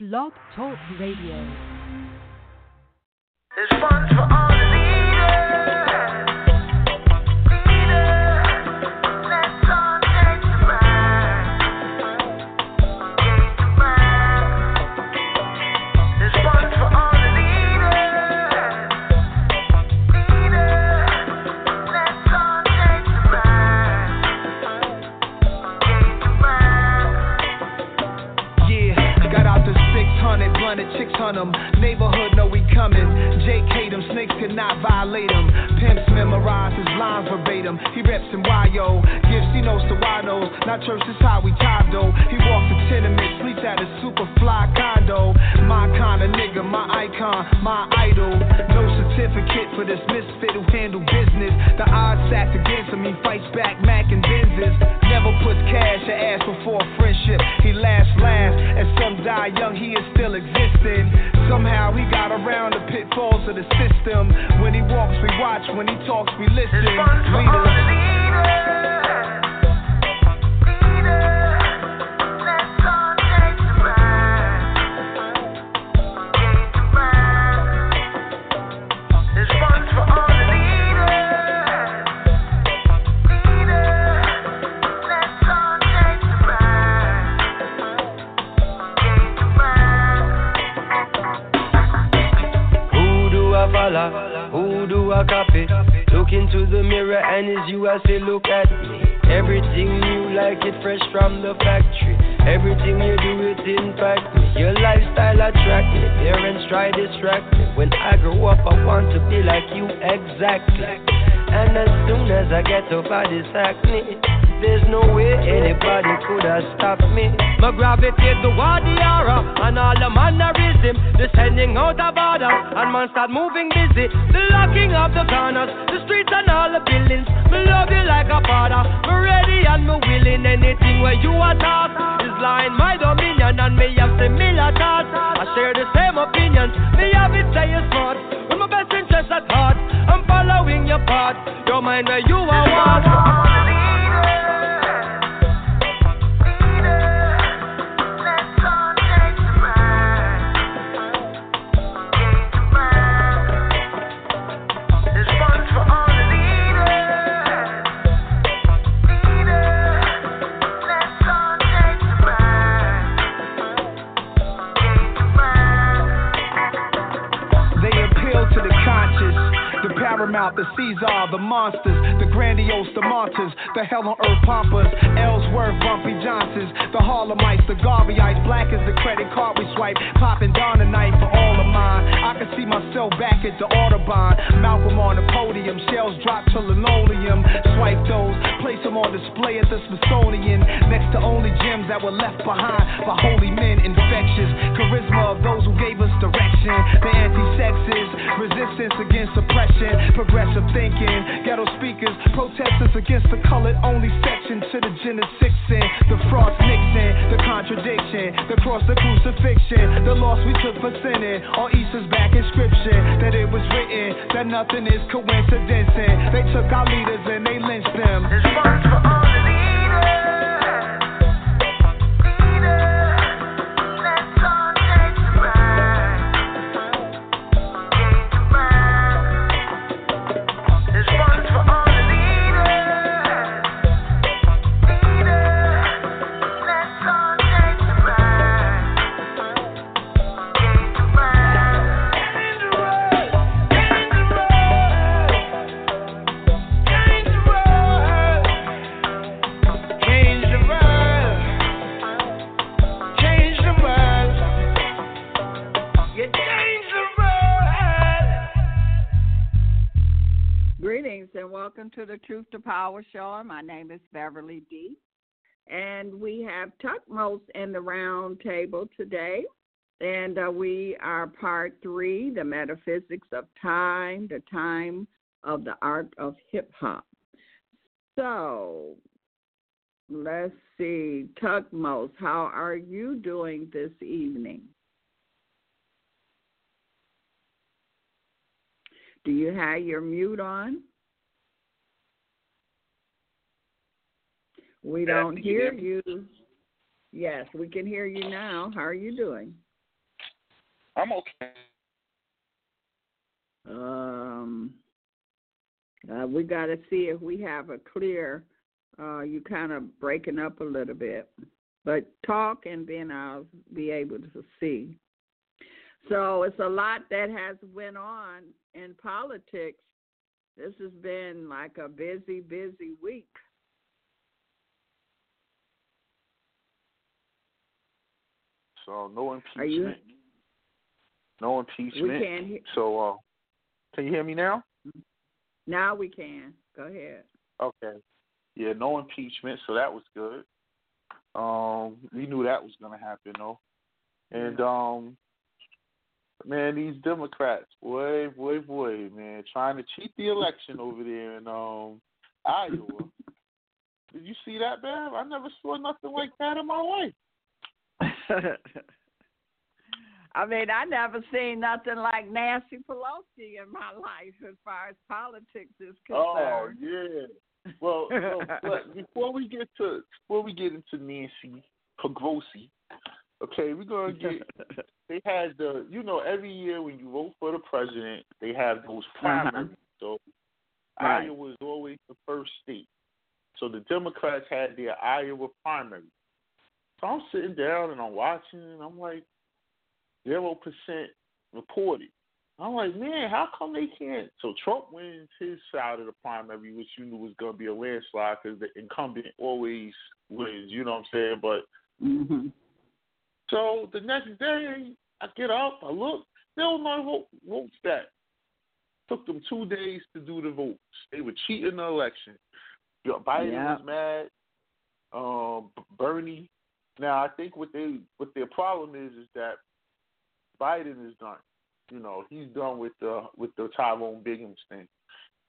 Blog Talk Radio. There's funds for all. Chicks hunt 'em, neighborhood know we comin'. JK them, snakes could not violate 'em. Pimps memorize his lines verbatim. He reps in YO, gives he knows to winos. Now church is how we tied though. He walks the tenement, sleeps at a super fly condo. My kind of nigga, my icon, my idol. No certificate for this misfit who handle business. The odds stacked against him, he fights back, Mac and Benzes. Never puts cash or ass before a friendship. He laughs, and some die young, he is still existing. Somehow he got around the pitfalls of the system. When he walks, we watch. When he talks, we listen. Leader. Who do I copy? Look into the mirror and it's you I say look at me. Everything new like it fresh from the factory. Everything you do it impact me. Your lifestyle attract me. Parents try distract me. When I grow up I want to be like you exactly. And as soon as I get up I just act me. There's no way anybody could have stopped me. My gravitate toward the aura and all the mannerism. Descending out of order and man start moving busy. The locking of the corners, the streets and all the buildings. Me love you like a father, me ready and me willing. Anything where you are taught is lying my dominion and me have similar thoughts. I share the same opinions, me have it say you smart. With my best interest at heart, I'm following your path. Your mind where you are what? The Caesar, the monsters, the grandiose, the martyrs, the hell on earth pompers, Ellsworth, Bumpy Johnsons, the Harlemites, the Garveyites, black as the credit card we swipe, popping down a night for all of mine. I can see myself back at the Audubon, Malcolm on the podium, shells dropped to linoleum, swipe those, place them on display at the Smithsonian, next to only gems that were left behind by holy men, infectious, charisma of those who gave us direction, the anti-sexes, resistance against oppression, progress of thinking, ghetto speakers, protesters against the colored only section to the Genesis, the Frost Nixon, the contradiction, the cross, the crucifixion, the loss we took for sinning, on Easter's back inscription, that it was written, that nothing is coincidence, and they took our leaders and they lynched them. It's fun for all the leaders. Welcome to the Truth to Power Show. My name is Beverly D. And we have Tuckmost in the round table today. And we are part 3, the metaphysics of time, the time of the art of hip-hop. So let's see, Tuckmost, how are you doing this evening? Do you have your mute on? We don't hear you. Yes, we can hear you now. How are you doing? I'm okay. We got to see if we have a clear, you kind of breaking up a little bit. But talk and then I'll be able to see. So it's a lot that has went on in politics. This has been like a busy, busy week. So no impeachment. No impeachment. We can't so can you hear me now? Now we can. Go ahead. Okay. Yeah, no impeachment, so that was good. We knew that was going to happen, though. And, man, these Democrats, boy, man, trying to cheat the election over there in Iowa. Did you see that, Bev? I never saw nothing like that in my life. I mean, I never seen nothing like Nancy Pelosi in my life as far as politics is concerned. Oh yeah. Well, but before we get into Nancy Pelosi, okay, we're gonna get. They had the, you know, every year when you vote for the president, they have those primaries. So right. Iowa was always the first state. So the Democrats had their Iowa primary. So I'm sitting down and I'm watching, and I'm like. 0% reported. I'm like, man, how come they can't? So Trump wins his side of the primary, which you knew was going to be a landslide because the incumbent always wins, you know what I'm saying? But so the next day, I get up, I look, still no votes back. Took them 2 days to do the votes. They were cheating the election. Biden was mad. Bernie. Now, I think what their problem is that Biden is done. You know, he's done with the Tyrone Biggins thing.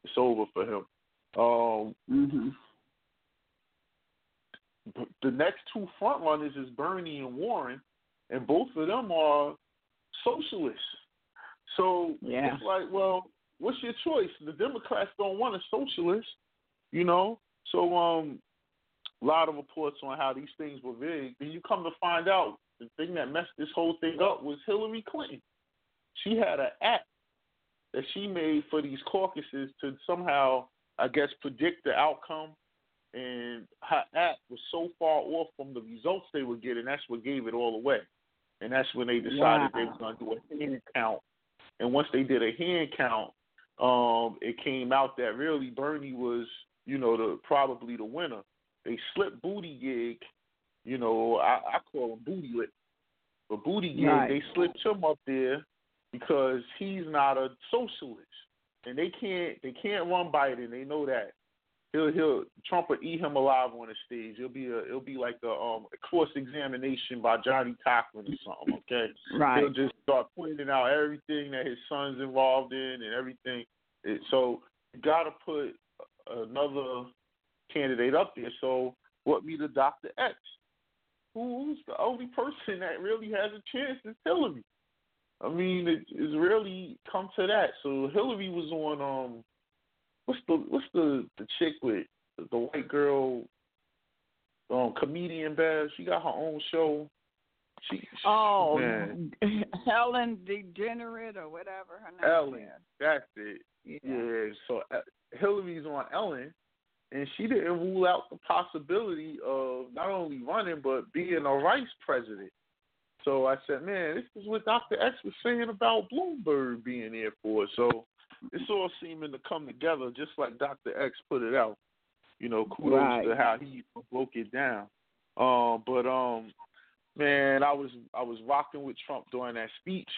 It's over for him. The next 2 front runners is Bernie and Warren, and both of them are socialists. So it's like, well, what's your choice? The Democrats don't want a socialist, you know? So a lot of reports on how these things were rigged. Then you come to find out the thing that messed this whole thing up was Hillary Clinton. She had an app that she made for these caucuses to somehow, I guess, predict the outcome. And her app was so far off from the results they were getting, that's what gave it all away. And that's when they decided they were going to do a hand count. And once they did a hand count, it came out that really Bernie was, you know, probably the winner. They slipped booty gig. You know, I call him Booty Lick. But Booty Gig, they slipped him up there because he's not a socialist. And they can't run Biden. They know that. Trump will eat him alive on the stage. It'll be like a cross examination by Johnny Cochran or something, okay? Right. He'll just start pointing out everything that his son's involved in and everything. So you gotta put another candidate up there. So what me to Dr. X? Who's the only person that really has a chance is Hillary. I mean, it's really come to that. So Hillary was on what's the chick with the white girl comedian Bev? She got her own show. Helen DeGeneres or whatever her name Ellen, is. That's it. Yeah. So Hillary's on Ellen. And she didn't rule out the possibility of not only running, but being a vice president. So I said, man, this is what Dr. X was saying about Bloomberg being there for. So it's all seeming to come together, just like Dr. X put it out. You know, kudos to how he broke it down. Man, I was rocking with Trump during that speech.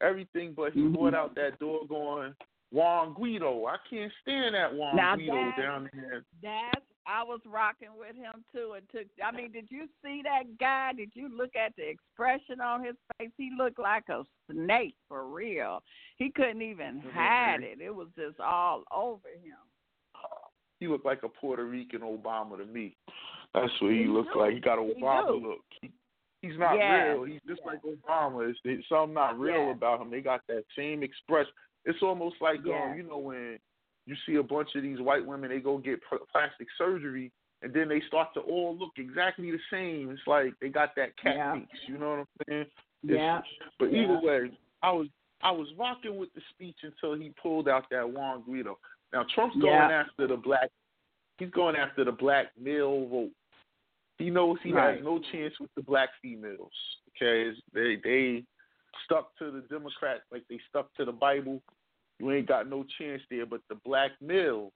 Everything, but he brought out that doggone Juan Guido. I can't stand that Juan Guido down there. That's I was rocking with him too, and did you see that guy? Did you look at the expression on his face? He looked like a snake for real. He couldn't even hide it. It was just all over him. He looked like a Puerto Rican Obama to me. That's what he looked like. He got an Obama look. He's not real. He's just like Obama. It's something not real about him. They got that same expression. It's almost like when you see a bunch of these white women, they go get plastic surgery, and then they start to all look exactly the same. It's like they got that cat face, you know what I'm saying? Yeah. But either way, I was rocking with the speech until he pulled out that Juan Guaido. Now Trump's going after the black. He's going after the black male vote. He knows he has no chance with the black females. Okay, they stuck to the Democrats like they stuck to the Bible. You ain't got no chance there, but the black males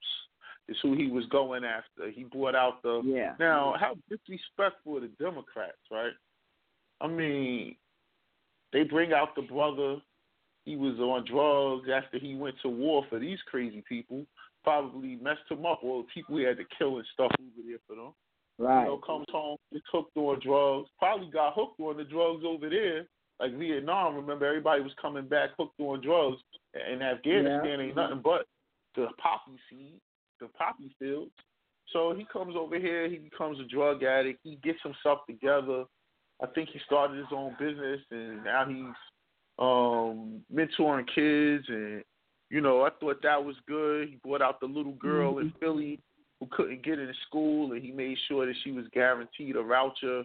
is who he was going after. He brought out the Now, how disrespectful are the Democrats, right? I mean, they bring out the brother. He was on drugs after he went to war for these crazy people. Probably messed him up. All the people he had to kill and stuff over there for them. Right. You know, comes home, gets hooked on drugs. Probably got hooked on the drugs over there. Like Vietnam, remember, everybody was coming back hooked on drugs. In Afghanistan ain't nothing but the poppy seed, the poppy fields. So he comes over here, he becomes a drug addict, he gets himself together. I think he started his own business, and now he's mentoring kids. And, you know, I thought that was good. He brought out the little girl in Philly who couldn't get into school, and he made sure that she was guaranteed a voucher,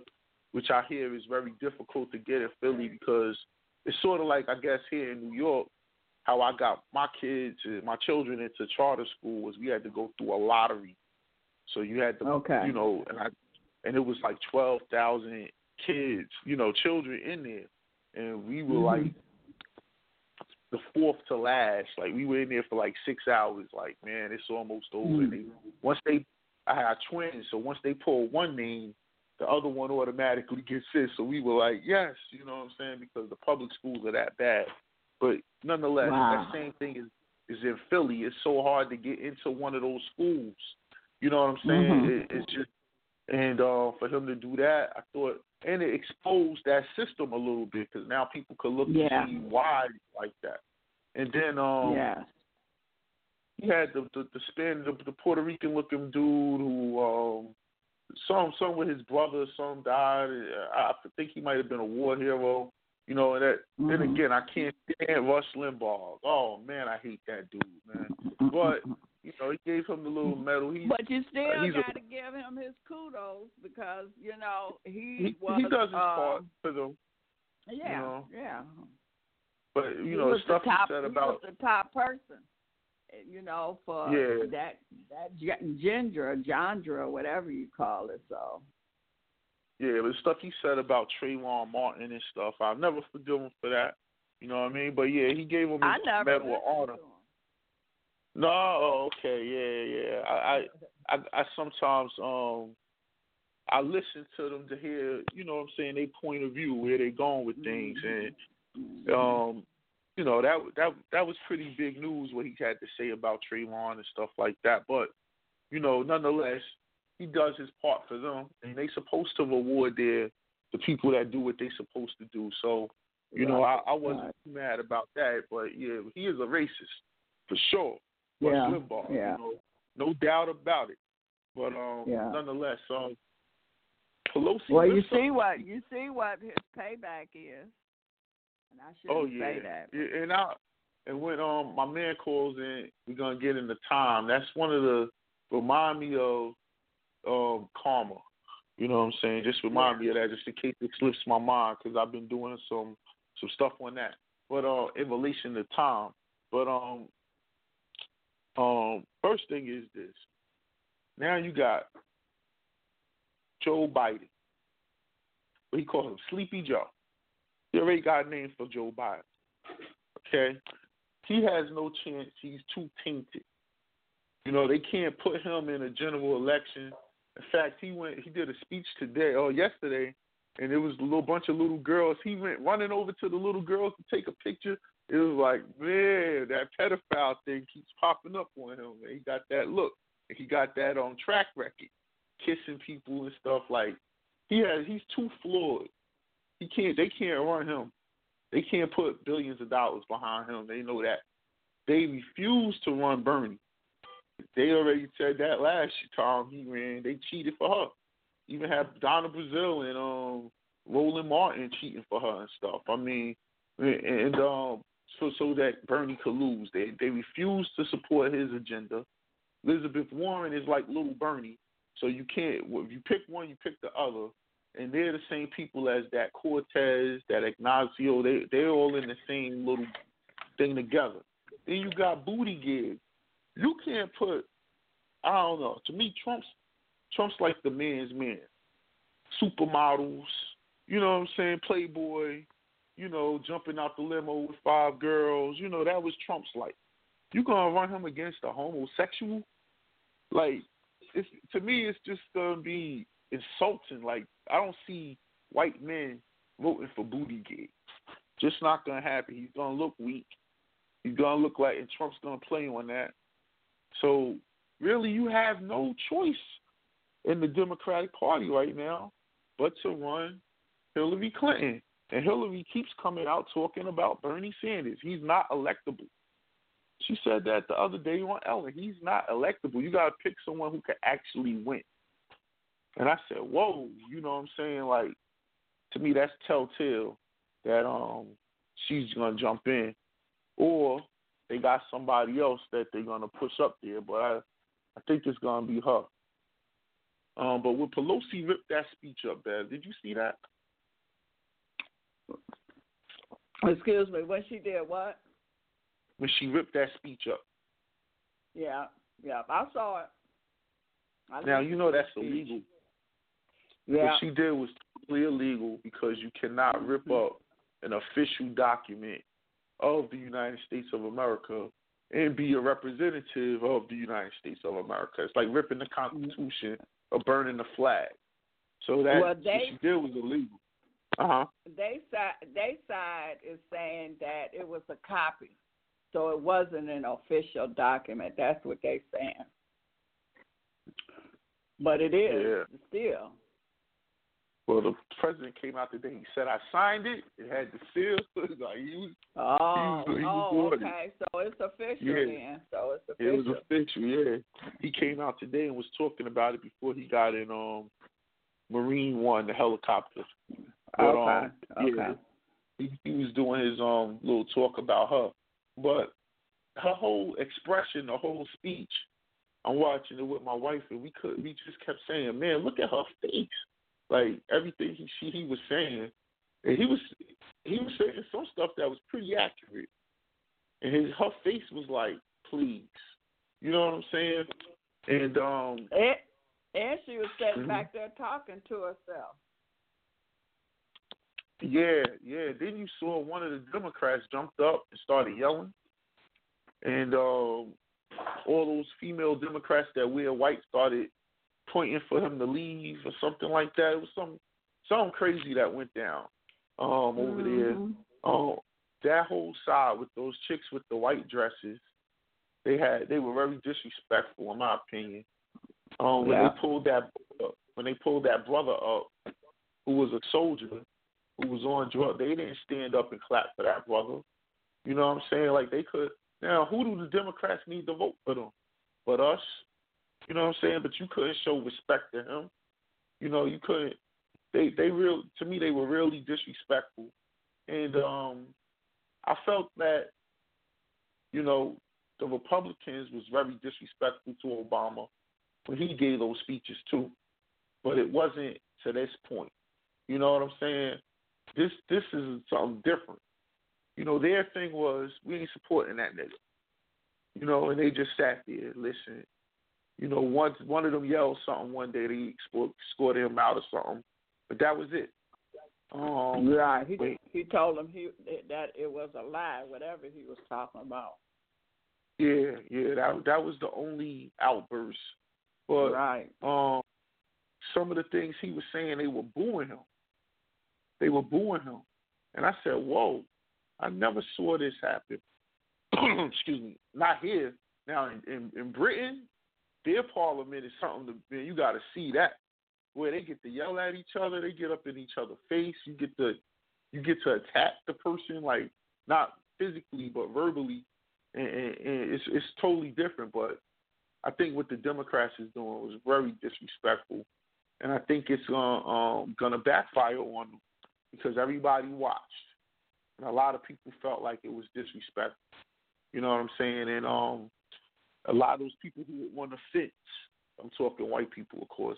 which I hear is very difficult to get in Philly because it's sort of like, I guess, here in New York, how I got my kids and my children into charter school was we had to go through a lottery. So you had to, you know, and it was like 12,000 kids, you know, children in there. And we were like the fourth to last. Like we were in there for like 6 hours. Like, man, it's almost over. Mm-hmm. I had twins. So once they pull one name, the other one automatically gets it. So we were like, yes, you know what I'm saying? Because the public schools are that bad. But nonetheless, that same thing is in Philly. It's so hard to get into one of those schools. You know what I'm saying? It's just, and for him to do that, I thought, and it exposed that system a little bit because now people could look and see why like that. And then he had the Puerto Rican looking dude who some with his brother, some died. I think he might have been a war hero. You know, and that, then again, I can't stand Rush Limbaugh. Oh, man, I hate that dude, man. But, you know, he gave him the little medal. But you still got to give him his kudos because, you know, he does his part for them. Yeah, you know? But, you know, stuff he said about. He was the top person, you know, for that genre, whatever you call it, so. Yeah, but the stuff he said about Trayvon Martin and stuff, I'll never forgive him for that. You know what I mean? But, yeah, he gave him a Medal of Honor. No, okay, yeah. I sometimes I listen to them to hear, you know what I'm saying, their point of view, where they're going with things. And, you know, that was pretty big news what he had to say about Trayvon and stuff like that. But, you know, nonetheless, he does his part for them, and they supposed to reward the people that do what they supposed to do. So, you know, I wasn't too mad about that, but, yeah, he is a racist, for sure. Yeah. Limbaugh, you know, no doubt about it. But, nonetheless, Pelosi. Well, you see what his payback is, and I shouldn't say that. Yeah, and when my man calls in, we're going to get into time. That's one of the – remind me of – karma, you know what I'm saying? Just remind me of that, just in case it slips my mind, because I've been doing some stuff on that. But in relation to time, but first thing is this: now you got Joe Biden, but he calls him Sleepy Joe. He already got a name for Joe Biden. Okay, he has no chance. He's too tainted. You know, they can't put him in a general election. In fact, he did a speech yesterday, and it was a little bunch of little girls. He went running over to the little girls to take a picture. It was like, man, that pedophile thing keeps popping up on him. Man. He got that look. He got that on track record, kissing people and stuff like. He's too flawed. They can't run him. They can't put billions of dollars behind him. They know that. They refuse to run Bernie. They already said that last time he ran. They cheated for her. Even have Donna Brazile and Roland Martin cheating for her and stuff. I mean, and so that Bernie could lose. They refuse to support his agenda. Elizabeth Warren is like little Bernie. So you can't, if you pick one, you pick the other. And they're the same people as that Cortez, that Ignacio. They're all in the same little thing together. Then you got Booty Gig. You can't put, I don't know. To me, Trump's like the man's man. Supermodels, you know what I'm saying? Playboy, you know, jumping out the limo with 5 girls. You know, that was Trump's like. You going to run him against a homosexual? Like, to me, it's just going to be insulting. Like, I don't see white men voting for Booty Gig. Just not going to happen. He's going to look weak. He's going to look like, and Trump's going to play on that. So, really, you have no choice in the Democratic Party right now but to run Hillary Clinton. And Hillary keeps coming out talking about Bernie Sanders. He's not electable. She said that the other day on Ellen. He's not electable. You got to pick someone who can actually win. And I said, whoa, you know what I'm saying? Like, to me, that's telltale that she's going to jump in. Or they got somebody else that they're going to push up there. But I think it's going to be her. But when Pelosi ripped that speech up, Bev, did you see that? Excuse me. When she did what? When she ripped that speech up. Yeah, I saw it. Now, you know that's illegal. Yeah. What she did was totally illegal because you cannot rip up an official document of the United States of America and be a representative of the United States of America. It's like ripping the Constitution or burning the flag. So that what she did was illegal. Uh-huh. They side is saying that it was a copy. So it wasn't an official document. That's what they're saying. But it is still. Well, the president came out today. He said, I signed it. It had the seal. Okay. So it's official then. So it's official. It was official, yeah. He came out today and was talking about it before he got in Marine One, the helicopter. But, He was doing his little talk about her. But her whole expression, the whole speech, I'm watching it with my wife, and we just kept saying, man, look at her face. Like, everything he was saying. And he was saying some stuff that was pretty accurate. And her face was like, please. You know what I'm saying? And and she was sitting back there talking to herself. Yeah. Then you saw one of the Democrats jumped up and started yelling. And all those female Democrats that wear white started pointing for him to leave or something like that. It was something crazy that went down over there. That whole side with those chicks with the white dresses, they were very disrespectful in my opinion. When they pulled that brother up, who was a soldier, who was on drugs, they didn't stand up and clap for that brother. You know what I'm saying? Like, they could. Now, who do the Democrats need to vote for them? But us. You know what I'm saying? But you couldn't show respect to him. You know, you couldn't. To me, they were really disrespectful. And I felt that, you know, the Republicans was very disrespectful to Obama when he gave those speeches too. But it wasn't to this point. You know what I'm saying? This is something different. You know, their thing was, we ain't supporting that nigga. You know, and they just sat there listening. You know, one of them yelled something one day, they escorted him out or something. But that was it. Right. He told them that it was a lie, whatever he was talking about. Yeah. That was the only outburst. But some of the things he was saying, they were booing him. And I said, whoa, I never saw this happen. Excuse me. Not here. Now, in Britain, Their parliament is something to be, you got to see that, where they get to yell at each other, they get up in each other's face, you get to attack the person, like not physically but verbally, and it's totally different. But I think what the Democrats is doing was very disrespectful, and I think it's gonna backfire on them because everybody watched, and a lot of people felt like it was disrespectful. You know what I'm saying? And a lot of those people who would want to fix, I'm talking white people, of course,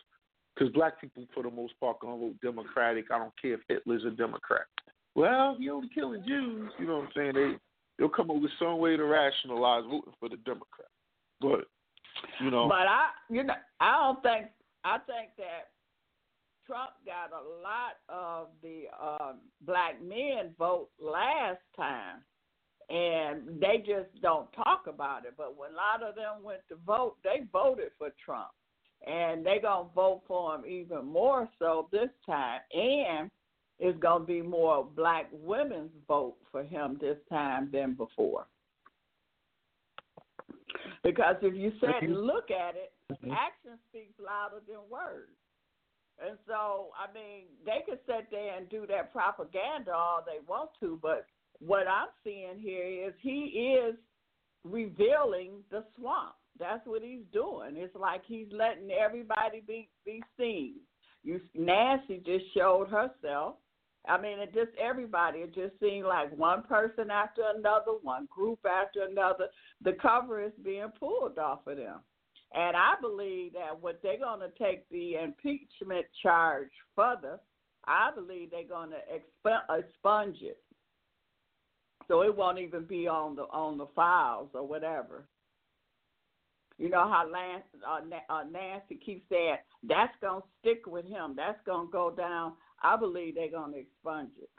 because black people, for the most part, gonna vote Democratic. I don't care if Hitler's a Democrat. Well, he only killing Jews. You know what I'm saying? They'll come up with some way to rationalize voting for the Democrat. But you know. But I think that Trump got a lot of the black men vote last time. And they just don't talk about it. But when a lot of them went to vote, they voted for Trump. And they're going to vote for him even more so this time. And it's going to be more black women's vote for him this time than before. Because if you sit and look at it, action speaks louder than words. And so, I mean, they can sit there and do that propaganda all they want to, but what I'm seeing here is he is revealing the swamp. That's what he's doing. It's like he's letting everybody be seen. Nancy just showed herself. I mean, it just everybody. It just seemed like one person after another, one group after another. The cover is being pulled off of them. And I believe that what they're going to take the impeachment charge further, I believe they're going to expunge it. So it won't even be on the files or whatever. You know how Nancy keeps saying, that's going to stick with him. That's going to go down. I believe they're going to expunge it.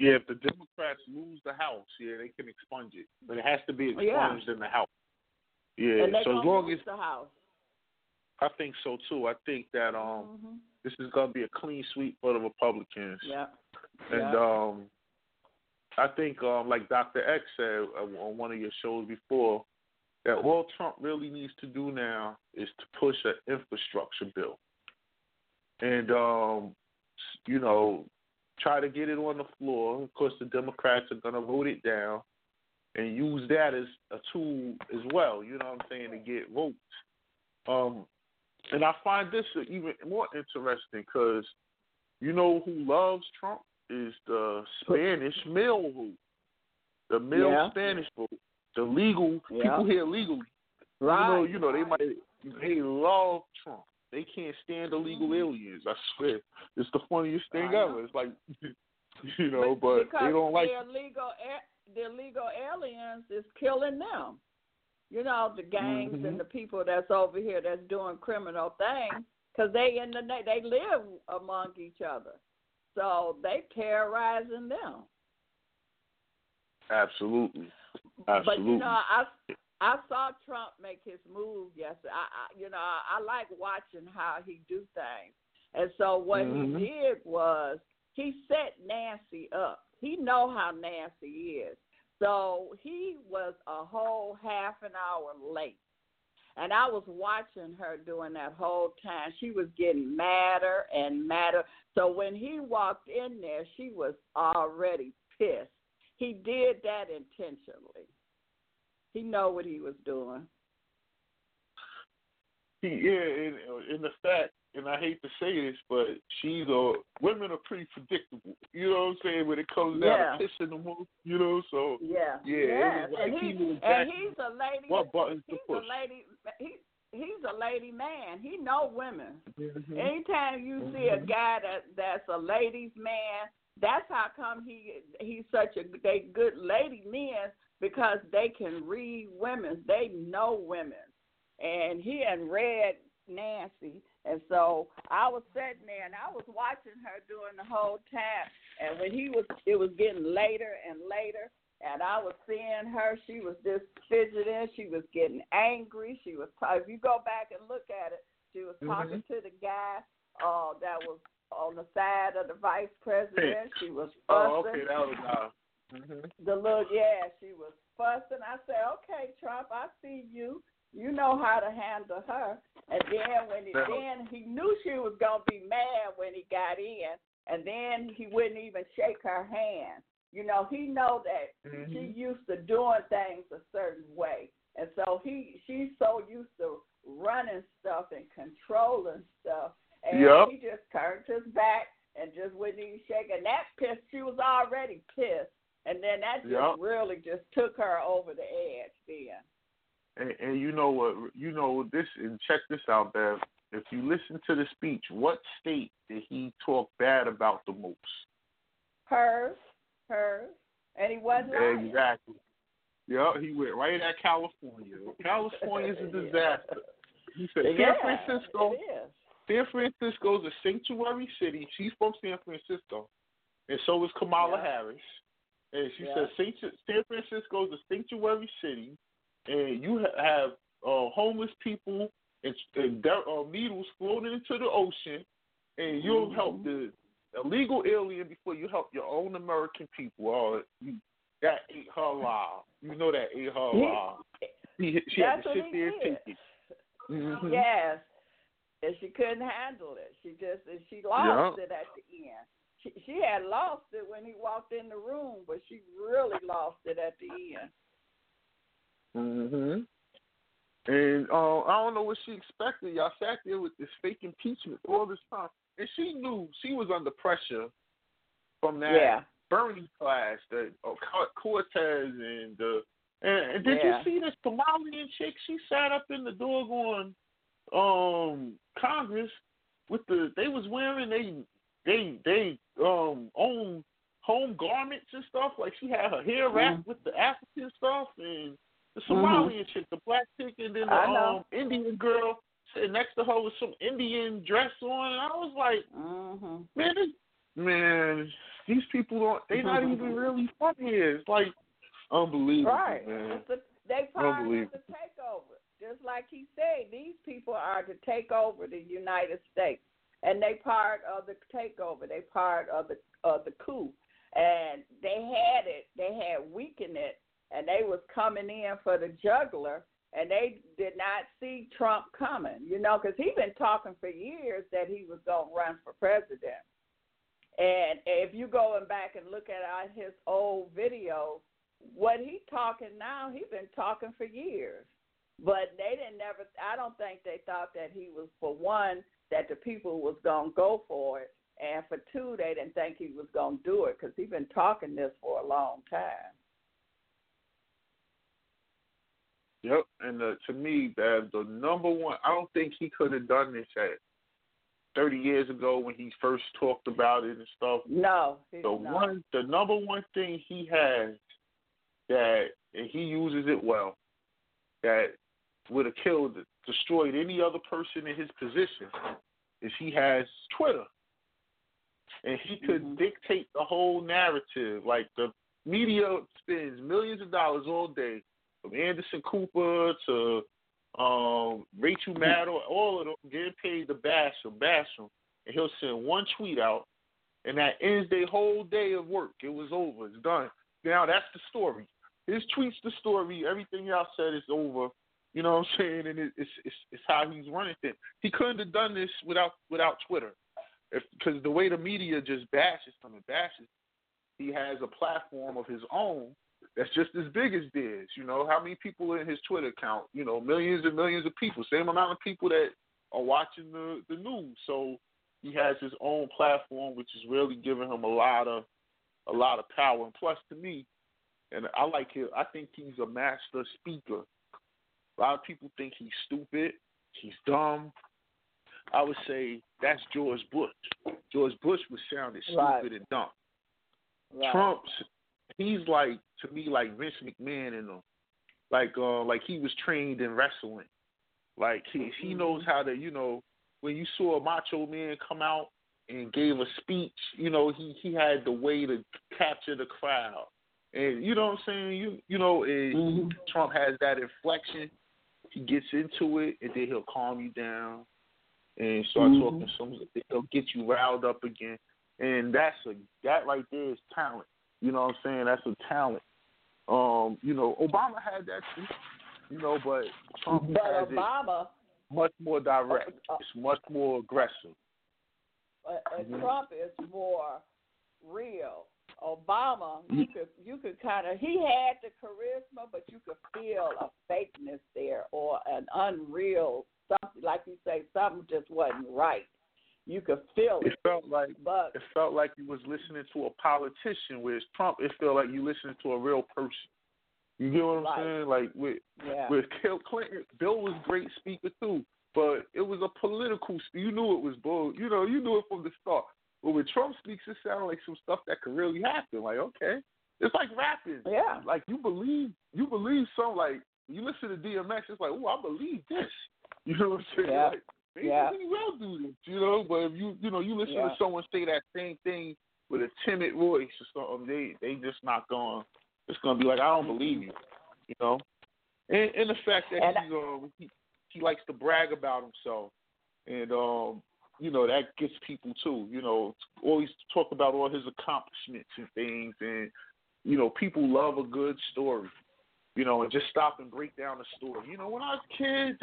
Yeah, if the Democrats lose the House, yeah, they can expunge it. But it has to be expunged in the House. Yeah, and they're so going to lose the House. I think so, too. I think that this is going to be a clean sweep for the Republicans. Yeah. And I think, like Dr. X said on one of your shows before, that all Trump really needs to do now is to push an infrastructure bill. And, you know, try to get it on the floor. Of course, the Democrats are going to vote it down and use that as a tool as well, you know what I'm saying, to get votes. And I find this even more interesting because you know who loves Trump is the Spanish male vote, the male Spanish vote, the legal people here legally. Right. You know they love Trump. They can't stand illegal aliens. I swear, it's the funniest thing ever. It's like you know, but they don't like the illegal aliens is killing them. You know, the gangs and the people that's over here that's doing criminal things, because they live among each other. So they terrorizing them. Absolutely. But, you know, I saw Trump make his move yesterday. I like watching how he do things. And so what he did was he set Nancy up. He know how Nancy is. So he was a whole half an hour late. And I was watching her during that whole time. She was getting madder and madder. So when he walked in there, she was already pissed. He did that intentionally. He know what he was doing. In the fact, and I hate to say this, but women are pretty predictable. You know what I'm saying? When it comes down to pissing them off, you know, so. Yeah. Like and he's a lady. What buttons to push? He's a lady man. He know women. Anytime you see a guy that's a ladies man, that's how come he's such a they good lady men, because they can read women. They know women. And he had read Nancy. And so I was sitting there and I was watching her during the whole time. And when it was getting later and later. And I was seeing her. She was just fidgeting. She was getting angry. She was, if you go back and look at it, she was talking to the guy that was on the side of the vice president. She was fussing. Oh, okay. That was The look, yeah, she was fussing. I said, okay, Trump, I see you. You know how to handle her. And then when he, he knew she was going to be mad when he got in, and then he wouldn't even shake her hand. You know, he know that she used to doing things a certain way. And so she's so used to running stuff and controlling stuff. And he just turned his back and just wouldn't even shake. And that pissed, she was already pissed. And then that just really just took her over the edge then. And you know what, this, and check this out, Bev. If you listen to the speech, what state did he talk bad about the most? Hers. And he wasn't lying. Exactly. Yeah, he went right at California. California's a disaster. He said, San Francisco's a sanctuary city. She's from San Francisco. And so is Kamala Harris. And she said, San Francisco's a sanctuary city. And you have homeless people and needles floating into the ocean, and you'll help the illegal alien before you help your own American people. Oh, that ate her alive. You know that ate her alive. She had to sit there and take it. Mm-hmm. Yes, and she couldn't handle it. She lost it at the end. She had lost it when he walked in the room, but she really lost it at the end. And I don't know what she expected. Y'all sat there with this fake impeachment all this time, and she knew she was under pressure from that Bernie class, that Cortez, and did you see this Somalian chick? She sat up in the doggone Congress with they was wearing they own home garments and stuff. Like she had her hair wrapped with the African stuff and. The Somalian chick, the black chick, and then the Indian girl sitting next to her with some Indian dress on. And I was like, man, these people don't—they not even really from here. It's like unbelievable, right? Man. They probably the takeover, just like he said. These people are to take over the United States, and they part of the takeover. They part of the coup, and they had it. They had weakened it. And they was coming in for the juggler, and they did not see Trump coming, you know, because he's been talking for years that he was going to run for president. And if you go back and look at his old videos, what he's talking now, he's been talking for years. But they I don't think they thought that he was, for one, that the people was going to go for it, and for two, they didn't think he was going to do it because he's been talking this for a long time. Yep, and to me, the number one, I don't think he could have done this at 30 years ago when he first talked about it and stuff. No, the number one thing he has that, and he uses it well, that would have destroyed any other person in his position, is he has Twitter. And he could dictate the whole narrative. Like the media spends millions of dollars all day, from Anderson Cooper to Rachel Maddow, all of them getting paid to bash him. And he'll send one tweet out, and that ends their whole day of work. It was over. It's done. Now that's the story. His tweet's the story. Everything y'all said is over. You know what I'm saying? And it's how he's running things. He couldn't have done this without Twitter, because the way the media just bashes him and bashes, he has a platform of his own that's just as big as theirs. You know, how many people are in his Twitter account? You know, millions and millions of people. Same amount of people that are watching the news. So he has his own platform, which is really giving him a lot of power. And plus, to me, and I like him, I think he's a master speaker. A lot of people think he's stupid. He's dumb. I would say that's George Bush. George Bush was sounded stupid and dumb. Right. Trump's... He's like, to me, like Vince McMahon in them. Like he was trained in wrestling. Like he knows how to, you know, when you saw a Macho Man come out and gave a speech, you know, he had the way to capture the crowd. And you know what I'm saying? You know, Trump has that inflection. He gets into it, and then he'll calm you down and start talking to someone. He'll get you riled up again. And that right there is talent. You know what I'm saying? That's a talent. You know, Obama had that too. You know, but Trump has Obama, it much more direct. It's much more aggressive. Trump is more real. Obama, you could kind of, he had the charisma, but you could feel a fakeness there or an unreal something. Like you say, something just wasn't right. You could feel it. It felt like you was listening to a politician. Whereas Trump, it felt like you listening to a real person. You get what I'm saying? Like with Clinton, Bill was great speaker too, but it was a political. You knew it was bull. You know, you knew it from the start. But when Trump speaks, it sounds like some stuff that could really happen. Like, okay, it's like rapping. Yeah. Like you believe some. Like you listen to DMX, it's like, oh, I believe this. You know what I'm saying? Yeah. Like, maybe will do this, you know. But if you listen to someone say that same thing with a timid voice or something, they just not going. It's gonna be like, I don't believe you, you know. And the fact that he likes to brag about himself, and you know, that gets people too. You know, always talk about all his accomplishments and things, and you know, people love a good story. You know, and just stop and break down a story. You know, when I was a kid,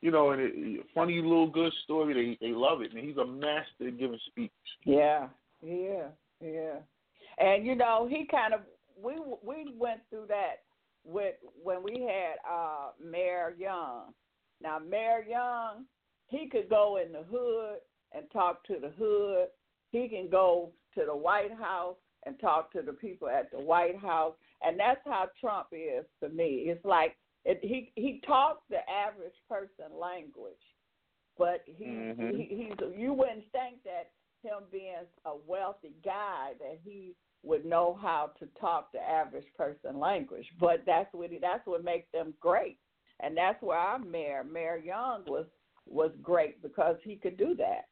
You know, and a funny little good story. They love it, and he's a master at giving speeches. Yeah. And you know, he kind of we went through that with when we had Mayor Young. Now Mayor Young, he could go in the hood and talk to the hood. He can go to the White House and talk to the people at the White House, and that's how Trump is to me. It's like he talks the average person language, but you wouldn't think that him being a wealthy guy that he would know how to talk the average person language. But that's what makes them great, and that's where our Mayor Young was great because he could do that.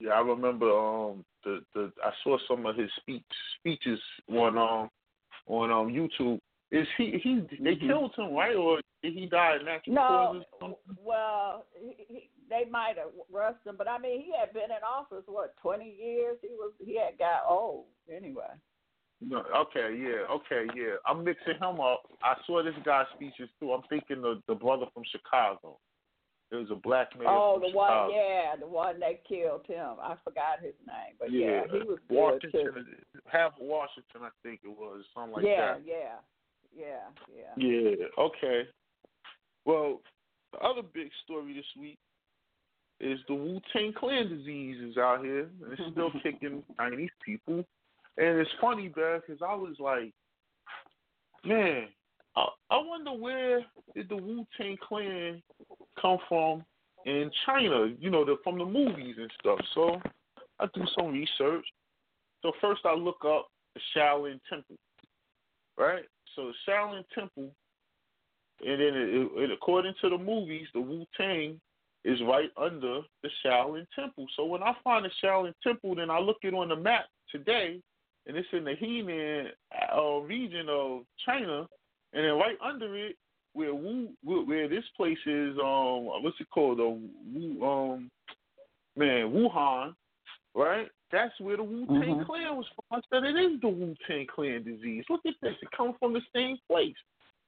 Yeah, I remember I saw some of his speeches on YouTube. Is they killed him, right? Or did he die of natural causes? No, well, they might have rushed him, but I mean, he had been in office, 20 years? He had got old, anyway. No, okay, yeah. I'm mixing him up. I saw this guy's speeches, too. I'm thinking the brother from Chicago. It was a black man. Oh, the Chicago one, yeah, the one that killed him. I forgot his name, but yeah he was Washington, too. Half of Washington, I think it was, something like that. Yeah. Okay. Well, the other big story this week is the Wu-Tang Clan disease is out here, and it's still kicking Chinese people. And it's funny, Beth, because I was like, man, I wonder where did the Wu-Tang Clan come from in China? You know, from the movies and stuff. So I do some research. So first I look up the Shaolin Temple, right? So the Shaolin Temple, and then according to the movies, the Wu-Tang is right under the Shaolin Temple. So when I find the Shaolin Temple, then I look it on the map today, and it's in the Henan region of China, and then right under it, where this place is, what's it called? Wuhan, right? That's where the Wu-Tang Clan was from. I said, it is the Wu-Tang Clan disease. Look at this. It comes from the same place.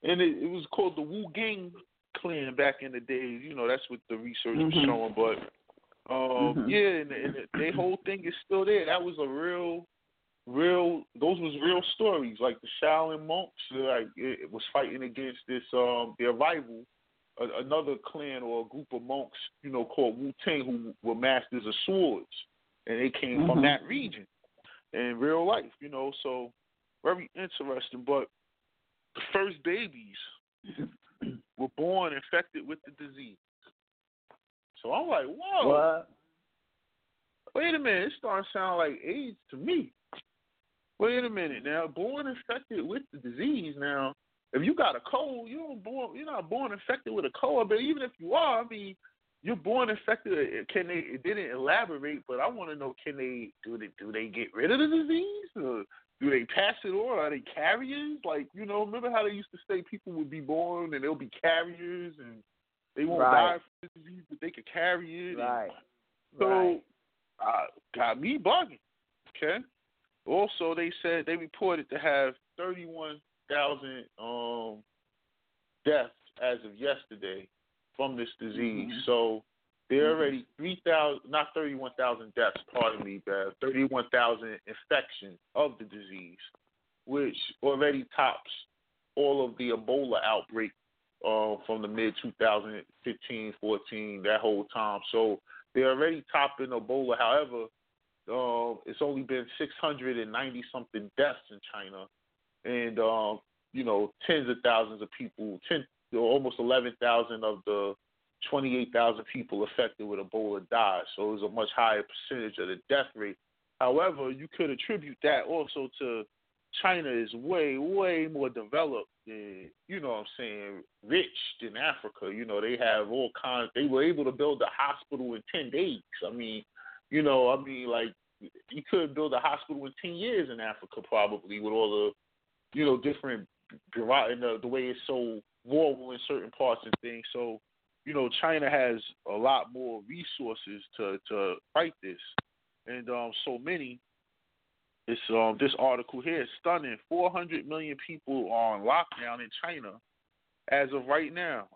And it was called the Wu-Gang Clan back in the days. You know, that's what the research was showing. But, and the whole thing is still there. That was a real, those was real stories. Like the Shaolin monks, like it was fighting against this, their rival, another clan or a group of monks, you know, called Wu-Tang, who were masters of swords. And they came from that region in real life, you know, so very interesting. But the first babies were born infected with the disease. So I'm like, whoa. What? Wait a minute. It's starting to sound like AIDS to me. Wait a minute now. Born infected with the disease now. If you got a cold, you're not born infected with a cold. But even if you are, I mean, you're born infected. Can they? It didn't elaborate, but I want to know: can they do they get rid of the disease, or do they pass it on? Are they carriers? Like, you know, remember how they used to say people would be born and they'll be carriers and they won't die from the disease, but they could carry it. Right. So, got me bugging. Okay. Also, they said they reported to have 31,000 deaths as of yesterday from this disease. Mm-hmm. So there are already 31,000 deaths, pardon me, 31,000 infections of the disease, which already tops all of the Ebola outbreak from the mid-2015, 14, that whole time. So they're already topping Ebola. However, it's only been 690-something deaths in China, and, you know, tens of thousands of people, almost 11,000 of the 28,000 people affected with Ebola died. So it was a much higher percentage of the death rate. However, you could attribute that also to China is way, way more developed than, you know what I'm saying, rich than Africa. You know, they have all kinds. They were able to build a hospital in 10 days. I mean, you know, like, you could build a hospital in 10 years in Africa probably with all the, you know, different, and the way it's so rural in certain parts and things. So, you know, China has a lot more resources to fight this. And so many. It's, this article here is stunning. 400 million people are on lockdown in China as of right now,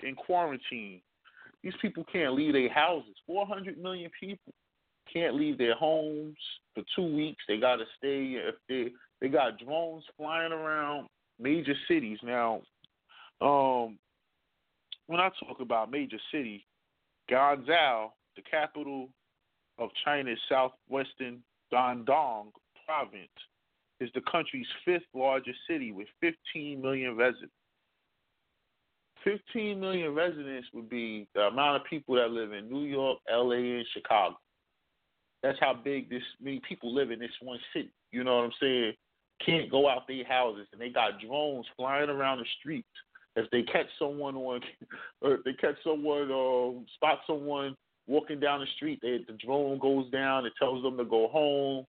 in quarantine. These people can't leave their houses. 400 million people can't leave their homes for 2 weeks. They got to stay. If they got drones flying around major cities. Now, when I talk about major city, Guangzhou, the capital of China's southwestern Guangdong province, is the country's fifth largest city with 15 million residents. 15 million residents would be the amount of people that live in New York, LA, and Chicago. That's how big this many people live in this one city. You know what I'm saying? Can't go out their houses, and they got drones flying around the streets. If they catch someone on, or if they catch someone or spot someone walking down the street, the drone goes down. It tells them to go home.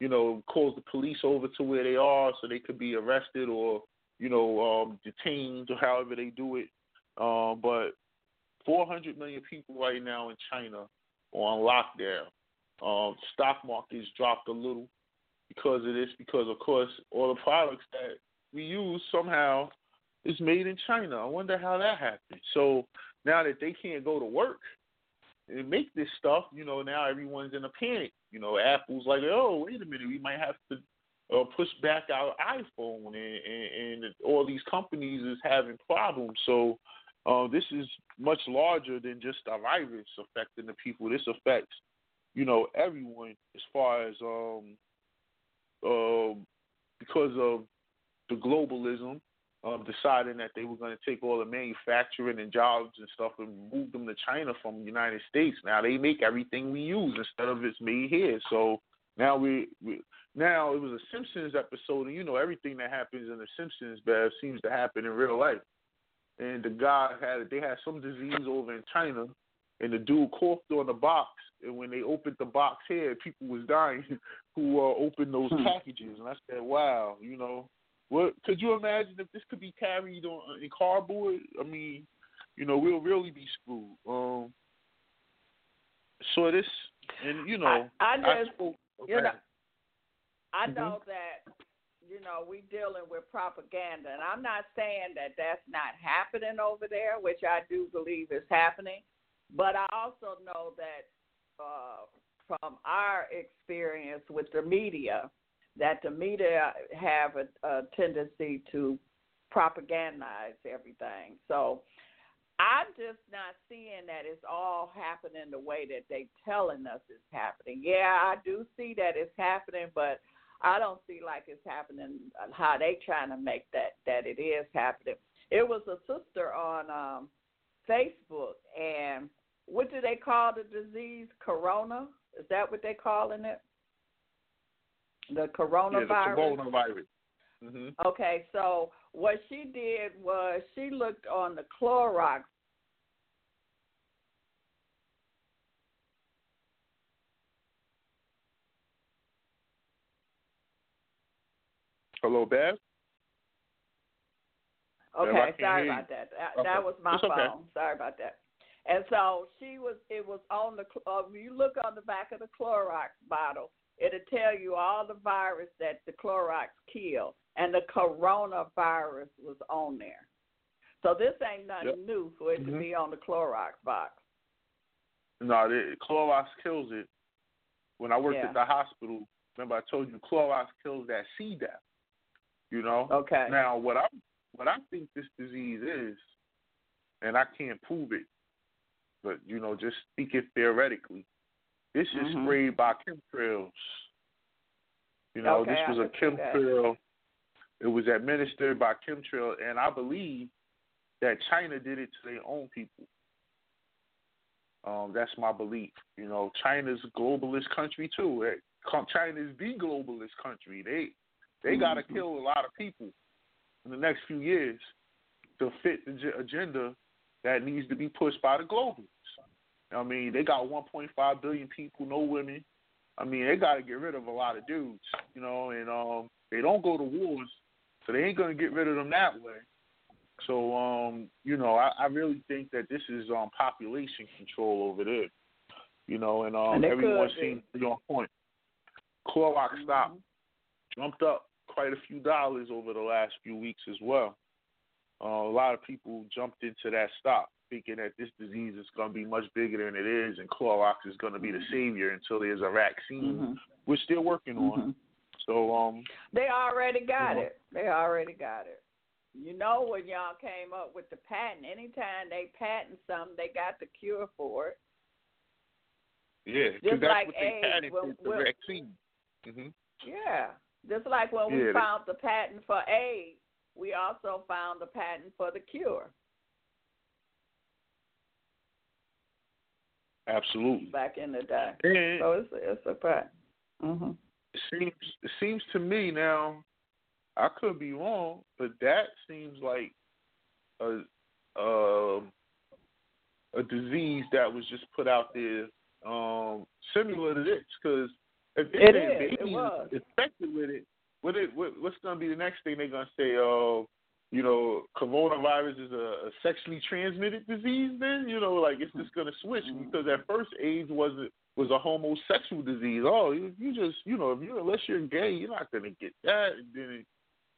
You know, calls the police over to where they are so they could be arrested or, you know, detained or however they do it. But 400 million people right now in China are on lockdown. Stock markets dropped a little because of this, because, of course, all the products that we use somehow is made in China. I wonder how that happened. So now that they can't go to work and make this stuff, you know, now everyone's in a panic. You know, Apple's like, oh, wait a minute, we might have to push back our iPhone, and all these companies is having problems. So this is much larger than just a virus affecting the people. This affects, you know, everyone as far as because of the globalism deciding that they were going to take all the manufacturing and jobs and stuff and move them to China from the United States. Now they make everything we use instead of it's made here. So now now it was a Simpsons episode, and you know everything that happens in the Simpsons seems to happen in real life. And the guy had some disease over in China, and the dude coughed on the box, and when they opened the box here, people was dying who opened those packages. And I said, wow, you know. Well, could you imagine if this could be carried on in cardboard? I mean, you know, we'll really be screwed. So this, and you know, I know that, you know, we dealing with propaganda, and I'm not saying that that's not happening over there, which I do believe is happening, but I also know that from our experience with the media, that the media have a tendency to propagandize everything. So I'm just not seeing that it's all happening the way that they telling us it's happening. Yeah, I do see that it's happening, but I don't see like it's happening how they trying to make that it is happening. It was a sister on Facebook, and what do they call the disease? Corona? Is that what they calling it? The coronavirus. Yeah, the coronavirus. Mm-hmm. Okay, so what she did was she looked on the Clorox. Hello, Beth? Okay, Beth, sorry about that. That was my phone. Okay. Sorry about that. And so it was on the, you look on the back of the Clorox bottle, It'll tell you all the virus that the Clorox killed, and the coronavirus was on there. So this ain't nothing new for it to be on the Clorox box. No, Clorox kills it. When I worked at the hospital, remember I told you Clorox kills that C. diff. You know? Okay. Now, what I think this disease is, and I can't prove it, but, you know, just speak it theoretically, this is sprayed by chemtrails. You know, this was a chemtrail. It was administered by chemtrail, and I believe that China did it to their own people. That's my belief. You know, China's a globalist country, too. China's the globalist country. They got to kill a lot of people in the next few years to fit the agenda that needs to be pushed by the globalists. I mean, they got 1.5 billion people, no women. I mean, they got to get rid of a lot of dudes, you know, and they don't go to wars, so they ain't going to get rid of them that way. So, you know, I really think that this is population control over there, you know, and everyone seems to be on point. Clorox stock jumped up quite a few dollars over the last few weeks as well. A lot of people jumped into that stock, thinking that this disease is going to be much bigger than it is, and Clorox is going to be the savior until there's a vaccine, which they're working on. So they already got it. They already got it. You know, when y'all came up with the patent, anytime they patent something, they got the cure for it. Yeah, just that's like what they AIDS, patented the vaccine. Yeah, just like when we found the patent for AIDS, we also found the patent for the cure. Absolutely. Back in the day. And so it's a fact. It seems to me now, I could be wrong, but that seems like a disease that was just put out there similar to this. Because if they're infected with it, what's going to be the next thing they're going to say? You know, coronavirus is a sexually transmitted disease then? You know, like it's just going to switch because at first AIDS was a homosexual disease. Oh, you just, you know, unless you're gay, you're not going to get that. And then it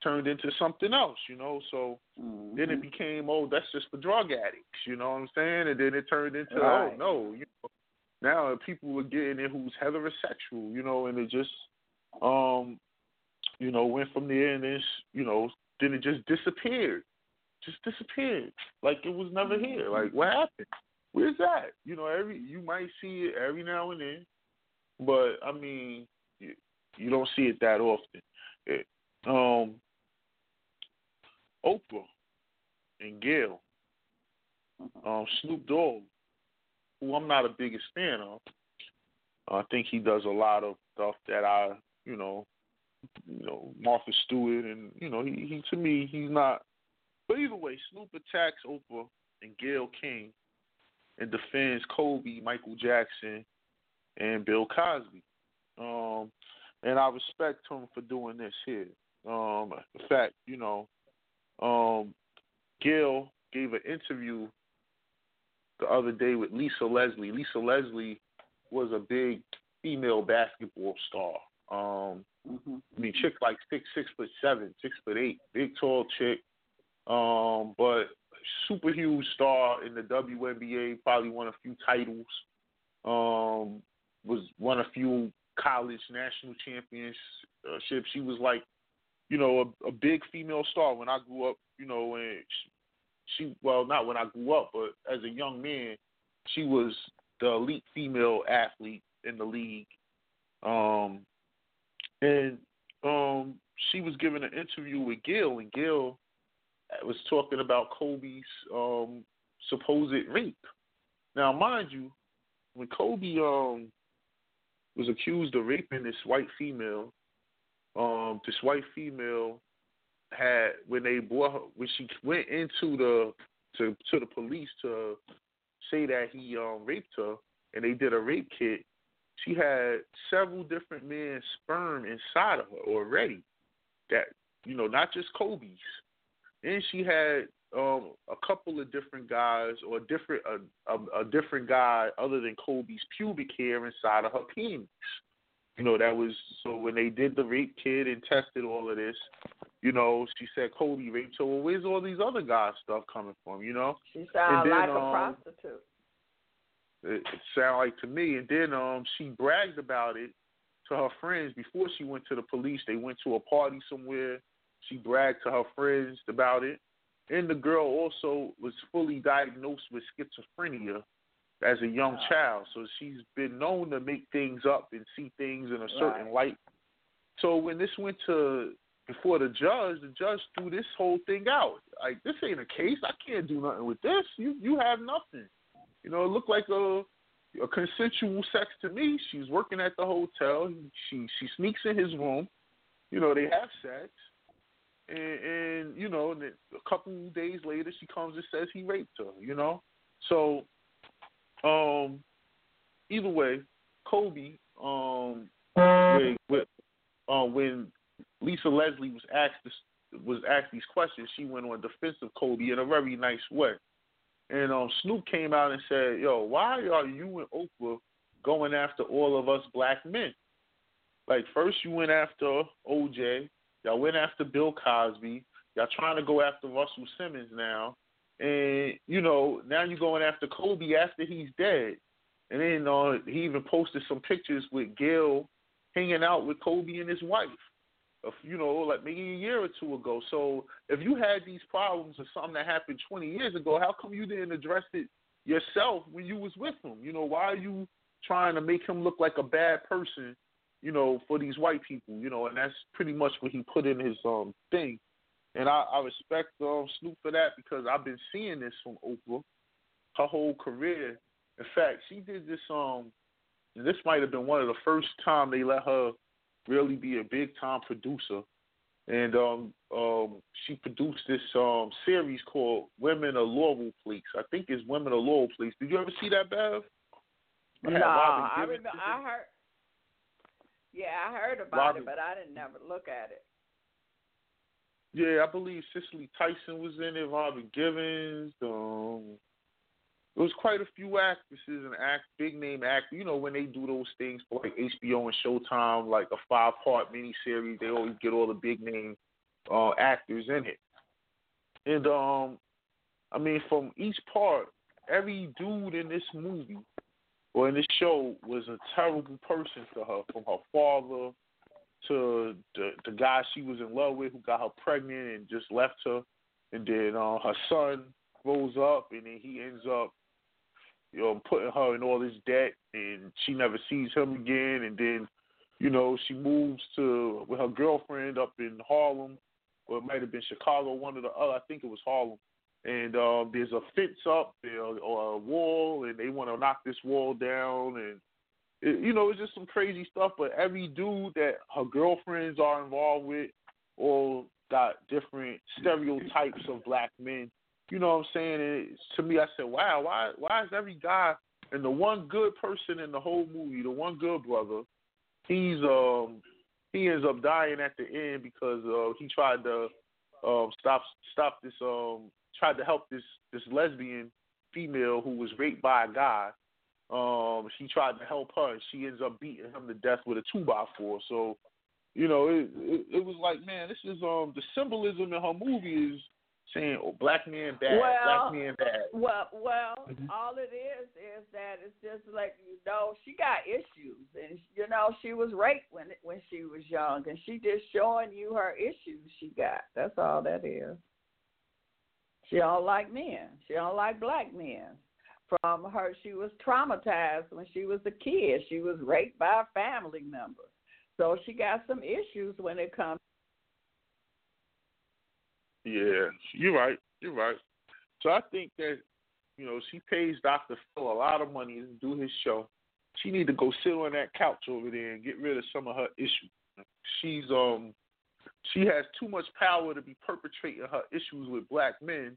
turned into something else, you know. So then it became, oh, that's just for drug addicts, you know what I'm saying? And then it turned into, oh, no. You know, now people are getting in who's heterosexual, you know, and it just, you know, went from there and then, you know, then it just disappeared. Just disappeared. Like it was never here. Like what happened? Where's that? You know, you might see it every now and then, but I mean, you don't see it that often. Oprah and Gail, Snoop Dogg, who I'm not a biggest fan of. I think he does a lot of stuff that I, you know, Martha Stewart, and you know, he to me he's not. But either way, Snoop attacks Oprah and Gayle King, and defends Kobe, Michael Jackson, and Bill Cosby. And I respect him for doing this here. In fact, you know, Gayle gave an interview the other day with Lisa Leslie. Lisa Leslie was a big female basketball star. I mean, chick like 6'7", 6'8", big tall chick, but super huge star in the WNBA. Probably won a few titles. Was won a few college national championships. She was like, you know, a big female star when I grew up. You know, and she well, not when I grew up, but as a young man, she was the elite female athlete in the league. And she was giving an interview with Gail, and Gail was talking about Kobe's supposed rape. Now, mind you, when Kobe was accused of raping this white female had when they brought her, when she went into to the police to say that he raped her, and they did a rape kit. She had several different men's sperm inside of her already that, you know, not just Kobe's. Then she had a couple of different guys or a different guy other than Kobe's pubic hair inside of her penis. You know, that was, so when they did the rape kid and tested all of this, you know, she said Cody raped her. Well, where's all these other guys' stuff coming from, you know? She sounded like a prostitute. It sounded like to me. And then she bragged about it to her friends before she went to the police. They went to a party somewhere. She bragged to her friends about it. And the girl also was fully diagnosed with schizophrenia as a young child. So she's been known to make things up and see things in a certain light. So when this went to before the judge threw this whole thing out. Like, this ain't a case. I can't do nothing with this. You have nothing. You know, it looked like a consensual sex to me. She's working at the hotel. She sneaks in his room. You know, they have sex. And you know, a couple days later, she comes and says he raped her, you know? So, either way, Kobe, when Lisa Leslie was asked these questions, she went on defense of Kobe in a very nice way. And Snoop came out and said, yo, why are you and Oprah going after all of us black men? Like, first you went after OJ. Y'all went after Bill Cosby. Y'all trying to go after Russell Simmons now. And, you know, now you're going after Kobe after he's dead. And then he even posted some pictures with Gail hanging out with Kobe and his wife, you know, like maybe a year or two ago. So if you had these problems or something that happened 20 years ago, how come you didn't address it yourself when you was with him? You know, why are you trying to make him look like a bad person, you know, for these white people, you know? And that's pretty much what he put in his thing. And I respect Snoop for that, because I've been seeing this from Oprah her whole career. In fact, she did this, and this might have been one of the first time they let her really be a big-time producer. And she produced this series called Women of Laurel Place. I think it's Women of Laurel Place. Did you ever see that, Bev? No, I heard about Robin, it, but I didn't never look at it. Yeah, I believe Cicely Tyson was in it, Robin Givens. It was quite a few actresses and big-name actors. You know, when they do those things for, like, HBO and Showtime, like a 5-part miniseries, they always get all the big-name actors in it. And, I mean, from each part, every dude in this movie or in this show was a terrible person to her, from her father to the guy she was in love with who got her pregnant and just left her. And then her son grows up, and then he ends up, you know, putting her in all this debt, and she never sees him again. And then, you know, she moves to with her girlfriend up in Harlem, or it might have been Chicago, one or the other. I think it was Harlem. And there's a fence up there, or a wall, and they want to knock this wall down. And, you know, it's just some crazy stuff. But every dude that her girlfriends are involved with all got different stereotypes of black men. You know what I'm saying? And to me, I said, wow, why is every guy, and the one good person in the whole movie, the one good brother, he ends up dying at the end because he tried to stop this tried to help this lesbian female who was raped by a guy. She tried to help her, and she ends up beating him to death with a 2x4. So, you know, it was like, man, this is the symbolism in her movie is saying, oh, black man bad, black man bad. Well, all it is that it's just like, you know, she got issues, and, you know, she was raped when she was young, and she just showing you her issues she got. That's all that is. She don't like men. She don't like black men. From her, she was traumatized when she was a kid. She was raped by a family member. So she got some issues when it comes. Yeah, you're right. So I think that, you know, she pays Dr. Phil a lot of money to do his show. She need to go sit on that couch over there and get rid of some of her issues. She has too much power to be perpetrating her issues with black men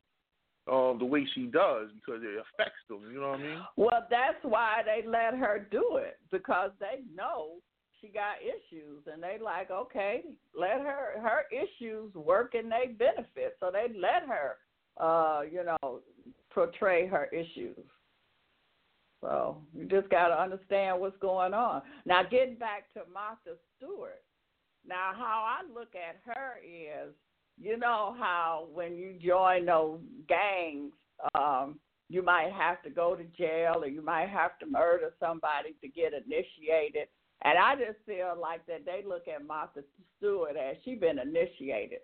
the way she does, because it affects them, you know what I mean? Well, that's why they let her do it, because they know she got issues, and they like, okay, let her issues work in their benefit. So they let her, you know, portray her issues. So you just got to understand what's going on. Now, getting back to Martha Stewart, now how I look at her is, you know how when you join those gangs, you might have to go to jail or you might have to murder somebody to get initiated. And I just feel like that they look at Martha Stewart as she been initiated.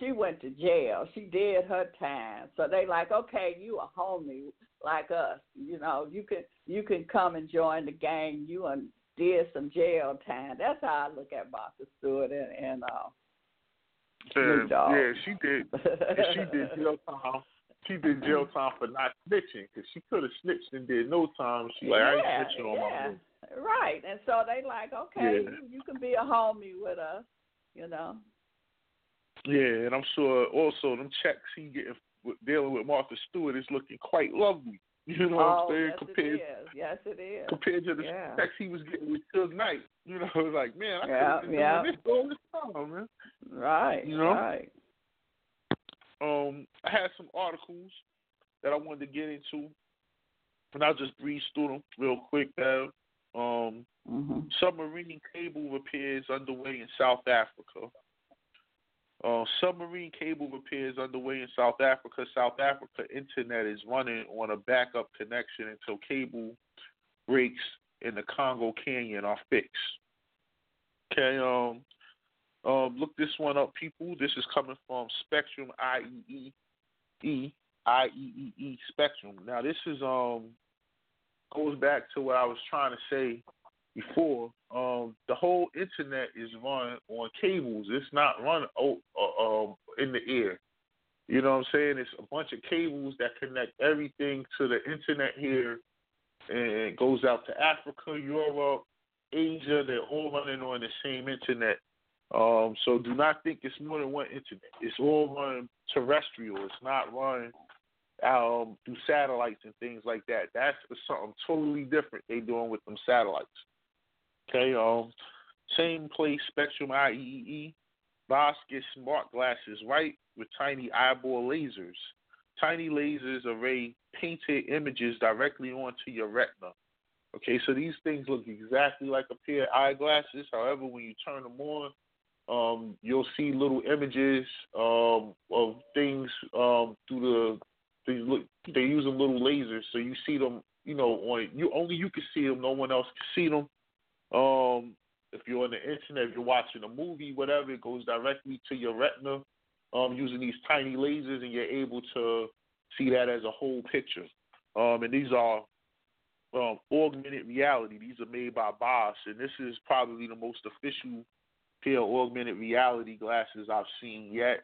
She went to jail. She did her time. So they like, okay, you a homie like us. You know, you can come and join the gang. You did some jail time. That's how I look at Martha Stewart and Snoop Dogg. Yeah, she did. She did jail time. She did jail time for not snitching because she could have snitched and did no time. She like, I ain't snitching on my own. Right, and so they like, okay, you can be a homie with us, you know. Yeah, and I'm sure also them checks he getting dealing with Martha Stewart is looking quite lovely. You know what I'm saying? Yes, it is. Compared to the checks he was getting with Suge Knight, you know, it was like, man, I could've been doing this all this time, man. Right, you know? Right. I had some articles that I wanted to get into, and I'll just breeze through them real quick now. Submarine cable repairs underway in South Africa. South Africa internet is running on a backup connection until cable breaks in the Congo Canyon are fixed. Okay, look this one up, people. This is coming from Spectrum IEEE Spectrum. Now this is goes back to what I was trying to say before. The whole internet is run on cables. It's not run in the air. You know what I'm saying? It's a bunch of cables that connect everything to the internet here, and it goes out to Africa, Europe, Asia. They're all running on the same internet. So do not think it's more than one internet. It's all run terrestrial. It's not run through satellites and things like that. That's something totally different they doing with them satellites. Okay, same place, Spectrum IEEE. Bosch gets smart glasses right with tiny eyeball lasers. Tiny lasers array painted images directly onto your retina. Okay, so these things look exactly like a pair of eyeglasses. However, when you turn them on, you'll see little images of things through the. They use them little lasers, so you see them. You know, you can see them. No one else can see them. If you're on the internet, if you're watching a movie, whatever, it goes directly to your retina using these tiny lasers, and you're able to see that as a whole picture. And these are augmented reality. These are made by Bosch, and this is probably the most official pair of augmented reality glasses I've seen yet.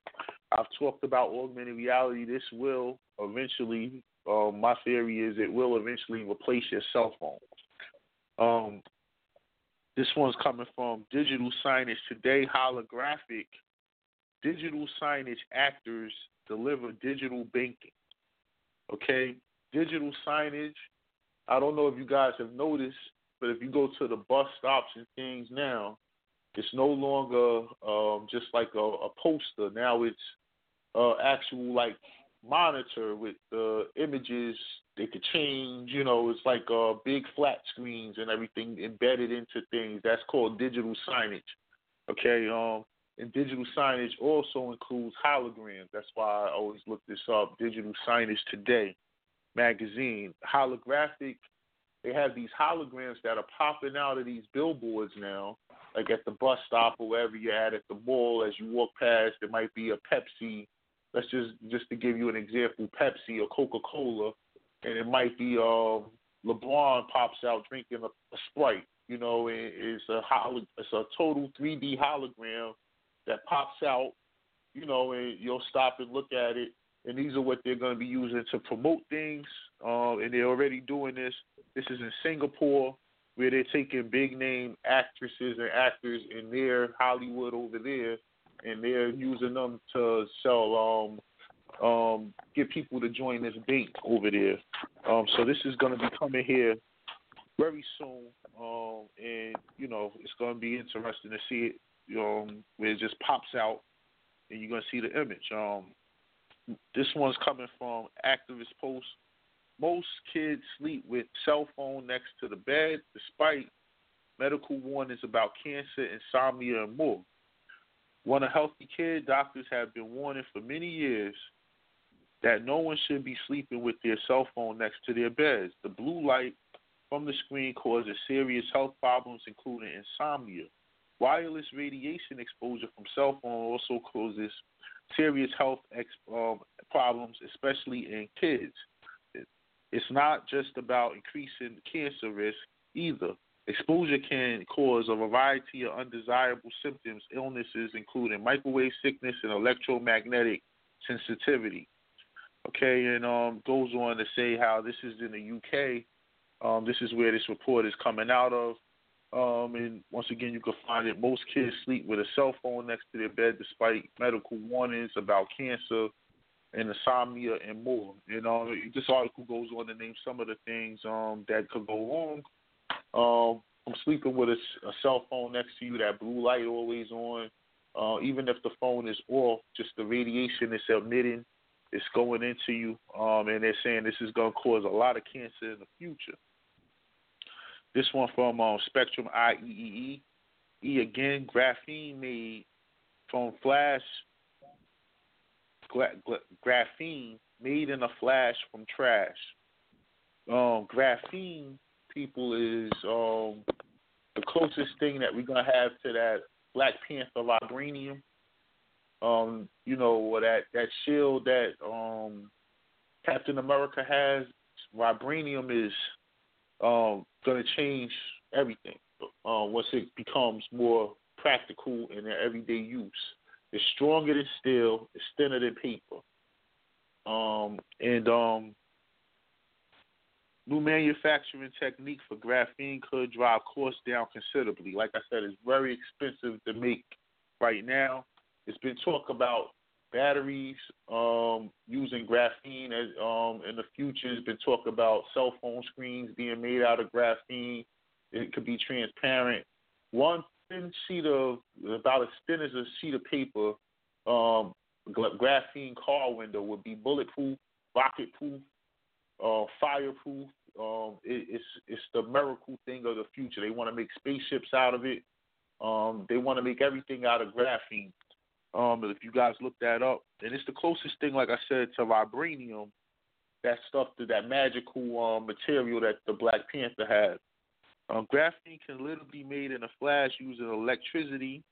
I've talked about augmented reality. This will eventually, my theory is it will eventually replace your cell phone. This one's coming from Digital Signage Today. Holographic digital signage actors deliver digital banking. Okay, digital signage. I don't know if you guys have noticed, but if you go to the bus stops and things now, it's no longer just like a poster. Now it's actual like monitor with images. They could change, you know, it's like big flat screens and everything embedded into things. That's called digital signage. Okay, and digital signage also includes holograms. That's why I always look this up. Digital Signage Today magazine. Holographic. They have these holograms that are popping out of these billboards now, like at the bus stop or wherever you're at the mall. As you walk past, there might be a Pepsi. Let's just to give you an example, Pepsi or Coca-Cola, and it might be LeBron pops out drinking a Sprite. You know, it's a total 3D hologram that pops out, you know, and you'll stop and look at it. And these are what they're going to be using to promote things, and they're already doing this. This is in Singapore, where they're taking big-name actresses and actors in their Hollywood over there, and they're using them to sell, get people to join this bank over there. So this is going to be coming here very soon, and, you know, it's going to be interesting to see it, where it just pops out, and you're going to see the image. This one's coming from Activist Post. most kids sleep with cell phone next to the bed, despite medical warnings about cancer, insomnia, and more. Want a healthy kid? Doctors have been warning for many years that no one should be sleeping with their cell phone next to their beds. The blue light from the screen causes serious health problems, including insomnia. Wireless radiation exposure from cell phone also causes serious health problems, especially in kids. It's not just about increasing cancer risk either. Exposure can cause a variety of undesirable symptoms, illnesses, including microwave sickness and electromagnetic sensitivity. Okay, and goes on to say how this is in the UK. This is where this report is coming out of. And once again, you can find it. Most kids sleep with a cell phone next to their bed despite medical warnings about cancer and insomnia and more. And this article goes on to name some of the things that could go wrong. From sleeping with a cell phone next to you, that blue light always on. Even if the phone is off, just the radiation it's emitting, it's going into you. And they're saying this is going to cause a lot of cancer in the future. This one from Spectrum IEEE. Again, graphene made from flash. Graphene made in a flash from trash. Graphene, people, is the closest thing that we're going to have to that Black Panther vibranium. You know, or that shield that Captain America has. Vibranium is going to change everything once it becomes more practical in their everyday use. It's stronger than steel. It's thinner than paper. New manufacturing technique for graphene could drive costs down considerably. Like I said, it's very expensive to make right now. It's been talk about batteries using graphene as, in the future. It's been talk about cell phone screens being made out of graphene. It could be transparent. One thin sheet of, about as thin as a sheet of paper, graphene car window would be bulletproof, rocketproof, fireproof. It's the miracle thing of the future. They want to make spaceships out of it. They want to make everything out of graphene. If you guys look that up, and it's the closest thing, like I said, to vibranium, that stuff, that magical material that the Black Panther had. Graphene can literally be made in a flash using electricity,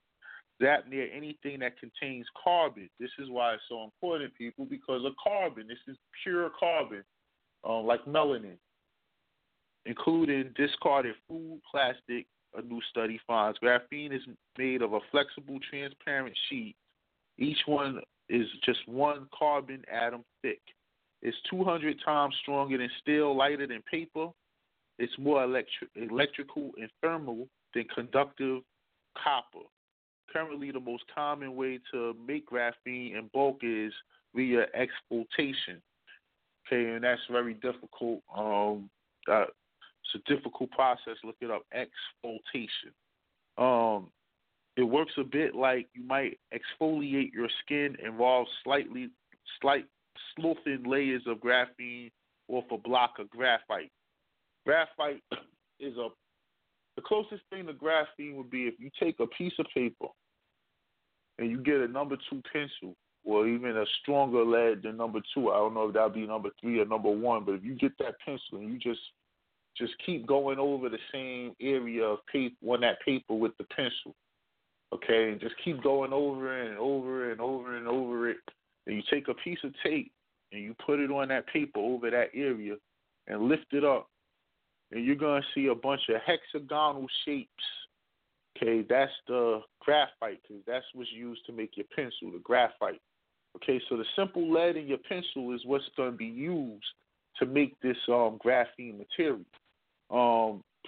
that near anything that contains carbon. This is why it's so important, people, because of carbon. This is pure carbon, like melanin, including discarded food, plastic. A new study finds graphene is made of a flexible, transparent sheet. Each one is just one carbon atom thick. It's 200 times stronger than steel, lighter than paper. It's more electrical and thermal than conductive copper. Currently, the most common way to make graphene in bulk is via exfoliation. Okay, and that's very difficult. It's a difficult process. Look it up. Exfoliation. It works a bit like you might exfoliate your skin, involves slight sleuthing layers of graphene off a block of graphite. Graphite is the closest thing to graphene would be if you take a piece of paper and you get a number 2 pencil, or even a stronger lead than number 2. I don't know if that would be number 3 or number 1, but if you get that pencil and you just keep going over the same area of paper on that paper with the pencil, okay? And just keep going over and over and over and over it. And you take a piece of tape and you put it on that paper over that area and lift it up, and you're going to see a bunch of hexagonal shapes, okay? That's the graphite, because that's what's used to make your pencil, the graphite. Okay, so the simple lead in your pencil is what's going to be used to make this graphene material.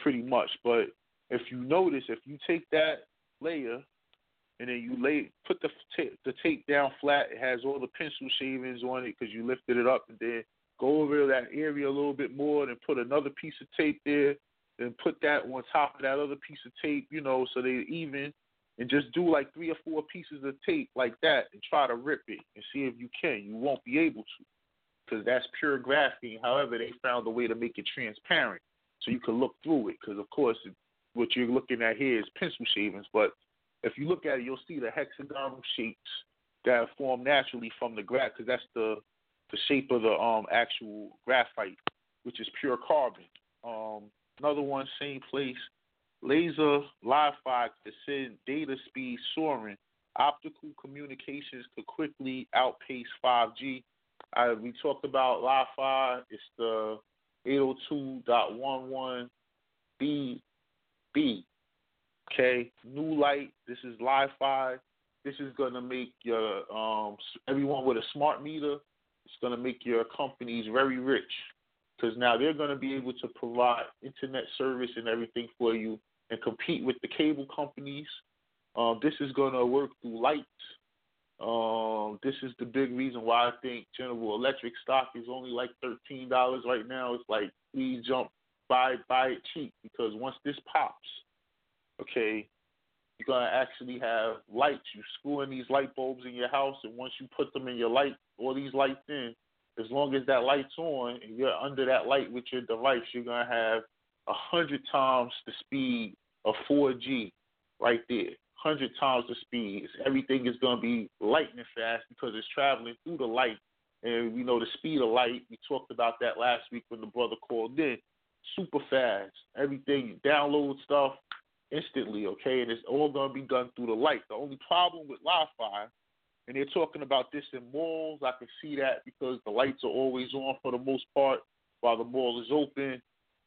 Pretty much. But if you notice, if you take that layer and then you put the tape down flat, it has all the pencil shavings on it because you lifted it up, and then go over that area a little bit more, then put another piece of tape there, then put that on top of that other piece of tape, you know, so they're even, and just do like 3 or 4 pieces of tape like that and try to rip it and see if you can. You won't be able to. because that's pure graphene. However, they found a way to make it transparent so you can look through it, because, of course, what you're looking at here is pencil shavings, but if you look at it, you'll see the hexagonal shapes that form naturally from the graphite, because that's the shape of the actual graphite, which is pure carbon. Another one, same place. Laser, Li-Fi, to send data speed soaring. Optical communications could quickly outpace 5G. We talked about Li-Fi. It's the 802.11BB. Okay, new light. This is Li-Fi. This is gonna make your everyone with a smart meter. It's gonna make your companies very rich, because now they're gonna be able to provide internet service and everything for you and compete with the cable companies. This is gonna work through lights. This is the big reason why I think General Electric stock is only like $13 right now. It's like, please jump, buy it cheap, because once this pops, okay, you're gonna actually have lights. You screw in these light bulbs in your house, and once you put them in your light, all these lights in, as long as that light's on and you're under that light with your device, you're gonna have 100 times the speed of 4G right there. 100 times the speed. Everything is going to be lightning fast because it's traveling through the light. And we know the speed of light. We talked about that last week when the brother called in. Super fast. Everything, you download stuff instantly, okay? And it's all going to be done through the light. The only problem with Li-Fi, and they're talking about this in malls, I can see that because the lights are always on for the most part while the mall is open.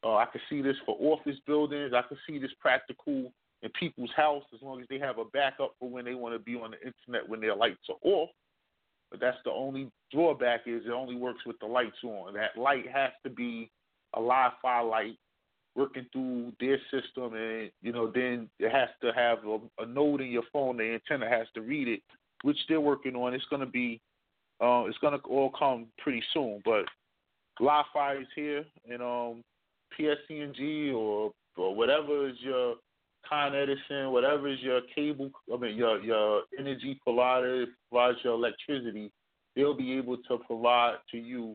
I can see this for office buildings. I can see this practical in people's house, as long as they have a backup for when they want to be on the internet when their lights are off. But that's the only drawback, is it only works with the lights on. That light has to be a Li-Fi light working through their system, and, you know, then it has to have a node in your phone. The antenna has to read it, which they're working on. It's going to be, it's going to all come pretty soon. But Li-Fi is here, and PSCNG or whatever is your Con Edison, whatever is your cable, your energy provider, provides your electricity, they'll be able to provide to you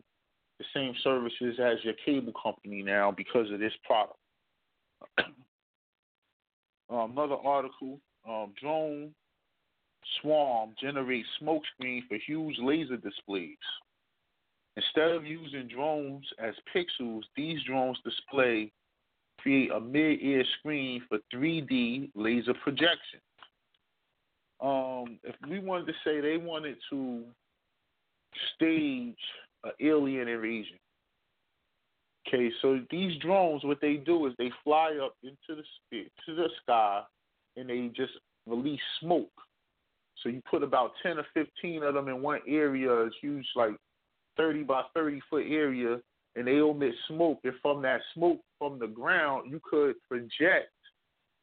the same services as your cable company now because of this product. Another article, drone swarm generates smoke screen for huge laser displays. Instead of using drones as pixels, these drones display create a mid-air screen for 3D laser projection. If we wanted to say they wanted to stage an alien invasion, okay, so these drones, what they do is they fly up into the sky and they just release smoke. So you put about 10 or 15 of them in one area, a huge like 30 by 30 foot area, and they omit smoke, and from that smoke from the ground, you could project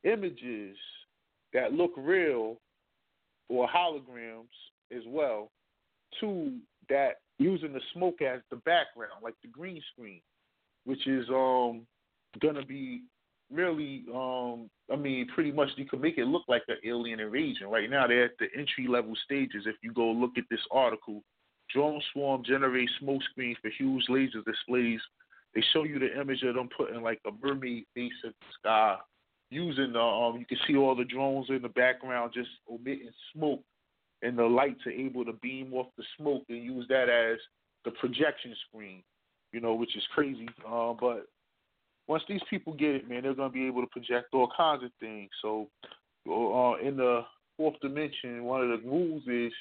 images that look real or holograms as well to that, using the smoke as the background, like the green screen, which is going to be really, pretty much you can make it look like an alien invasion. Right now, they're at the entry-level stages. If you go look at this article, drone swarm generates smoke screens for huge laser displays. They show you the image of them putting like a mermaid face in the sky, using the you can see all the drones in the background just emitting smoke, and the lights are able to beam off the smoke and use that as the projection screen, you know, which is crazy. But once these people get it, man, they're gonna be able to project all kinds of things. So in the fourth dimension, one of the rules is,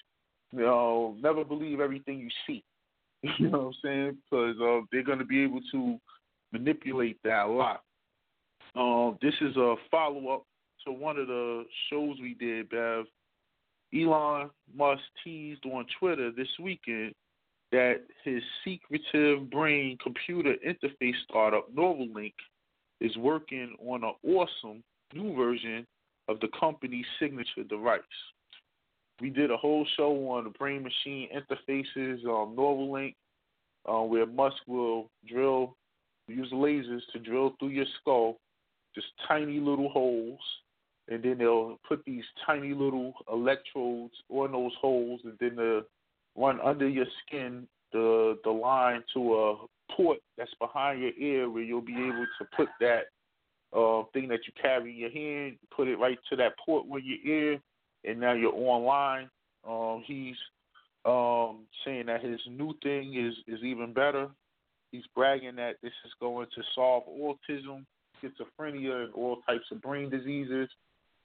you know, never believe everything you see. You know what I'm saying? Because they're going to be able to manipulate that a lot. This is a follow-up to one of the shows we did, Bev. Elon Musk teased on Twitter this weekend that his secretive brain computer interface startup, Neuralink, is working on an awesome new version of the company's signature device. We did a whole show on the brain-machine interfaces, Neuralink, where Musk will use lasers to drill through your skull, just tiny little holes, and then they'll put these tiny little electrodes on those holes, and then they'll run under your skin the line to a port that's behind your ear where you'll be able to put that thing that you carry in your hand, put it right to that port with your ear, and now you're online. He's saying that his new thing is even better. He's bragging that this is going to solve autism, schizophrenia, and all types of brain diseases,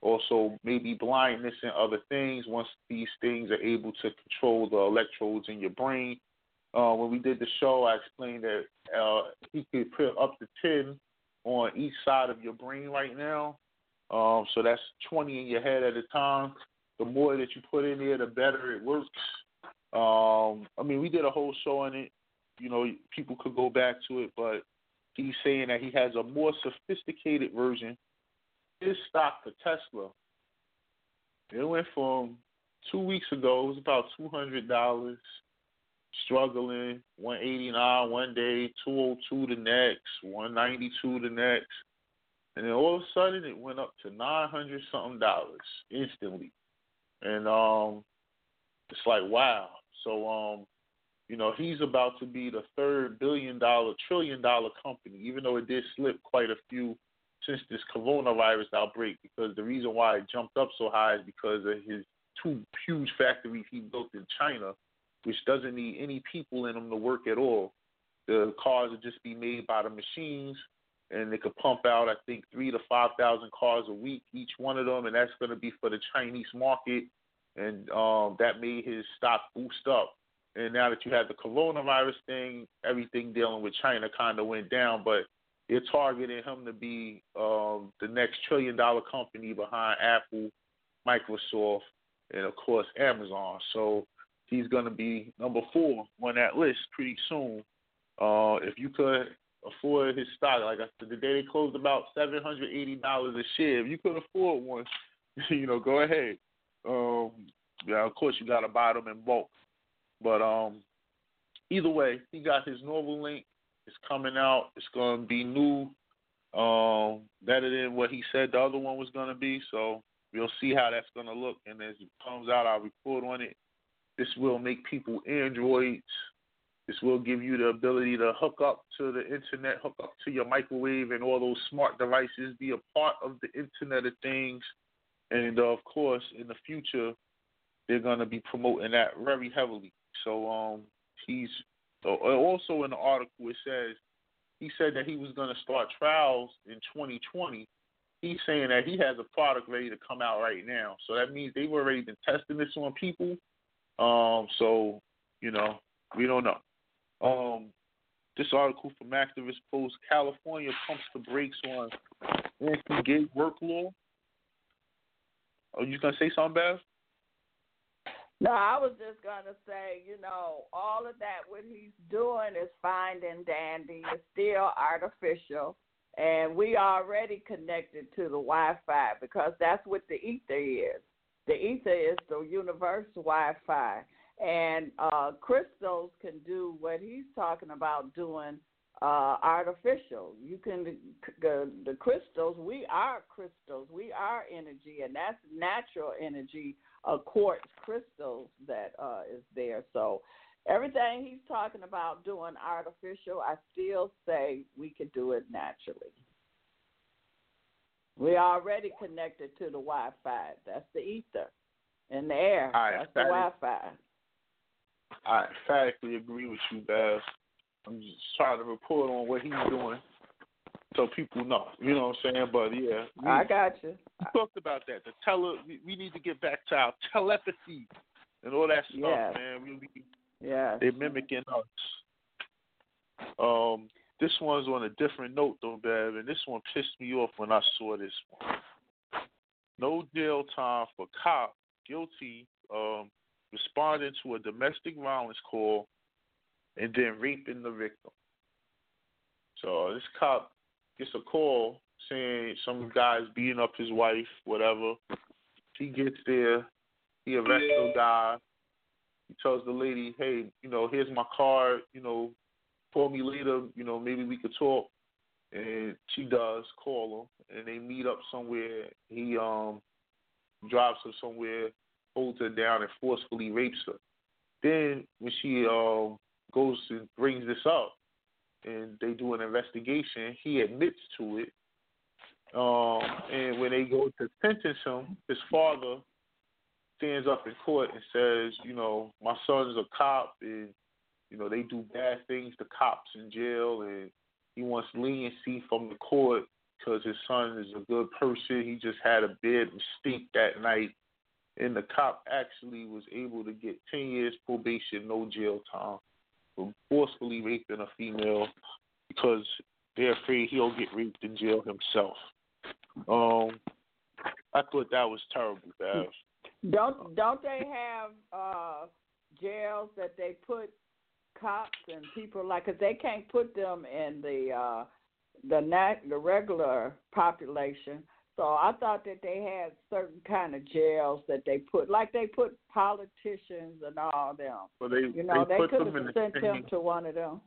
also maybe blindness and other things once these things are able to control the electrodes in your brain. When we did the show, I explained that he could put up to 10 on each side of your brain right now. So that's 20 in your head at a time. The more that you put in there, the better it works. I mean, we did a whole show on it. You know, people could go back to it, but he's saying that he has a more sophisticated version. His stock for Tesla, it went from 2 weeks ago, it was about $200, struggling, 189 one day, 202 the next, 192 the next, and then all of a sudden it went up to $900-something instantly. And it's like, wow. So, you know, he's about to be the third trillion-dollar company, even though it did slip quite a few since this coronavirus outbreak, because the reason why it jumped up so high is because of his two huge factories he built in China, which doesn't need any people in them to work at all. The cars would just be made by the machines, and they could pump out, I think, 3,000 to 5,000 cars a week, each one of them, and that's going to be for the Chinese market, and that made his stock boost up. And now that you have the coronavirus thing, everything dealing with China kind of went down, but they're targeting him to be the next trillion-dollar company behind Apple, Microsoft, and, of course, Amazon. So he's going to be number 4 on that list pretty soon. If you could afford his stock, like I said, today they closed about $780 a share. If you could afford one, you know, go ahead. Yeah, of course, you got to buy them in bulk. But either way, he got his novel link. It's coming out. It's going to be new, better than what he said the other one was going to be. So we'll see how that's going to look. And as it comes out, I'll report on it. This will make people androids. This will give you the ability to hook up to the internet, hook up to your microwave and all those smart devices, be a part of the Internet of Things. And, of course, in the future, they're going to be promoting that very heavily. So he's... So also in the article, it says he said that he was going to start trials in 2020. He's saying that he has a product ready to come out right now. So that means they've already been testing this on people. So, you know, we don't know. This article from Activist Post, California pumps the brakes on anti-gay work law. Are you going to say something, Beth? No, I was just going to say, you know, all of that, what he's doing is fine and dandy. It's still artificial. And we already connected to the Wi-Fi because that's what the ether is. The ether is the universe Wi-Fi. And crystals can do what he's talking about doing artificial. You can, the crystals, we are crystals. We are energy, and that's natural energy. Quartz crystals that is there. So everything he's talking about doing artificial, I still say we can do it naturally. We already connected to the Wi-Fi. That's the ether in the air. That's the Wi-Fi. I emphatically agree with you guys. I'm just trying to report on what he's doing so people know, you know what I'm saying? But, yeah. I got you. We talked about that. We need to get back to our telepathy and all that stuff, man. They're mimicking us. This one's on a different note, though, Bev, and this one pissed me off when I saw this one. No jail time for cop guilty responding to a domestic violence call and then raping the victim. So this cop gets a call saying some guy's beating up his wife, whatever. He gets there. He arrests the guy. He tells the lady, hey, you know, here's my card. You know, call me later. You know, maybe we could talk. And she does call him. And they meet up somewhere. He drives her somewhere, holds her down, and forcefully rapes her. Then when she goes and brings this up, and they do an investigation. He admits to it. And when they go to sentence him, his father stands up in court and says, you know, my son's a cop, and, you know, they do bad things to cops in jail, and he wants leniency from the court because his son is a good person. He just had a bad mistake that night. And the cop actually was able to get 10 years probation, no jail time, for forcefully raping a female because they're afraid he'll get raped in jail himself. I thought that was terrible, guys. Don't they have jails that they put cops and people like? Because they can't put them in the regular population. So I thought that they had certain kind of jails that they put, like they put politicians and all them. Well, they could have sent them to one of them.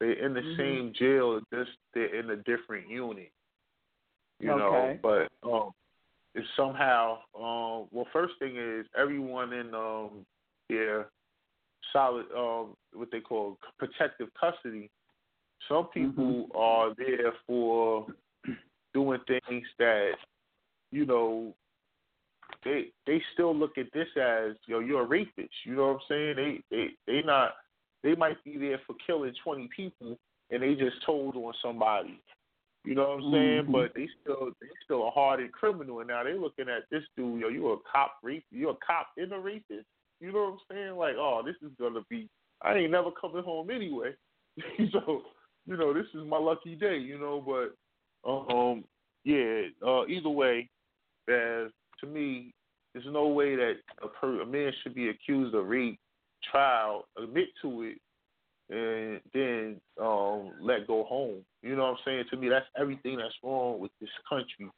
They're in the same jail, just they're in a different unit, But it's somehow. Well, first thing is everyone in their solid, what they call protective custody. Some people are there for doing things that, you know, they still look at this as, yo, you're a rapist. You know what I'm saying? They not, they might be there for killing 20 people and they just told on somebody. You know what I'm saying? But they still a hardened criminal, and now they looking at this dude, yo, you a cop rapist, you a cop and a rapist. You know what I'm saying? Like, oh, this is gonna be, I ain't never coming home anyway. So, you know, this is my lucky day, you know, but either way, to me, there's no way that a man should be accused of rape, trial, admit to it, and then let go home. You know what I'm saying? To me, that's everything that's wrong with this country.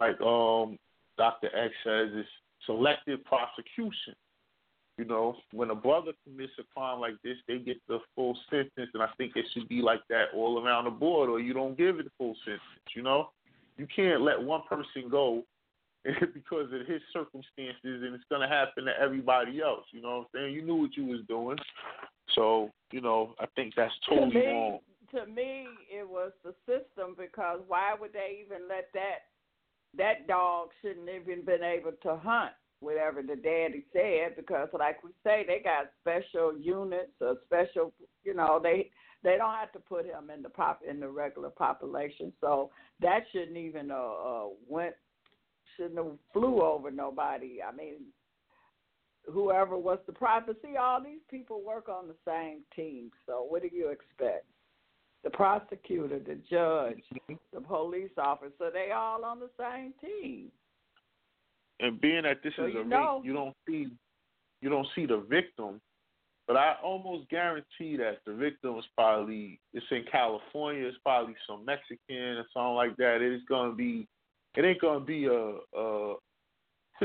Like Dr. X says, it's selective prosecution. You know, when a brother commits a crime like this, they get the full sentence, and I think it should be like that all around the board, or you don't give it the full sentence, you know? You can't let one person go because of his circumstances, and it's going to happen to everybody else, you know what I'm saying? You knew what you was doing. So, you know, I think that's totally wrong. To me, it was the system, because why would they even let that dog shouldn't even been able to hunt? Whatever the daddy said, because like we say, they got special units or special, you know, they don't have to put him in the regular population. So that shouldn't even shouldn't have flew over nobody. I mean, whoever was the prophet. See, all these people work on the same team. So what do you expect? The prosecutor, the judge, the police officer, they all on the same team. And being that this is a rape, you don't see the victim, but I almost guarantee that the victim is probably, it's in California, it's probably some Mexican or something like that. It ain't gonna be because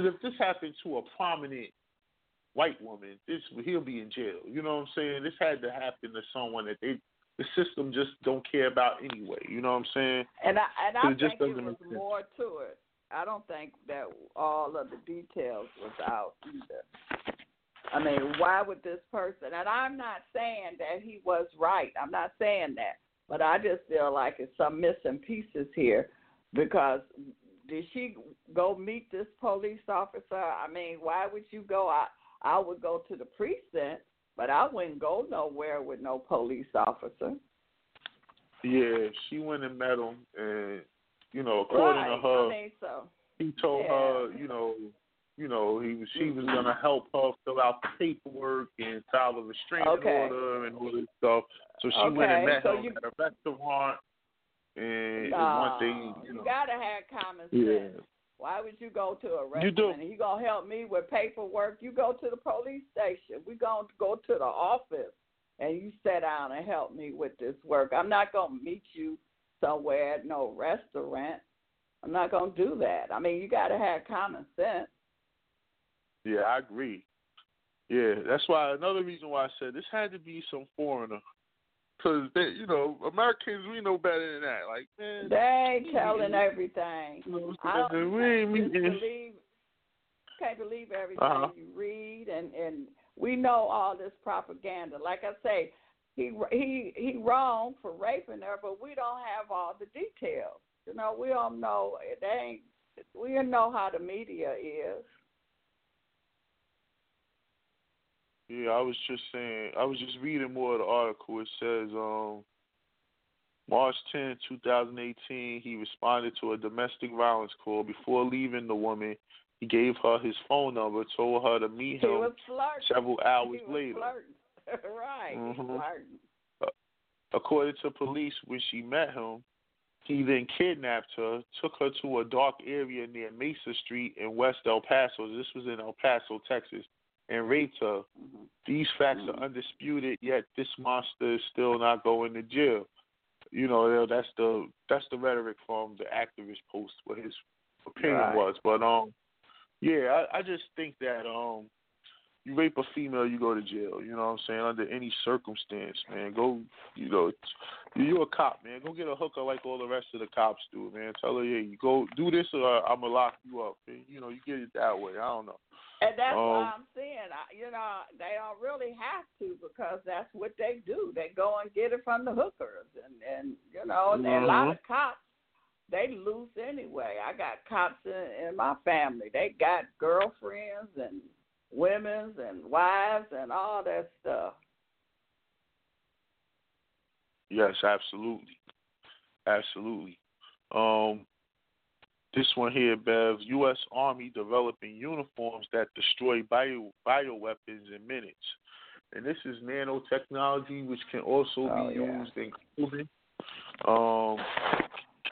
if this happened to a prominent white woman, he'll be in jail. You know what I'm saying? This had to happen to someone that the system just don't care about anyway. You know what I'm saying? And I think there was more to it. I don't think that all of the details was out either. I mean, why would this person, and I'm not saying that he was right. I'm not saying that. But I just feel like it's some missing pieces here, because did she go meet this police officer? I mean, why would you go? I would go to the precinct, but I wouldn't go nowhere with no police officer. Yeah, she went and met him, and you know, according to her, I mean, so he told her, you know, she was gonna help her fill out the paperwork and file a restraining order and all this stuff. So she went and met him at a restaurant, and one thing, you gotta have common sense. Yeah. Why would you go to a restaurant? You gonna help me with paperwork? You go to the police station. We gonna go to the office, and you sit down and help me with this work. I'm not gonna meet you somewhere at no restaurant. I'm not going to do that. I mean, you got to have common sense. Yeah, I agree. Yeah, that's why, another reason why I said this had to be some foreigner. Because, you know, Americans, we know better than that. Like, man, they ain't telling everything. I can't believe everything you read and We know all this propaganda. Like I say, he wrong for raping her, but we don't have all the details. You know, we don't know. We don't know how the media is. Yeah, I was just saying, I was just reading more of the article. It says, March 10, 2018, he responded to a domestic violence call. Before leaving the woman, he gave her his phone number, told her to meet him several hours later. Right, mm-hmm. According to police, when she met him, he then kidnapped her, took her to a dark area near Mesa Street in West El Paso. This was in El Paso, Texas. And raped her. Mm-hmm. These facts are undisputed, yet this monster is still not going to jail. You know, that's the rhetoric from the activist post, what his opinion was. But yeah, I just think that you rape a female, you go to jail. You know what I'm saying? Under any circumstance, man, go. You know, you're a cop, man. Go get a hooker like all the rest of the cops do, man. Tell her, yeah, you go do this, or I'm gonna lock you up. And, you know, you get it that way. I don't know. And that's what I'm saying. You know, they don't really have to because that's what they do. They go and get it from the hookers, and you know, and a lot of cops, they loose anyway. I got cops in my family. They got girlfriends and women's and wives and all that stuff. Yes, absolutely, absolutely. This one here, Bev, U.S. Army developing uniforms that destroy bioweapons in minutes. And this is nanotechnology, which can also be used in clothing.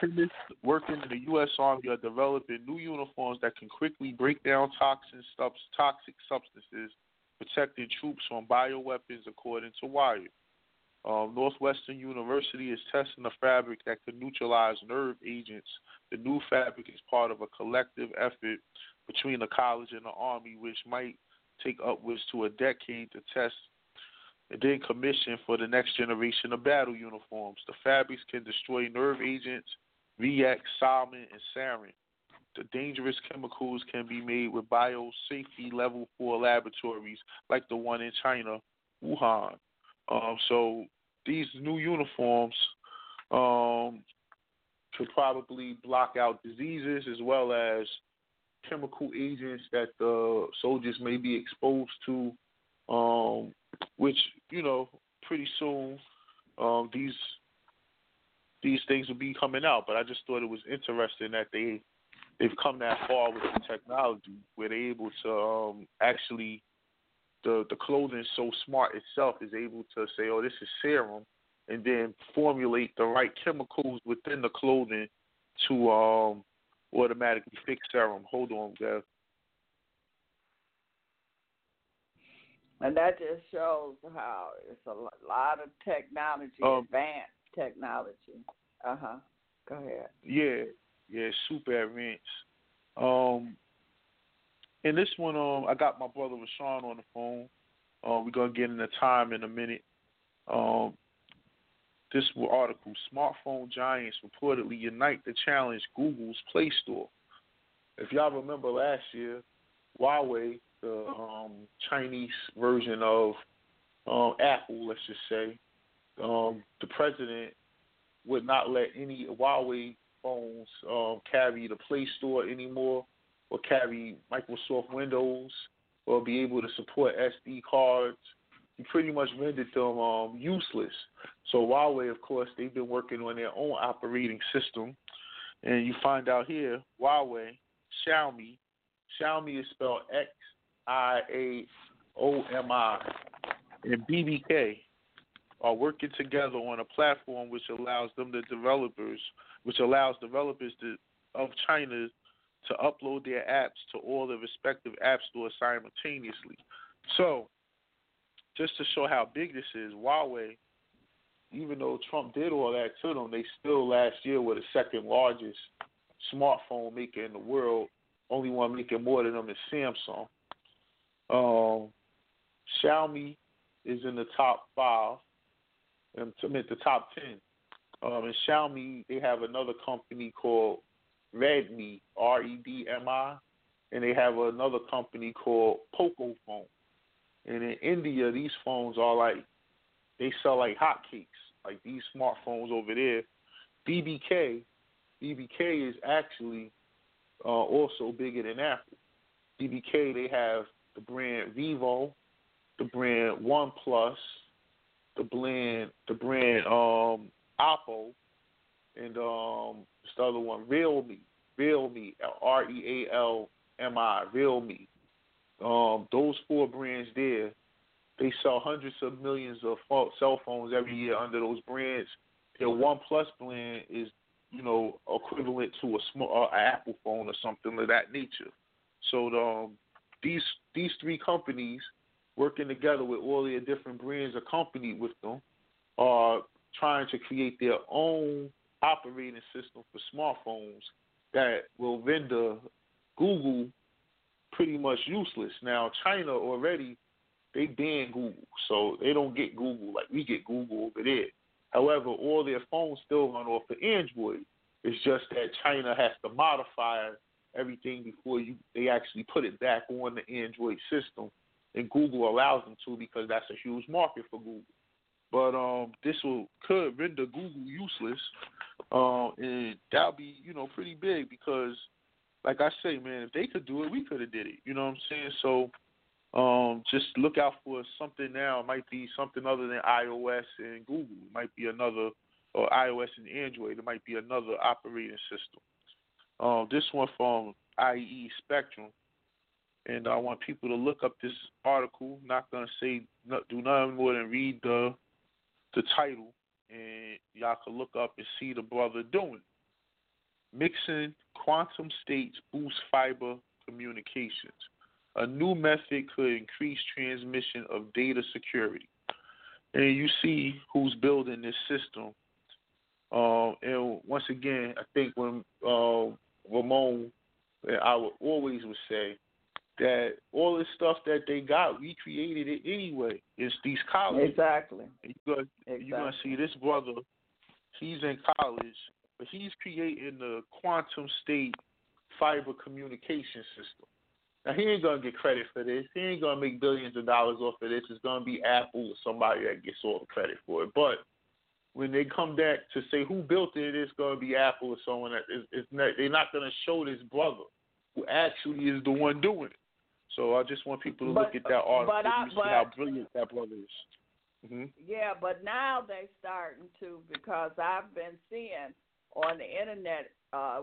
Chemists working in the U.S. Army are developing new uniforms that can quickly break down toxic substances, protecting troops from bioweapons, according to Wired. Northwestern University is testing a fabric that can neutralize nerve agents. The new fabric is part of a collective effort between the college and the Army, which might take upwards to a decade to test and then commission for the next generation of battle uniforms. The fabrics can destroy nerve agents, VX, Salmon, and Sarin. The dangerous chemicals can be made with biosafety level 4 laboratories like the one in China, Wuhan. So these new uniforms could probably block out diseases as well as chemical agents that the soldiers may be exposed to, which, you know, pretty soon these things will be coming out. But I just thought it was interesting that they've come that far with the technology where they're able to actually – The clothing so smart itself is able to say, oh, this is serum, and then formulate the right chemicals within the clothing to automatically fix serum. Hold on, Jeff. And that just shows how it's a lot of technology, advanced technology. Go ahead. Yeah, super advanced. And this one, I got my brother Rashawn on the phone. We're going to get into time in a minute. This article, smartphone giants reportedly unite to challenge Google's Play Store. If y'all remember last year, Huawei, the Chinese version of Apple, let's just say, the president would not let any Huawei phones carry the Play Store anymore, or carry Microsoft Windows, or be able to support SD cards. He pretty much rendered them useless. So Huawei, of course, they've been working on their own operating system. And you find out here, Huawei, Xiaomi is spelled Xiaomi, and BBK are working together on a platform which allows developers of China to upload their apps to all the respective app stores simultaneously. So, just to show how big this is, Huawei, even though Trump did all that to them, they still last year were the second largest smartphone maker in the world. Only one making more than them is Samsung. Xiaomi is in the top 10. And Xiaomi, they have another company called Redmi, R-E-D-M-I, and they have another company called Pocophone. And in India, these phones are like, they sell like hotcakes. Like these smartphones over there, BBK is actually also bigger than Apple. BBK, they have the brand Vivo, the brand OnePlus, the brand Oppo, and this other one, Realme, REALMI, Realme. Those four brands there, they sell hundreds of millions of cell phones every year under those brands. Their OnePlus brand is, you know, equivalent to a small Apple phone or something of that nature. So these three companies working together with all their different brands accompanied with them are trying to create their own operating system for smartphones that will render Google pretty much useless. Now, China already, they banned Google, so they don't get Google like we get Google over there. However, all their phones still run off the Android. It's just that China has to modify everything before they actually put it back on the Android system, and Google allows them to because that's a huge market for Google. But this could render Google useless, and that'll be, you know, pretty big because, like I say, man, if they could do it, we could have did it. You know what I'm saying? So just look out for something now. It might be something other than iOS and Google. It might be another, or iOS and Android. It might be another operating system. This one from IE Spectrum, and I want people to look up this article. Not gonna say do nothing more than read the title, and y'all can look up and see the brother doing. Mixing quantum states boosts fiber communications. A new method could increase transmission of data security. And you see who's building this system. And once again, I think when Ramon, I would always would say that all this stuff that they got, we created it anyway. It's these colleges. Exactly. You're going to see this brother, he's in college, but he's creating the quantum state fiber communication system. Now, he ain't going to get credit for this. He ain't going to make billions of dollars off of this. It's going to be Apple or somebody that gets all the credit for it. But when they come back to say who built it, it's going to be Apple or someone that they're not going to show this brother who actually is the one doing it. So I just want people to look at that article and see how brilliant that brother is. Mm-hmm. Yeah, but now they're starting to, because I've been seeing on the internet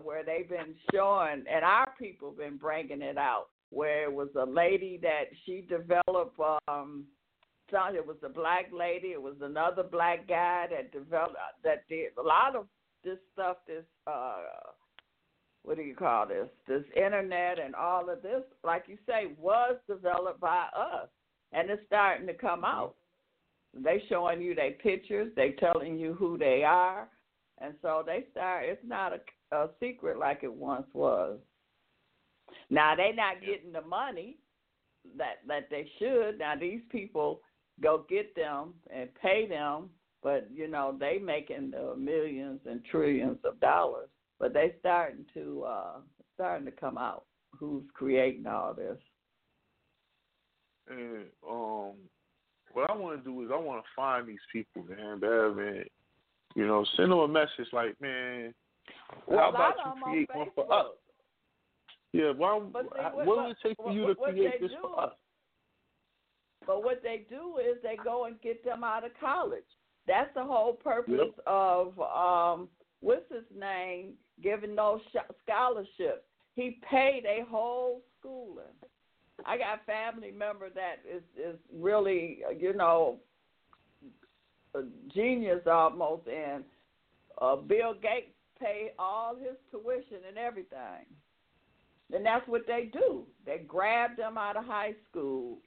where they've been showing, and our people been bringing it out, where it was a lady that she developed, it was a black lady, it was another black guy that developed, that did a lot of this stuff, this, what do you call this? This internet and all of this, like you say, was developed by us, and it's starting to come out. They showing you their pictures, they telling you who they are, and so they start. It's not a secret like it once was. Now they're not getting the money that they should. Now these people go get them and pay them, but you know they making the millions and trillions of dollars. But they starting to come out. Who's creating all this? And what I want to do is I want to find these people, man. Man, you know, send them a message like, man, how about you create one for us? Yeah, what would it take for you to create this for us? But what they do is they go and get them out of college. That's the whole purpose of what's his name, giving those scholarships. He paid a whole schooling. I got a family member that is really, you know, a genius almost, and Bill Gates paid all his tuition and everything. And that's what they do. They grab them out of high school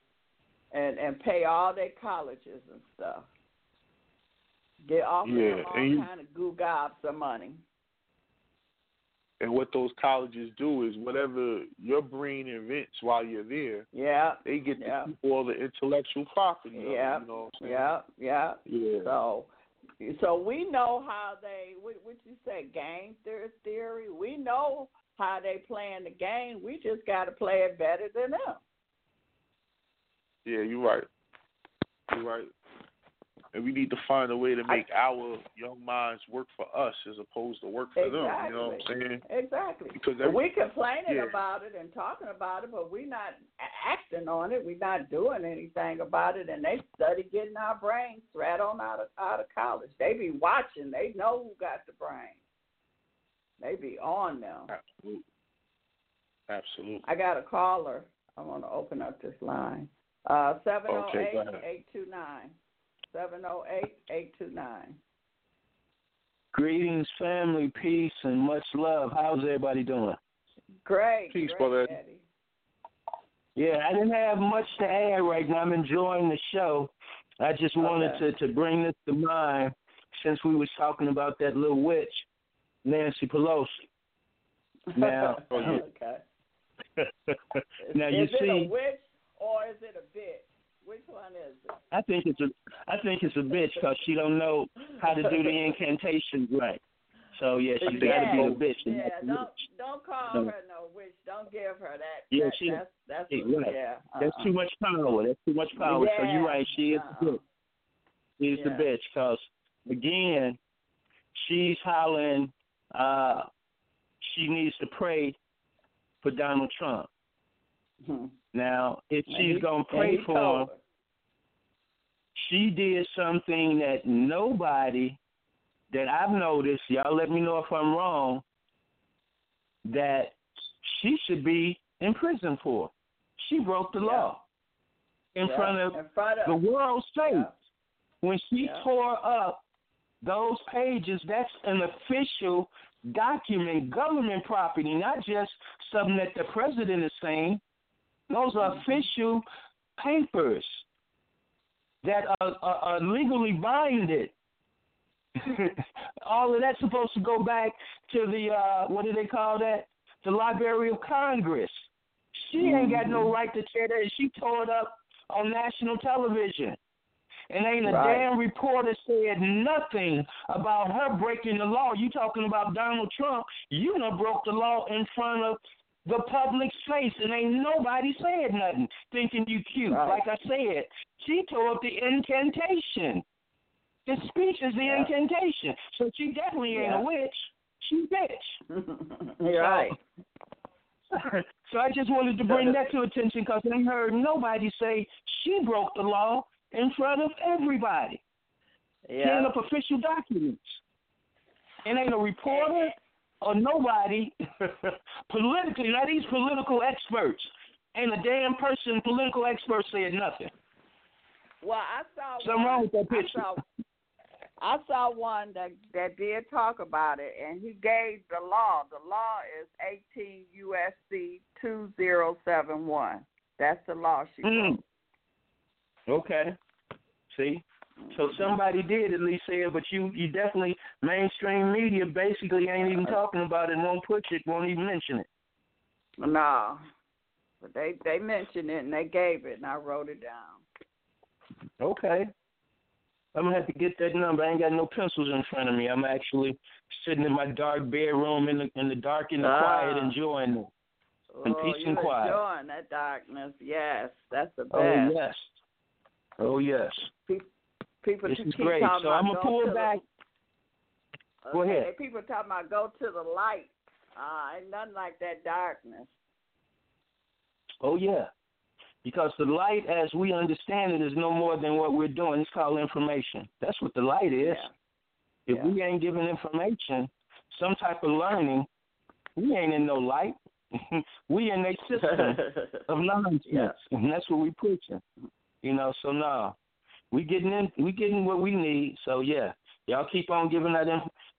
and pay all their colleges and stuff. They offer them all kind of goo gobs of money. And what those colleges do is whatever your brain invents while you're there, they get to keep all the intellectual property. Yeah, you know what I'm saying? Yeah. So we know how they, what you say, game theory. We know how they playing the game. We just got to play it better than them. Yeah, you're right. You're right. And we need to find a way to make our young minds work for us as opposed to work for them. You know what I'm saying? Exactly. Because we're complaining about it and talking about it, but we're not acting on it. We're not doing anything about it. And they study getting our brains right on out of college. They be watching. They know who got the brain. They be on them. Absolutely. Absolutely. I got a caller. I want to open up this line. 708-829. 708-829. Greetings, family, peace, and much love. How's everybody doing? Great. Peace, brother. Yeah, I didn't have much to add right now. I'm enjoying the show. I just wanted to bring this to mind since we was talking about that little witch, Nancy Pelosi. Now, now you see. Is it a witch or is it a bitch? Which one is it? I think it's a bitch because she don't know how to do the incantations right. So yeah, she's got to be a bitch. Yeah, don't call her no witch. Don't give her that. Yeah, that's too much power. Yeah, so you're right. She is a bitch. She is the bitch because again, she's hollering. She needs to pray for Donald Trump. Hmm. Now, if she's going to pray for him, she did something that nobody that I've noticed, y'all let me know if I'm wrong, that she should be in prison for. She broke the law in front of the world's face. Yeah. When she tore up those pages, that's an official document, government property, not just something that the president is saying. Those are official papers that are legally binded. All of that's supposed to go back to the, what do they call that? The Library of Congress. She ain't got no right to tear that. She tore it up on national television. And ain't a damn reporter said nothing about her breaking the law. You talking about Donald Trump. You done broke the law in front of the public face, and ain't nobody said nothing, thinking you cute. Right. Like I said, she tore up the incantation. The speech is the incantation. So she definitely ain't a witch. She's a bitch. So I just wanted to bring that to attention because I heard nobody say she broke the law in front of everybody. Tearing up official documents. And ain't a reporter or nobody, politically, now these political experts, and a damn person, political experts said nothing. Well, I saw something wrong with that picture. I saw one that did talk about it, and he gave the law. The law is 18 U.S.C. 2071. That's the law she wrote. Okay. See? So somebody did at least say it, but you definitely, mainstream media basically ain't even talking about it, won't put it, won't even mention it. No. But they mentioned it and they gave it and I wrote it down. Okay. I'm going to have to get that number. I ain't got no pencils in front of me. I'm actually sitting in my dark bedroom in the dark and the quiet enjoying it. In peace and quiet. Enjoying that darkness. Yes. That's the best. Oh, yes. People this is great. So I'm gonna pull back. Go ahead. People talking about go to the light. Ain't nothing like that darkness. Oh yeah, because the light, as we understand it, is no more than what we're doing. It's called information. That's what the light is. Yeah. If we ain't giving information, some type of learning, we ain't in no light. We in a system of nonsense, and that's what we preaching. You know, so no. We getting what we need, so yeah. Y'all keep on giving that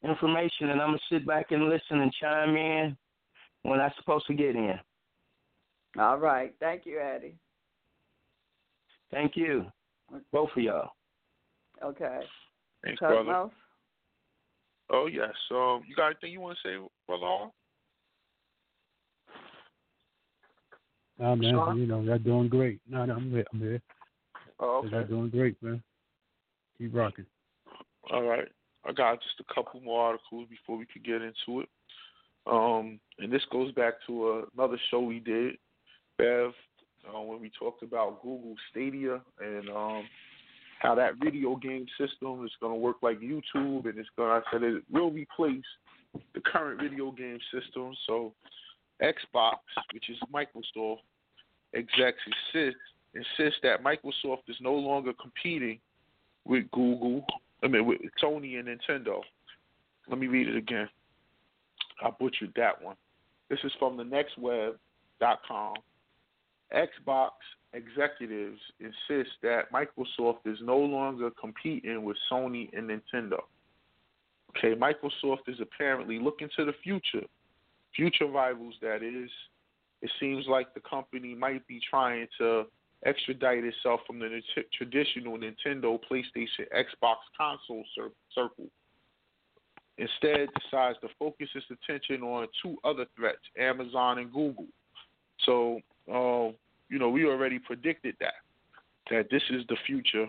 information, and I'm going to sit back and listen and chime in when I'm supposed to get in. All right. Thank you, Addie. Thank you. Both of y'all. Okay. Thanks, brother. Oh, yes. So you got anything you want to say, brother? No, man. Sure. You know, they're doing great. No, I'm here. Oh, okay. You're doing great, man. Keep rocking. All right. I got just a couple more articles before we could get into it. And this goes back to another show we did. Bev when we talked about Google Stadia and how that video game system is going to work like YouTube, and it's going, I said it will replace the current video game system. So Xbox, which is Microsoft, execs insist that Microsoft is no longer competing with Google, with Sony and Nintendo. Let me read it again. I butchered that one. This is from thenextweb.com. Xbox executives insist that Microsoft is no longer competing with Sony and Nintendo. Okay, Microsoft is apparently looking to the future rivals, that is. It seems like the company might be trying to extradite itself from the traditional Nintendo, PlayStation, Xbox console circle. Instead, decides to focus its attention on two other threats, Amazon and Google. So, we already predicted that this is the future.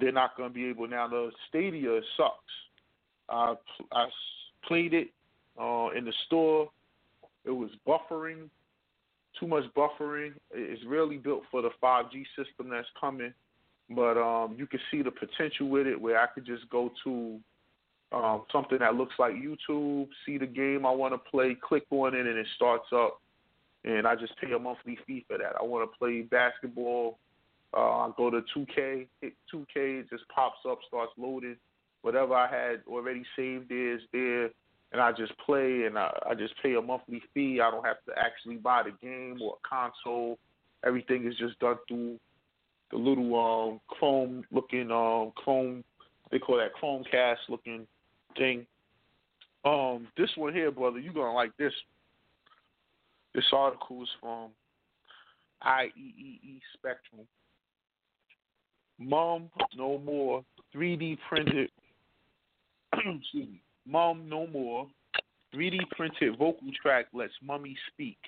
They're not going to be able now. The Stadia sucks. I played it in the store. It was buffering, too much buffering. It's really built for the 5G system that's coming. But you can see the potential with it, where I could just go to something that looks like YouTube, see the game I want to play, click on it, and it starts up. And I just pay a monthly fee for that. I want to play basketball. I go to 2K, hit 2K, it just pops up, starts loading. Whatever I had already saved is there, and I just play, and I just pay a monthly fee. I don't have to actually buy the game or a console. Everything is just done through the little Chrome-looking they call that Chromecast-looking thing. This one here, brother, you're going to like this. This article is from IEEE Spectrum. Mum, no more 3D printed. Excuse me. Mum, no more 3D printed vocal track lets mummy speak.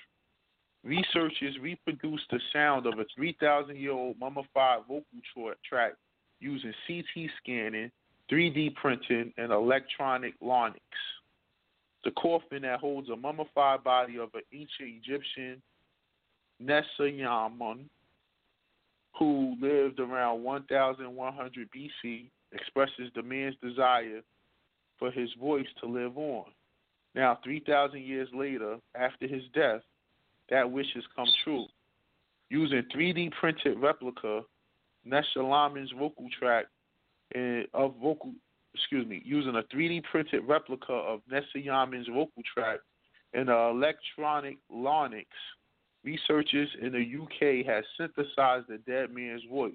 Researchers reproduced the sound of a 3,000-year-old mummified vocal track using CT scanning, 3D printing, and electronic larynx. The coffin that holds a mummified body of an ancient Egyptian Nesyamun, who lived around 1100 BC, expresses the man's desire for his voice to live on. Now, 3,000 years later, after his death, that wish has come true. Using 3D printed replica, using a 3D printed replica of Nesyamun's vocal tract and an electronic larynx, researchers in the UK have synthesized the dead man's voice.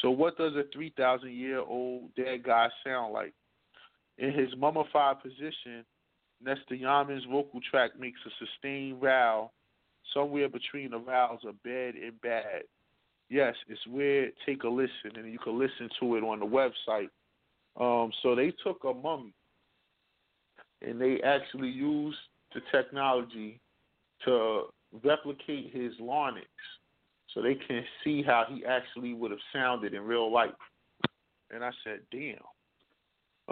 So what does a 3,000-year-old dead guy sound like? In his mummified position, Nesyamun's vocal tract makes a sustained growl, somewhere between the growls of bed and bad. Yes, it's weird. Take a listen, and you can listen to it on the website. So they took a mummy, and they actually used the technology to replicate his larynx, so they can see how he actually would have sounded in real life. And I said, damn.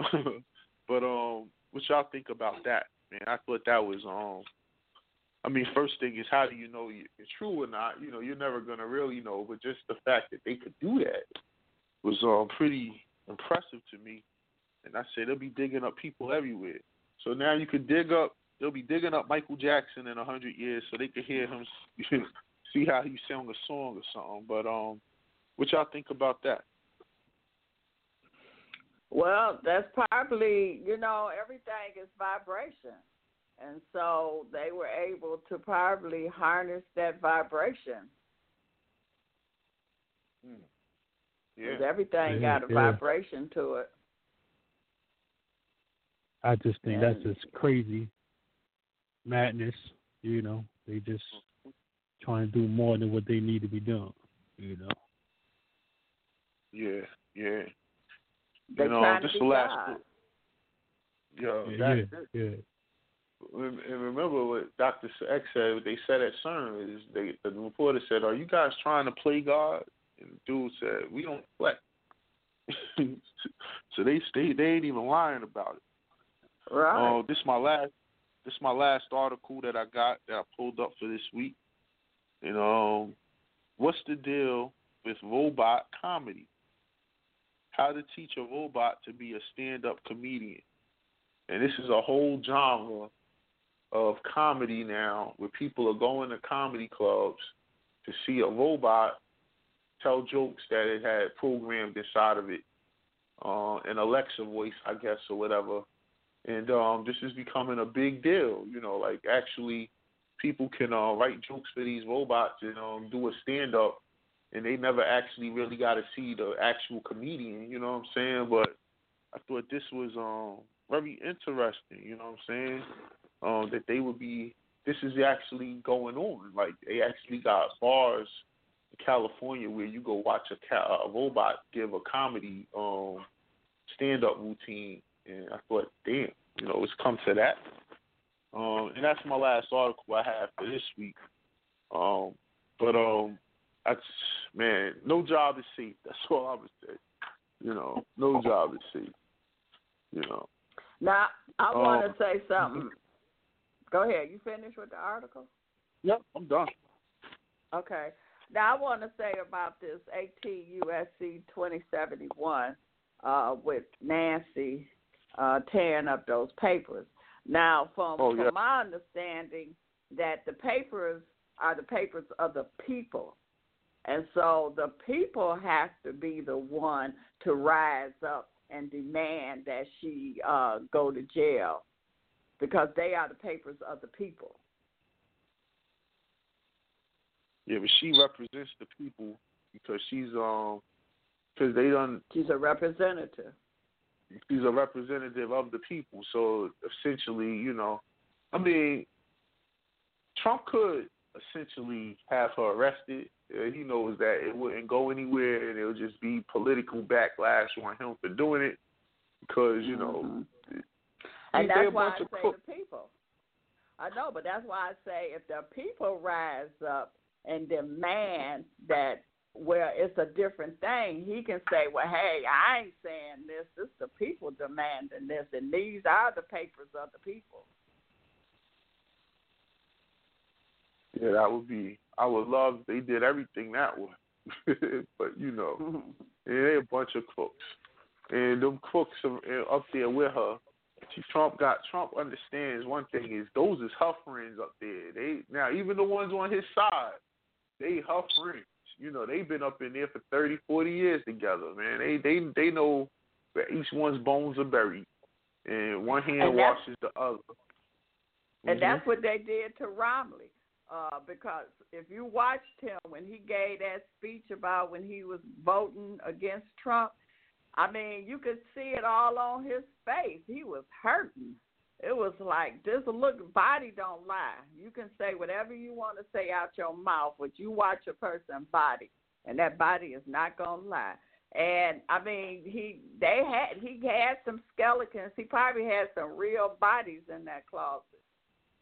But what y'all think about that, man? I thought that was first thing is, how do you know it's true or not? You're never gonna really know. But just the fact that they could do that was pretty impressive to me. And I said, they'll be digging up people everywhere. So now you could dig up, they'll be digging up Michael Jackson in 100 years so they could hear him, see how he sang a song or something. But what y'all think about that? Well, that's probably, everything is vibration. And so they were able to probably harness that vibration. Yeah. Because everything got a vibration to it. I just think that's just crazy madness. They just trying to do more than what they need to be done. Yeah. This is the last. And remember what Dr. X said. What they said at CERN is, the reporter said, "Are you guys trying to play God?" And the dude said, "We don't play." So they ain't even lying about it. Right. This is my last article that I got, that I pulled up for this week. You know, what's the deal with robot comedy? How to teach a robot to be a stand-up comedian. And this is a whole genre of comedy now where people are going to comedy clubs to see a robot tell jokes that it had programmed inside of it, an Alexa voice, I guess, or whatever. And this is becoming a big deal, you know, like actually people can write jokes for these robots and do a stand-up, and they never actually really got to see the actual comedian, you know what I'm saying? But I thought this was very interesting, you know what I'm saying, that they would be, this is actually going on. Like, they actually got bars in California where you go watch a robot give a comedy stand-up routine. And I thought, damn, you know, it's come to that. And that's my last article I have for this week. Man, no job is safe. That's all I would say. You know, no job is safe. You know. Now, I want to say something. Go ahead. You finished with the article? Yep, I'm done. Okay. Now, I want to say about this ATUSC 2071 with Nancy tearing up those papers. Now, from my understanding, that the papers are the papers of the people. And so the people have to be the one to rise up and demand that she go to jail, because they are the papers of the people. Yeah, but she represents the people because she's she's a representative. She's a representative of the people. So essentially, you know, I mean, Trump could essentially have her arrested. He knows that it wouldn't go anywhere, and it would just be political backlash on him for doing it because, you know. And that's why I say the people. I know, but that's why I say if the people rise up and demand that, well, it's a different thing. He can say, well, hey, I ain't saying this. It's the people demanding this, and these are the papers of the people. Yeah, that would be, I would love if they did everything that way. But, you know, they're a bunch of crooks. And them crooks are up there with her. Trump understands one thing is those is her friends up there. Now, even the ones on his side, they her friends. You know, they've been up in there for 30, 40 years together, man. They know that each one's bones are buried. And one hand washes the other. And that's what they did to Romney. Because if you watched him when he gave that speech about when he was voting against Trump, I mean, you could see it all on his face. He was hurting. It was like, this look, body don't lie. You can say whatever you want to say out your mouth, but you watch a person's body, and that body is not going to lie. And, I mean, he had some skeletons. He probably had some real bodies in that closet.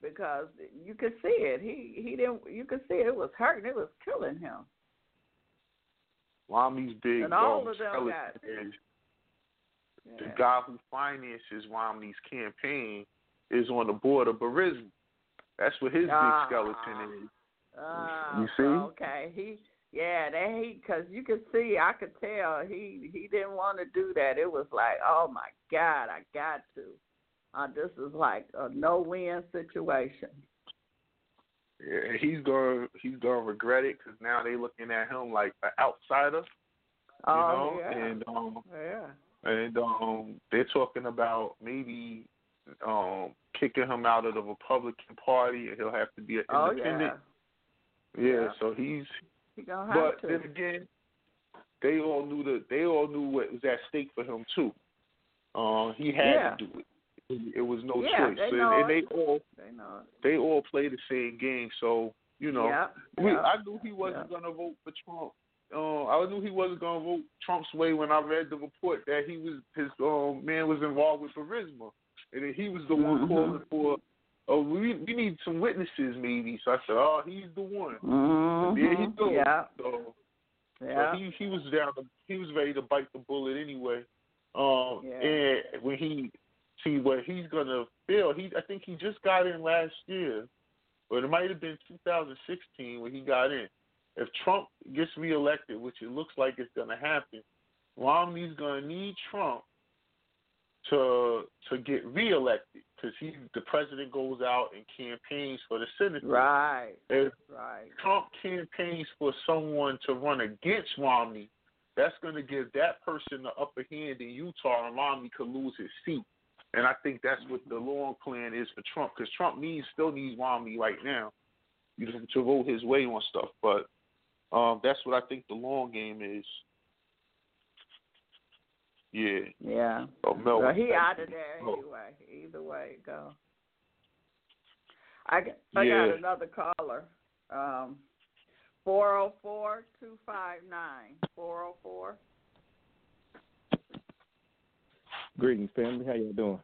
Because you could see it, he didn't. You could see it was hurting. It was killing him. Romney's big and all of them got the guy who finances Romney's campaign is on the board of Burisma. That's what his big skeleton is. You see? Okay, because you could see, I could tell he didn't want to do that. It was like, oh my God, I got to. This is like a no-win situation. Yeah, he's gonna regret it because now they looking at him like an outsider. Oh, you know? Yeah. And they're talking about maybe kicking him out of the Republican Party, and he'll have to be an independent. Oh, yeah. Yeah. So then again, they all knew what was at stake for him too. He had to do it. It was no choice. They all play the same game. So, you know, I knew he wasn't going to vote for Trump. I knew he wasn't going to vote Trump's way when I read the report that his man was involved with Burisma. And then he was the one calling for, we need some witnesses maybe. So I said, he's the one. And there he goes. Yeah. So he was ready to bite the bullet anyway. And when he... See, what he's going to feel, I think he just got in last year, or it might have been 2016 when he got in. If Trump gets reelected, which it looks like it's going to happen, Romney's going to need Trump to get reelected because the president goes out and campaigns for the Senate. Right. If Trump campaigns for someone to run against Romney, that's going to give that person the upper hand in Utah, and Romney could lose his seat. And I think that's what the long plan is for Trump, because Trump still needs Romney right now to roll his way on stuff. But that's what I think the long game is. Yeah. Yeah. So well, he out of there anyway. Either way, go. I got another caller. 404-259. 404. Greetings, family. How y'all doing?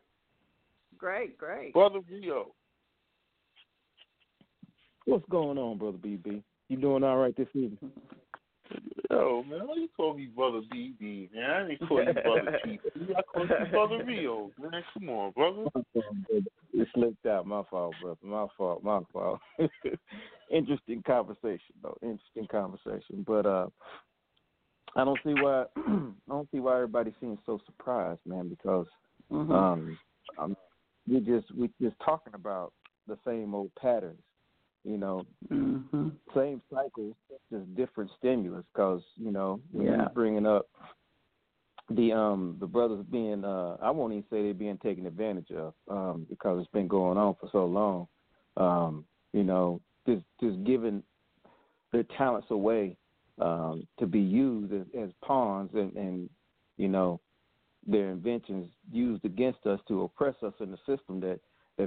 Great. Brother Rio. What's going on, Brother BB? You doing all right this evening? Yo, man, why you call me Brother BB, man? I didn't call you Brother BB. I call you Brother Rio, man. Come on, brother. It slipped out. My fault, brother. My fault. Interesting conversation, though. But I don't see why. Everybody seems so surprised, man. Because we just talking about the same old patterns. You know, same cycles, just different stimulus. Because when bringing up the brothers being, I won't even say they're being taken advantage of, because it's been going on for so long. Just giving their talents away to be used as pawns, and their inventions used against us to oppress us in the system that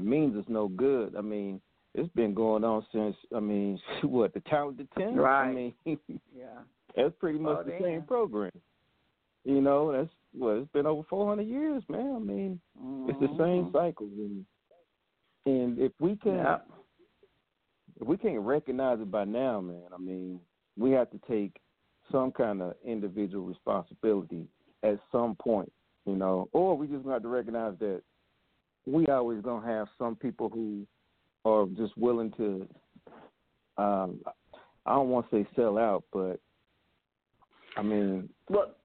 means us no good. I mean, it's been going on since, the Talented 10? Right. That's pretty much the same program. It's been over 400 years, man. It's the same cycle. And if we can't recognize it by now, man, we have to take some kind of individual responsibility at some point, or we just got to recognize that we always going to have some people who are just willing to, I don't want to say sell out, but But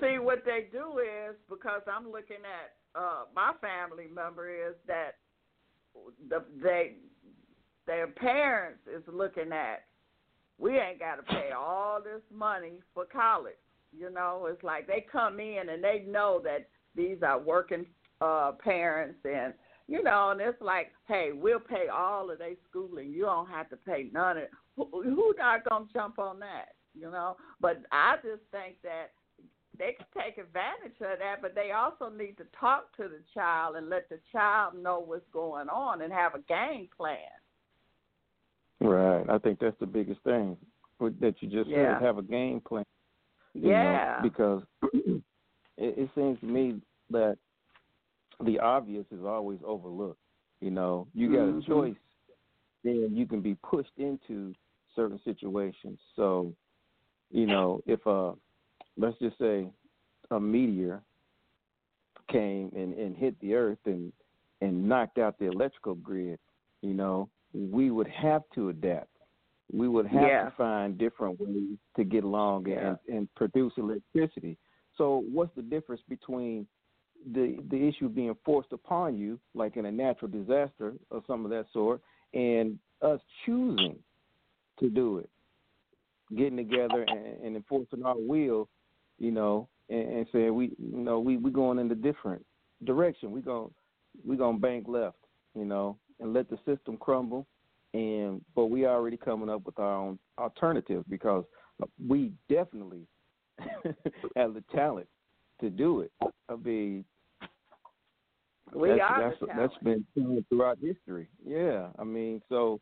see, what they do is, because I'm looking at my family member, is that their parents is looking at, we ain't got to pay all this money for college. It's like they come in and they know that these are working parents and, and it's like, hey, we'll pay all of their schooling. You don't have to pay none of it. Who not going to jump on that, But I just think that they can take advantage of that, but they also need to talk to the child and let the child know what's going on and have a game plan. Right. I think that's the biggest thing that you just said, have a game plan. Because it seems to me that the obvious is always overlooked. You got a choice, then you can be pushed into certain situations. So, if let's just say a meteor came and hit the earth and knocked out the electrical grid, we would have to adapt. We would have to find different ways to get along and produce electricity. So what's the difference between the issue being forced upon you, like in a natural disaster or some of that sort, and us choosing to do it, getting together and enforcing our will, and saying we going in a different direction. We gonna bank left, and let the system crumble. But we already coming up with our own alternative because we definitely have the talent to do it. That's been throughout history. Yeah, so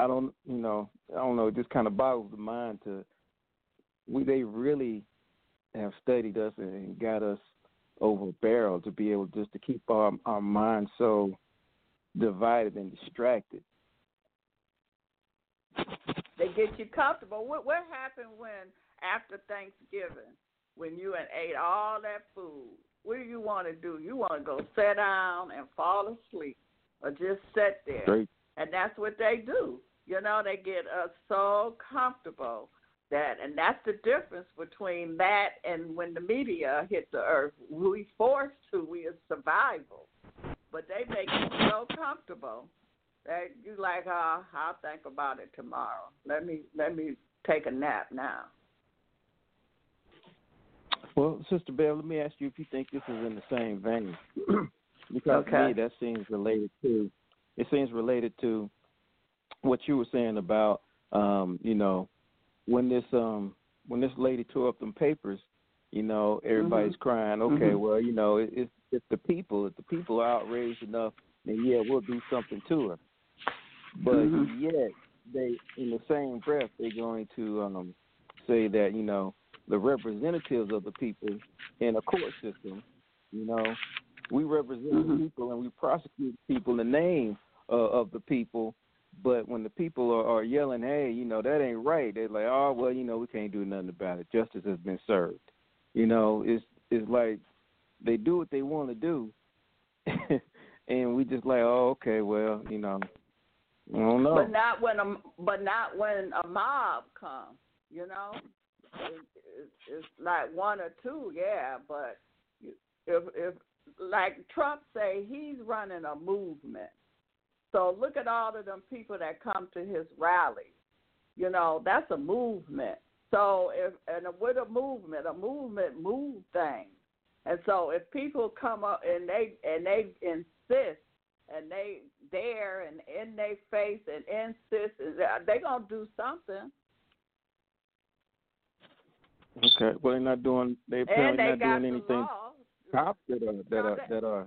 I don't know. It just kind of boggles the mind they really have studied us and got us over a barrel to be able just to keep our minds so divided and distracted. They get you comfortable. What happened when after Thanksgiving when you ate all that food? What do you want to do? You want to go sit down and fall asleep or just sit there. Great. And that's what they do. You know, they get us so comfortable that, and that's the difference between that and when the media hit the earth. We forced to, we are survival. But they make you so comfortable that you like, oh, I'll think about it tomorrow. Let me take a nap now. Well, Sister Bell, let me ask you if you think this is in the same vein, because to me that seems related to what you were saying about you know, when this lady tore up them papers, you know, everybody's crying. Okay, well, you know, if the people are outraged enough, then yeah, we'll do something to her. But yet they, in the same breath, they're going to say that, you know, the representatives of the people in a court system, you know, we represent the people and we prosecute people in the name of the people. But when the people are yelling, hey, you know, that ain't right, they're like, oh, well, you know, we can't do nothing about it. Justice has been served. You know, it's like they do what they want to do. And we just like, oh, okay, well, you know, I don't know. But not when a mob comes, you know. It's like one or two, yeah, but if like Trump say, he's running a movement. So look at all of them people that come to his rally. You know, that's a movement. So with a movement moves things. And so if people come up and they insist and they dare and in their face and insist, they gonna do something. Okay. Well, they're not doing. They apparently not doing anything. Cops that are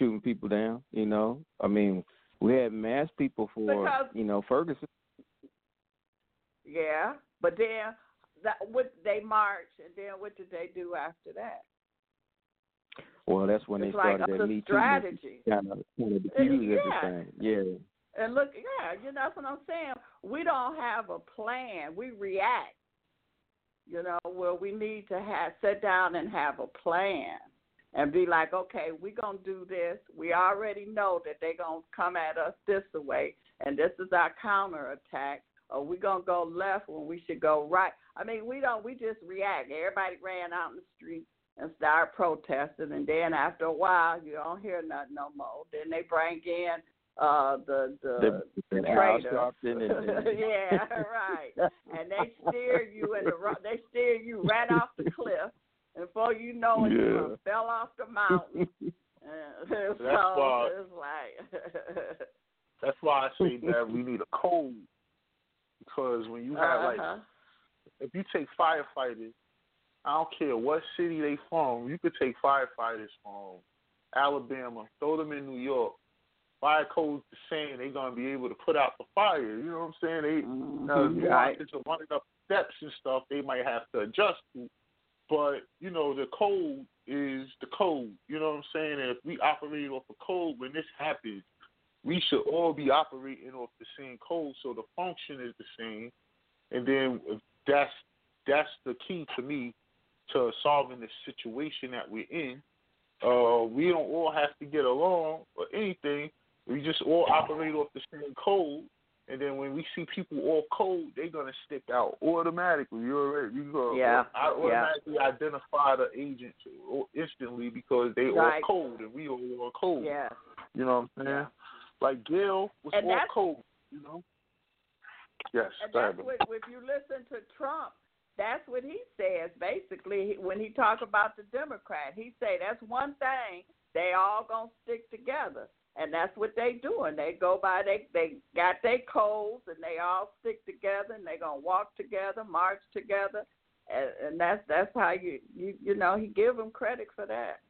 shooting people down. You know, I mean, we had mass people for Ferguson. Yeah, but then they march, and then what did they do after that? Well, that's when they started that Me Too strategy. Yeah. And look, yeah, you know that's what I'm saying. We don't have a plan. We react. You know, well, we need to sit down and have a plan and be like, okay, we're going to do this. We already know that they're going to come at us this way, and this is our counterattack, or we're going to go left when we should go right. I mean, we just react. Everybody ran out in the street and started protesting, and then after a while, you don't hear nothing no more. Then they bring in the traitor. Yeah, right. And they steer you right off the cliff, and before you know it, you fell off the mountain. That's why I say that we need a code, because when you have like, if you take firefighters, I don't care what city they from, you could take firefighters from Alabama, throw them in New York. Fire codes the same. They're going to be able to put out the fire. You know what I'm saying? If they're running up steps and stuff, they might have to adjust to. But, you know, the code is the code. You know what I'm saying? And if we operate off a code, when this happens, we should all be operating off the same code, so the function is the same. And then that's the key to me to solving the situation that we're in. We don't all have to get along or anything. We just all operate off the same code, and then when we see people off code, they're gonna stick out automatically. I automatically identify the agents instantly because they off code and we all off code. Yeah. You know what I'm saying? Yeah. Like Gail was off code. You know. Yes. And that's what, if you listen to Trump, that's what he says basically when he talks about the Democrat. He say that's one thing, they all gonna stick together. And that's what they doing. They go by they got their codes and they all stick together and they gonna walk together, march together, and that's how you know, he give them credit for that.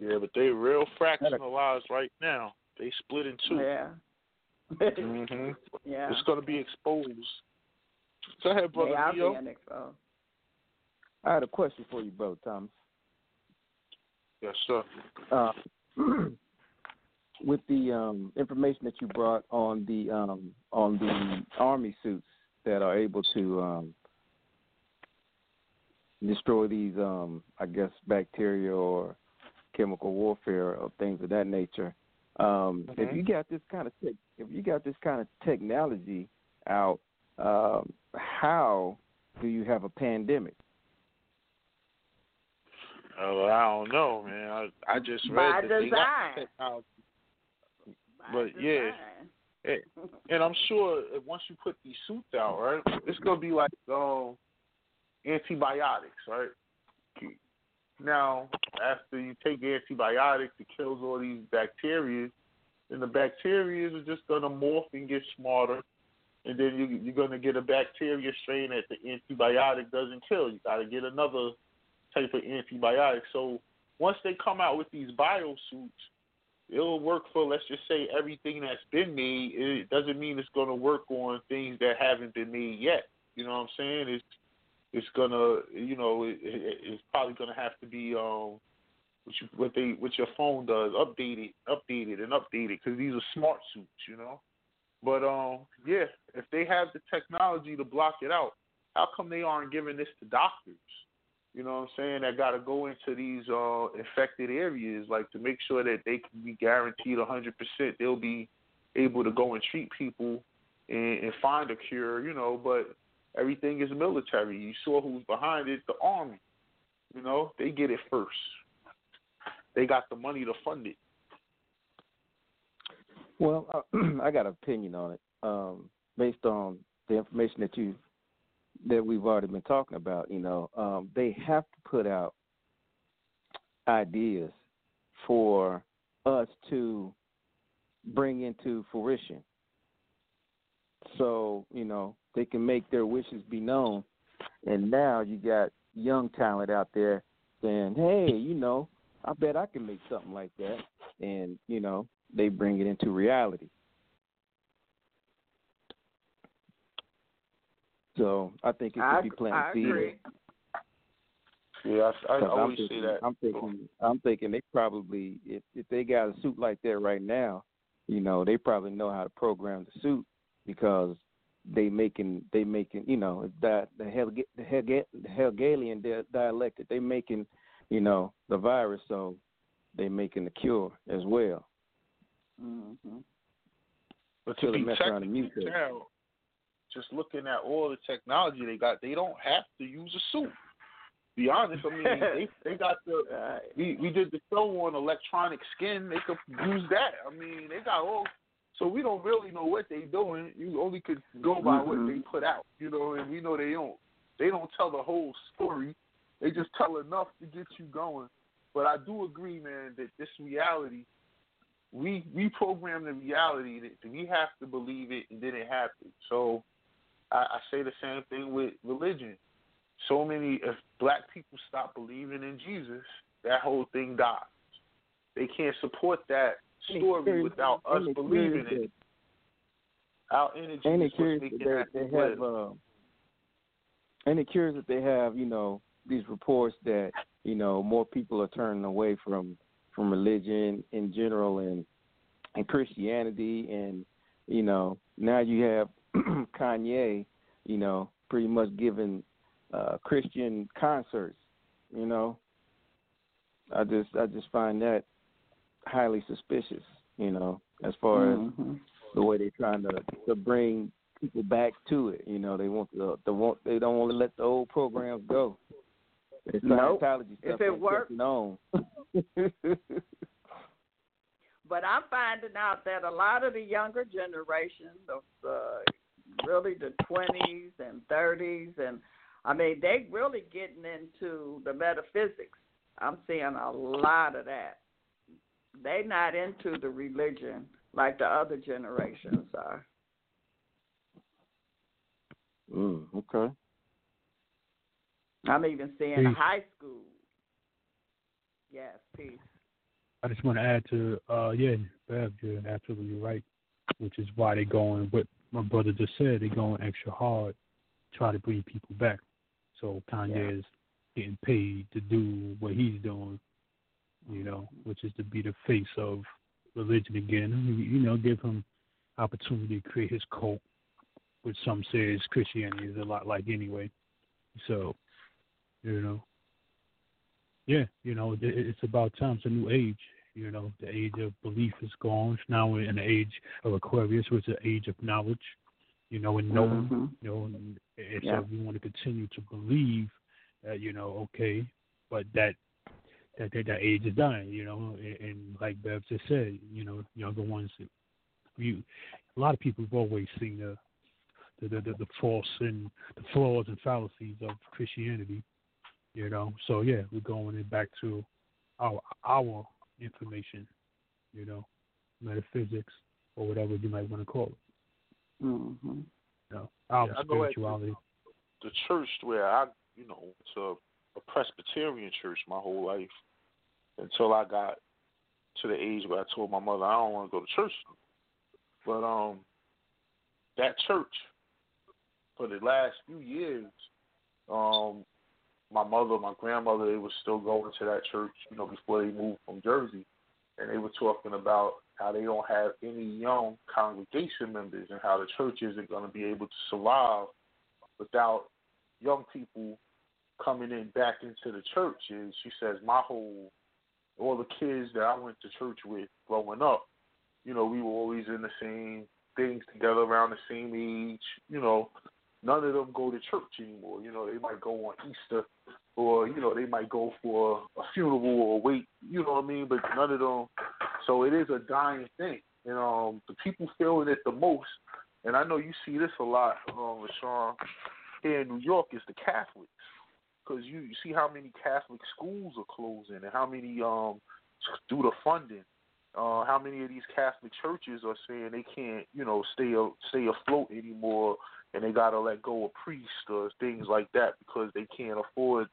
Yeah, but they real fractionalized right now. They split in two. Yeah. Yeah. It's going to be exposed. Go ahead, brother. I had a question for you, brother Thomas. Yes, sir. With the information that you brought on the army suits that are able to destroy these, I guess, bacteria or chemical warfare or things of that nature. If you got this kind of technology out, how do you have a pandemic? Oh, I don't know, man. I just read the thing. And I'm sure once you put these suits out, right, it's gonna be like antibiotics, right? Now, after you take antibiotics, it kills all these bacteria, and the bacteria are just gonna morph and get smarter, and then you're gonna get a bacteria strain that the antibiotic doesn't kill. You gotta get another type of antibiotic. So once they come out with these bio suits, it'll work for, let's just say, everything that's been made. It doesn't mean it's going to work on things that haven't been made yet. You know what I'm saying? It's going to, it's probably going to have to be what your phone does, updated, because these are smart suits, you know. But, if they have the technology to block it out, how come they aren't giving this to doctors? You know what I'm saying? That got to go into these infected areas, like, to make sure that they can be guaranteed 100%. They'll be able to go and treat people and find a cure, but everything is military. You saw who's behind it, the Army. They get it first. They got the money to fund it. Well, I got an opinion on it based on the information that we've already been talking about. They have to put out ideas for us to bring into fruition, so, they can make their wishes be known. And now you got young talent out there saying, hey, I bet I can make something like that. And, they bring it into reality. So I think it could be planting seeds. Yeah, I always say that. I'm thinking they probably, if they got a suit like that right now, they probably know how to program the suit, because they making the Hegelian dialectic. They making the virus, so they making the cure as well. Mm-hmm. But to be technical, just looking at all the technology they got, they don't have to use a suit. Be honest, I mean, they got the. We did the show on electronic skin. They could use that. I mean, they got all. So we don't really know what they doing. You only could go by what they put out, And we know they don't. They don't tell the whole story. They just tell enough to get you going. But I do agree, man, that this reality, we program the reality that we have to believe it, and then it happens. So. I say the same thing with religion. So many, if black people stop believing in Jesus, that whole thing dies. They can't support that story without us believing in it. Our energy is what's making that happen. And it cures that they have, these reports that, more people are turning away from religion in general and Christianity. And, now you have Kanye, pretty much giving Christian concerts. I just find that highly suspicious. As far as the way they're trying to bring people back to it. They don't want to let the old programs go. It's Scientology stuff. If it works, known. But I'm finding out that a lot of the younger generation of really the 20s and 30s, and I mean, they really getting into the metaphysics. I'm seeing a lot of that. They not into the religion like the other generations are. Okay. I'm even seeing the high school. Yes, peace. I just want to add to, Bev, you're absolutely right, which is why they're going, what my brother just said, they're going extra hard to try to bring people back. So Kanye is getting paid to do what he's doing, which is to be the face of religion again. Give him opportunity to create his cult, which some say is Christianity is a lot like anyway. So, Yeah, you know, it's about time. It's a new age. You know, the age of belief is gone. It's now we're in the age of Aquarius, which is the age of knowledge, you know, and knowing. Mm-hmm. You know, and yeah. So we want to continue to believe that, you know, okay, but that age is dying, you know, and like Bev just said, you know, younger ones, a lot of people have always seen the false and the flaws and fallacies of Christianity, you know. So yeah, we're going back to our information, you know, metaphysics or whatever you might want to call it. Mm-hmm. You know, our spirituality. The church where I, you know, it's a Presbyterian church my whole life until I got to the age where I told my mother I don't want to go to church. But that church, for the last few years, my mother, my grandmother, they were still going to that church, you know, before they moved from Jersey. And they were talking about how they don't have any young congregation members and how the church isn't going to be able to survive without young people coming in back into the church. And she says, all the kids that I went to church with growing up, you know, we were always in the same things together around the same age. You know, none of them go to church anymore. You know, they might go on Easter or, you know, they might go for a funeral or a wake, you know what I mean? But none of them. So it is a dying thing. And the people feeling it the most, and I know you see this a lot, Rashawn, here in New York, is the Catholics. Because you see how many Catholic schools are closing and how many due to funding. How many of these Catholic churches are saying they can't, you know, stay afloat anymore, and they got to let go of priests or things like that because they can't afford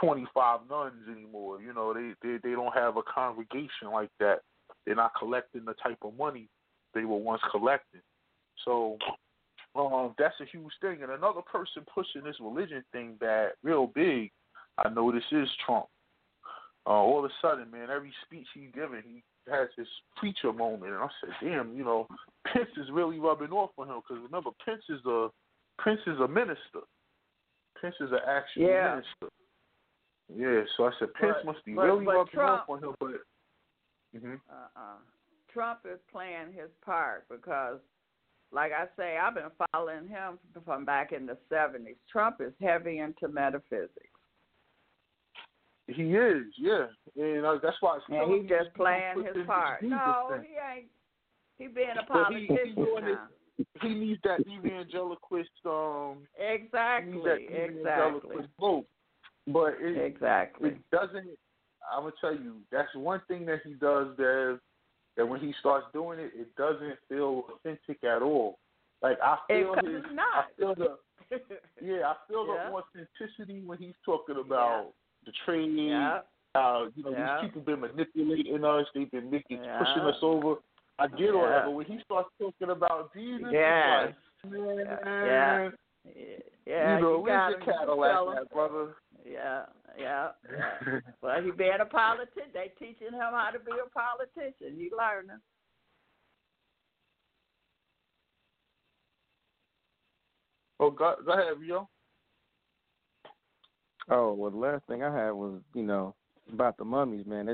25 nuns anymore. You know, they don't have a congregation like that. They're not collecting the type of money they were once collecting. So that's a huge thing. And another person pushing this religion thing bad real big, I know this is Trump. All of a sudden, man, every speech he's giving, he has this preacher moment, and I said, damn, you know, Pence is really rubbing off on him, because remember, Pence is a minister. Pence is an actual minister. Yeah, so I said, Pence must be really rubbing off on him, but... Mm-hmm. Trump is playing his part, because, like I say, I've been following him from back in the 70s. Trump is heavy into metaphysics. He is, yeah, and that's why. It's and he's just playing his part. No, thing. He ain't. He being a politician now. He needs that evangelicalist. Exactly. But it doesn't. I'm gonna tell you, that's one thing that he does there. That when he starts doing it, it doesn't feel authentic at all. Like I feel his. It's not. I feel the authenticity when he's talking about. Yeah. The trade, these people been manipulating us. They've been pushing us over. I get all that, but when he starts talking about Jesus, it's like, you know, where's your Cadillac at, brother? Yeah. Well, he being a politician. They teaching him how to be a politician. He learning. Oh, go ahead, Rio. Oh, well, the last thing I had was, you know, about the mummies, man.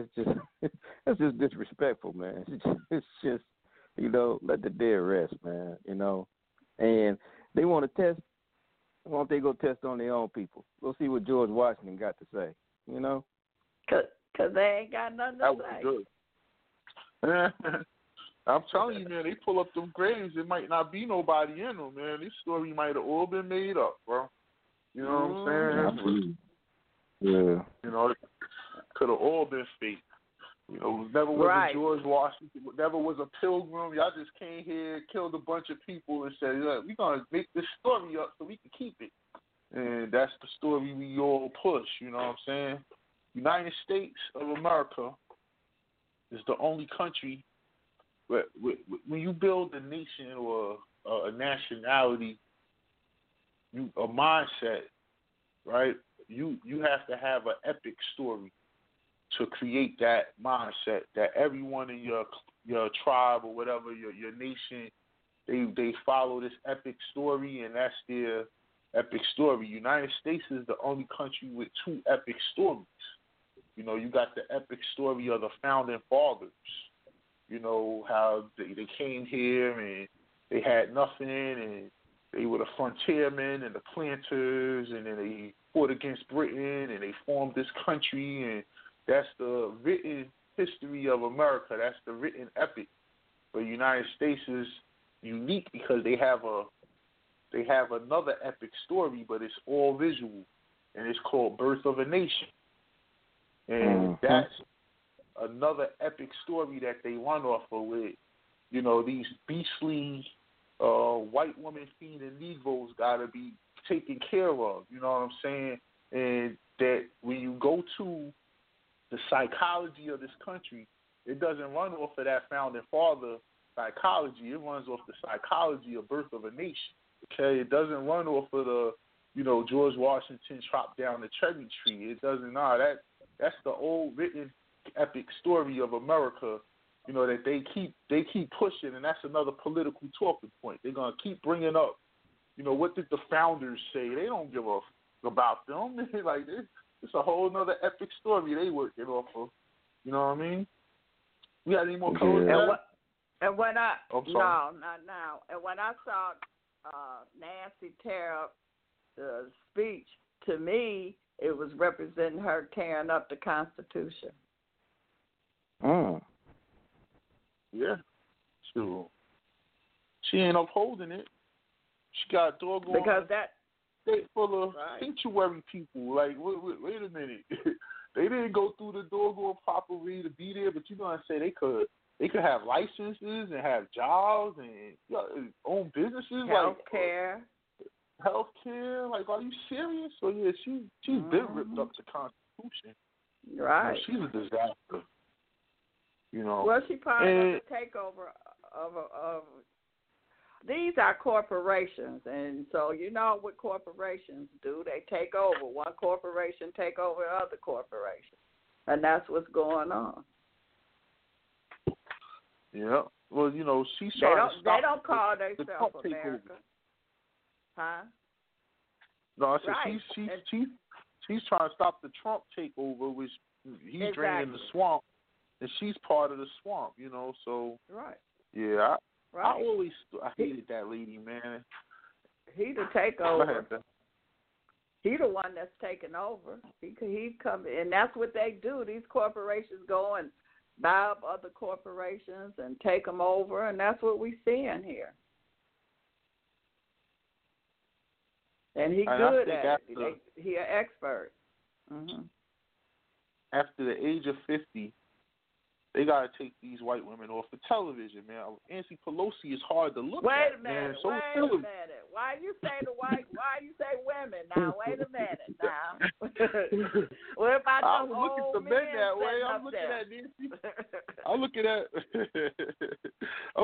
That's just disrespectful, man. It's just, you know, let the dead rest, man, you know. And they want to test. Why don't they go test on their own people? We'll see what George Washington got to say, you know. Because they ain't got nothing to say. That was good. I'm telling you, man, they pull up them graves. There might not be nobody in them, man. This story might have all been made up, bro. You know what I'm saying? Yeah. You know, it could have all been fake. You know, never was a George Washington, never was a pilgrim. Y'all just came here, killed a bunch of people, and said, yeah, we're going to make this story up so we can keep it. And that's the story we all push, you know what I'm saying? United States of America is the only country where when you build a nation or a nationality, a mindset, right? You have to have an epic story to create that mindset that everyone in your tribe or whatever your nation they follow this epic story, and that's their epic story. United States is the only country with two epic stories. You know, you got the epic story of the founding fathers. You know, how they came here and they had nothing and they were the frontiermen and the planters, and then they fought against Britain and they formed this country. And that's the written history of America. That's the written epic. But the United States is unique because they have another epic story, but it's all visual, and it's called Birth of a Nation. And that's another epic story that they run off of with, you know, these beastly white women feeding Negroes got to be taken care of, you know what I'm saying? And that when you go to the psychology of this country, it doesn't run off of that founding father psychology. It runs off the psychology of Birth of a Nation, okay? It doesn't run off of the, you know, George Washington chopped down the cherry tree. It doesn't, that's the old written epic story of America, you know, that they keep pushing, and that's another political talking point. They're going to keep bringing up, you know, what did the founders say? They don't give a f- about them. Like, it's a whole nother epic story they working off of. You know what I mean? We got any more clothes? And when I saw Nancy Terrell speech, to me, it was representing her tearing up the Constitution. Yeah, sure. She ain't upholding it. She got doggone state full of sanctuary people. Like, wait a minute. They didn't go through the doggone proper way to be there, but you know what I'm saying? They could have licenses and have jobs and, you know, own businesses. Healthcare. Like, are you serious? So, yeah, she's been ripped up the Constitution. Right. You know, she's a disaster. You know, well, she probably has a takeover of these are corporations, and so you know what corporations do. They take over. One corporation take over other corporations, and that's what's going on. Yeah. Well, you know, she's trying to stop. They don't call themselves America. Huh? No, I said she's trying to stop the Trump takeover, which he's draining the swamp. And she's part of the swamp, you know, so. Right. Yeah. I hated that lady, man. He the takeover. He the one that's taking over. He come, and that's what they do. These corporations go and buy up other corporations and take them over, and that's what we seeing here. And he good at it. He an expert. Mm-hmm. After the age of 50, they gotta take these white women off the television, man. Nancy Pelosi is hard to look at. Wait a minute. Why you say women? Now, wait a minute. Now, what about I was looking at the men that way.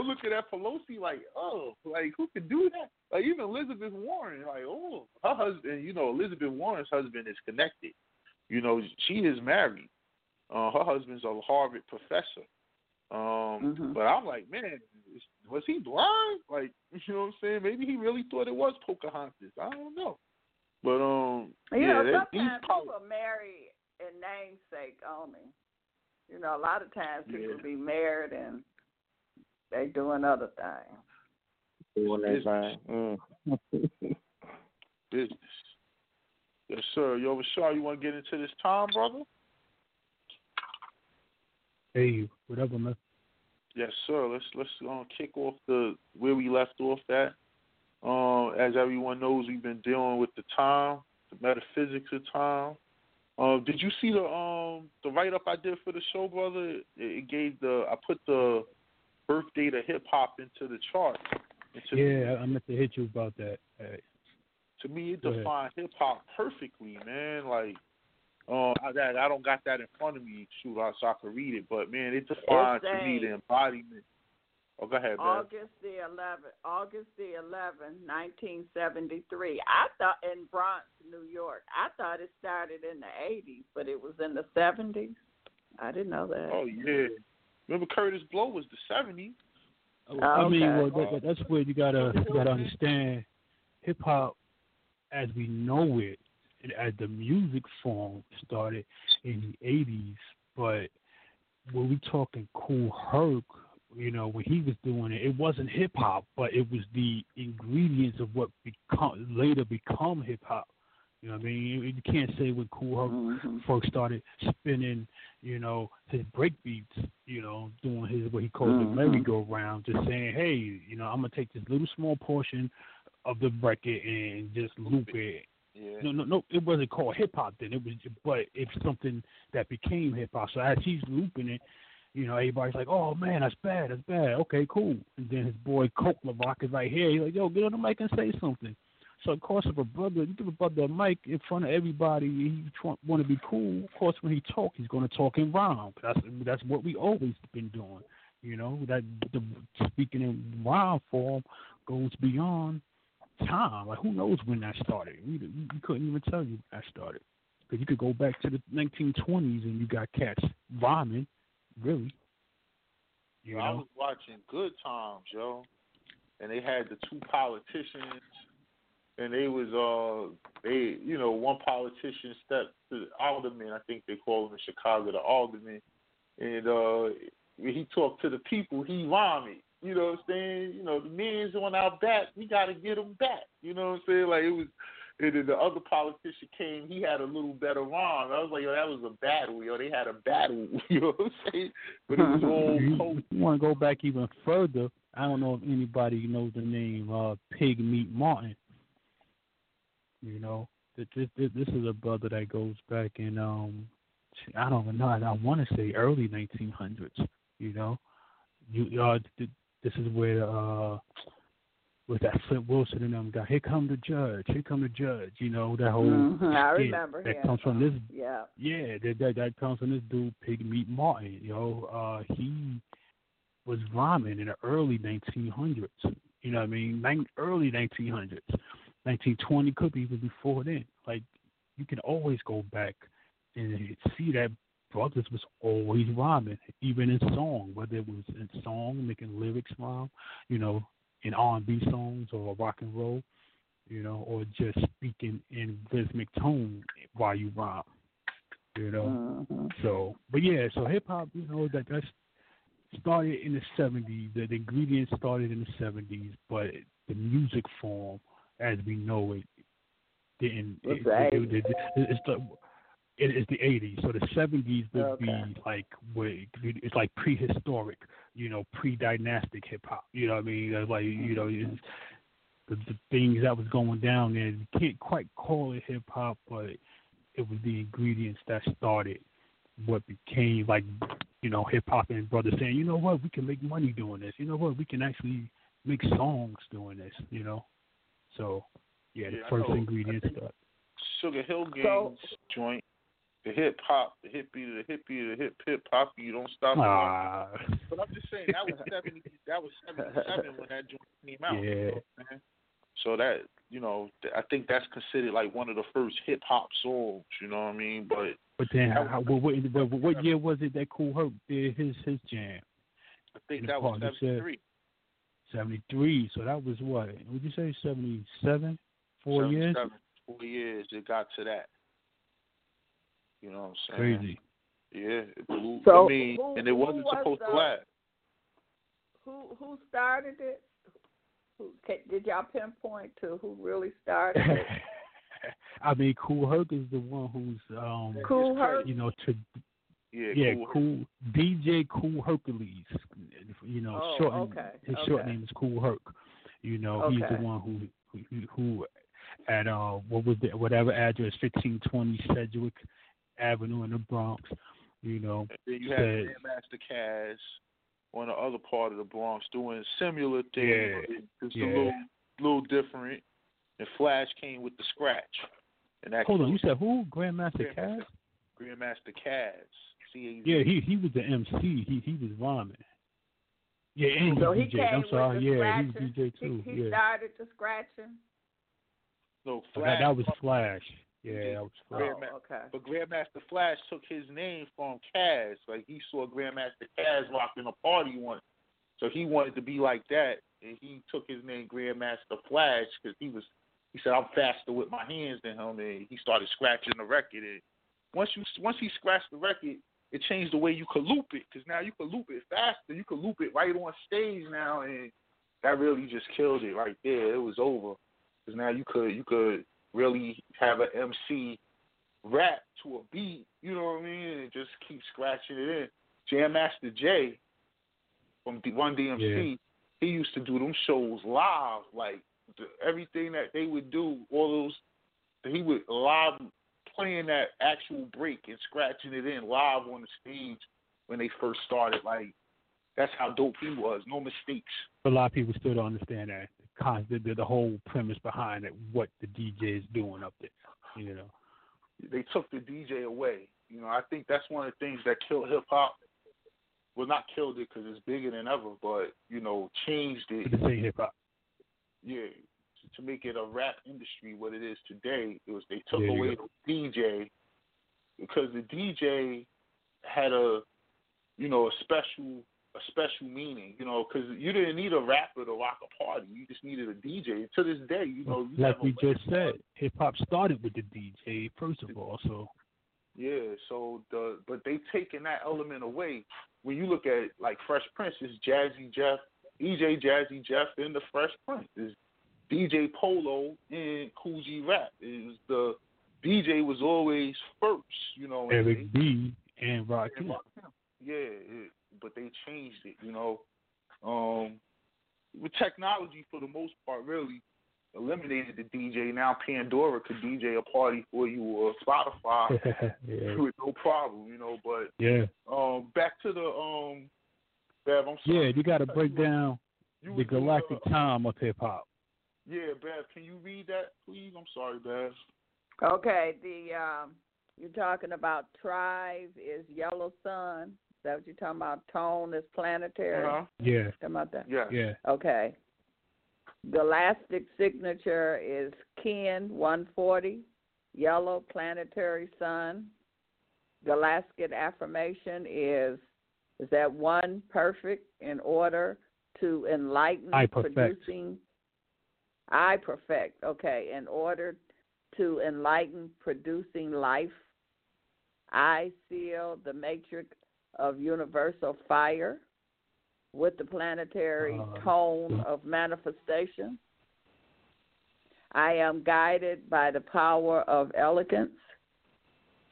I'm looking at Pelosi like, oh, like who could do that? Like even Elizabeth Warren, like oh, her husband. You know, Elizabeth Warren's husband is connected. You know, she is married. Her husband's a Harvard professor. But I'm like, man, was he blind? Like, you know what I'm saying? Maybe he really thought it was Pocahontas. I don't know. But, sometimes people marry in namesake only. You know, a lot of times people be married and they doing other things. Doing that thing. Business. Yes, sir. Yo, Rashad, you want to get into this time, brother? Hey, what up, man? Yes, sir. Let's kick off where we left off at. As everyone knows, we've been dealing with the time, the metaphysics of time. Did you see the write up I did for the show, brother? It gave I put the birthdate of hip hop into the chart. I meant to hit you about that. Right. To me, it defined hip hop perfectly, man. Like. I don't got that in front of me, so I can read it. But, man, it defines to me the embodiment. Oh, go ahead, man. August the 11th, 1973. I thought in Bronx, New York. I thought it started in the 80s, but it was in the 70s. I didn't know that. Oh, yeah. Remember Curtis Blow was the 70s. That's where you gotta understand hip-hop as we know it. As the music form started, in the 80s, but when we talking Kool Herc, you know, when he was doing it, it wasn't hip-hop, but it was the ingredients of what later become hip-hop. You know what I mean? You can't say when Kool Herc first started spinning, you know, his breakbeats, you know, doing his what he calls the merry-go-round, just saying, hey, you know, I'm going to take this little small portion of the record and just loop it. Yeah. No, it wasn't called hip-hop then. It was, but it's something that became hip-hop. So as he's looping it, you know, everybody's like, oh, man, that's bad. Okay, cool. And then his boy, Coke LaVoc, is right here. He's like, yo, get on the mic and say something. So, of course, if a brother, you give a brother a mic in front of everybody, he want to be cool. Of course, when he talk, he's going to talk in rhyme. That's what we always been doing, you know. That the speaking in rhyme form goes beyond time. Like, who knows when that started? We couldn't even tell you when that started. Because you could go back to the 1920s and you got cats rhyming. Really? You know? I was watching Good Times, yo, and they had the two politicians, and they was one politician stepped to the alderman, I think they call him in Chicago the alderman, and when he talked to the people, he rhymed. You know what I'm saying? You know, the men's on our back, we gotta get them back. You know what I'm saying? Like it was. And then the other politician came, he had a little better rhyme. I was like, yo, that was a battle. Yo, they had a battle. You know what I'm saying? But it was all coke. You want to go back even further, I don't know if anybody knows the name Pig Meat Martin. You know, this is a brother that goes back in, I don't even know, I want to say early 1900s, you know. This is where with that Flint Wilson and them guy, here come the judge, you know, that whole I remember that comes from this, that comes from this dude Pig Meat Martin, you know, he was rhyming in the early 1900s, you know what I mean, early 1900s, 1920 could be even before then. Like you can always go back and see that brothers was always rhyming, even in song, whether it was in song making lyrics rhyme, you know, in R&B songs or rock and roll, you know, or just speaking in rhythmic tone while you rhyme, you know. So, but yeah, so hip hop, you know, that started in the 70s. The ingredients started in the 70s, but the music form, as we know it, didn't. It's the 80s. So the 70s would be like, it's like prehistoric, you know, pre-dynastic hip-hop. You know what I mean? That's like, you know, the things that was going down there, you can't quite call it hip-hop, but it was the ingredients that started what became like, you know, hip-hop and brothers saying, you know what, we can make money doing this. You know what, we can actually make songs doing this, you know? So, the first ingredient started. Sugar Hill Gang's joint. The hip hop, the hippie, the hippie, the hip hop, you don't stop. But I'm just saying that was 70. That was 77 when that joint came out. Yeah. You know what I'm saying? So that, you know, I think that's considered like one of the first hip hop songs. You know what I mean? But then, what year was it that Kool Herc did his jam? I think that was 73. 73. So that was what? Would you say 77? 4 years. 4 years. It got to that. You know what I'm saying? Crazy. Yeah. It blew, so I mean, and it wasn't supposed to last. Who started it? Did y'all pinpoint to who really started it? I mean, Kool Herc is the one who's Kool Herc. You know, DJ Kool Hercules. You know, his short name is Kool Herc. You know, he's the one who at whatever address 1520 Sedgwick Avenue in the Bronx, you know. And then you had Grandmaster Caz on the other part of the Bronx doing similar things. Yeah, it's a little different. And Flash came with the scratch. And that Hold on, you said who? Grandmaster Caz? Grandmaster Caz. He was the MC. He was rhyming. Yeah, and so he DJ. I'm sorry. Yeah, he was DJ too. He started the scratching. So Flash. That was Flash. Yeah, that was Flash. But Grandmaster Flash took his name from Caz. Like, he saw Grandmaster Caz rocking a party once. So he wanted to be like that, and he took his name Grandmaster Flash because he said, I'm faster with my hands than him, and he started scratching the record, and Once he scratched the record, it changed the way you could loop it, because now you could loop it faster. You could loop it right on stage now, and that really just killed it right there. It was over, because now you could really have an MC rap to a beat. You know what I mean? And just keep scratching it in. Jam Master Jay from Run DMC, yeah, he used to do them shows live, like everything that they would do, all those, he would live playing that actual break and scratching it in live on the stage when they first started. Like, that's how dope he was. No mistakes. But a lot of people still don't understand that the whole premise behind it, what the DJ is doing up there. You know, they took the DJ away. You know, I think that's one of the things that killed hip hop. Well, not killed it, because it's bigger than ever, but, you know, changed it. It's hip hop. Yeah, to make it a rap industry what it is today. It was they took away the DJ, because the DJ had a special meaning, you know, because you didn't need a rapper to rock a party. You just needed a DJ. And to this day, you know, you like we just said, hip hop started with the DJ first of all. So yeah, so but they taking that element away. When you look at like Fresh Prince, it's Jazzy Jeff, EJ Jazzy Jeff, and the Fresh Prince. It's DJ Polo and Kool G Rap. It was the DJ was always first, you know. Eric B and Rakim. Yeah, but they changed it, you know. With technology, for the most part, really eliminated the DJ. Now Pandora could DJ a party for you, or Spotify with no problem, you know. But yeah, back to the Bev, I'm sorry. Yeah, you got to break down the galactic time of hip hop. Yeah, Bev, can you read that, please? I'm sorry, Bev. Okay, you're talking about Tribe is Yellow Sun. Is that what you're talking about? Tone is planetary. Uh-huh. Yeah. Talking about that. Yeah. Yeah. Okay. Galactic signature is Kin 140, Yellow Planetary Sun. Galactic affirmation is that one perfect in order to enlighten producing life. I seal the matrix of universal fire with the planetary tone of manifestation. I am guided by the power of elegance.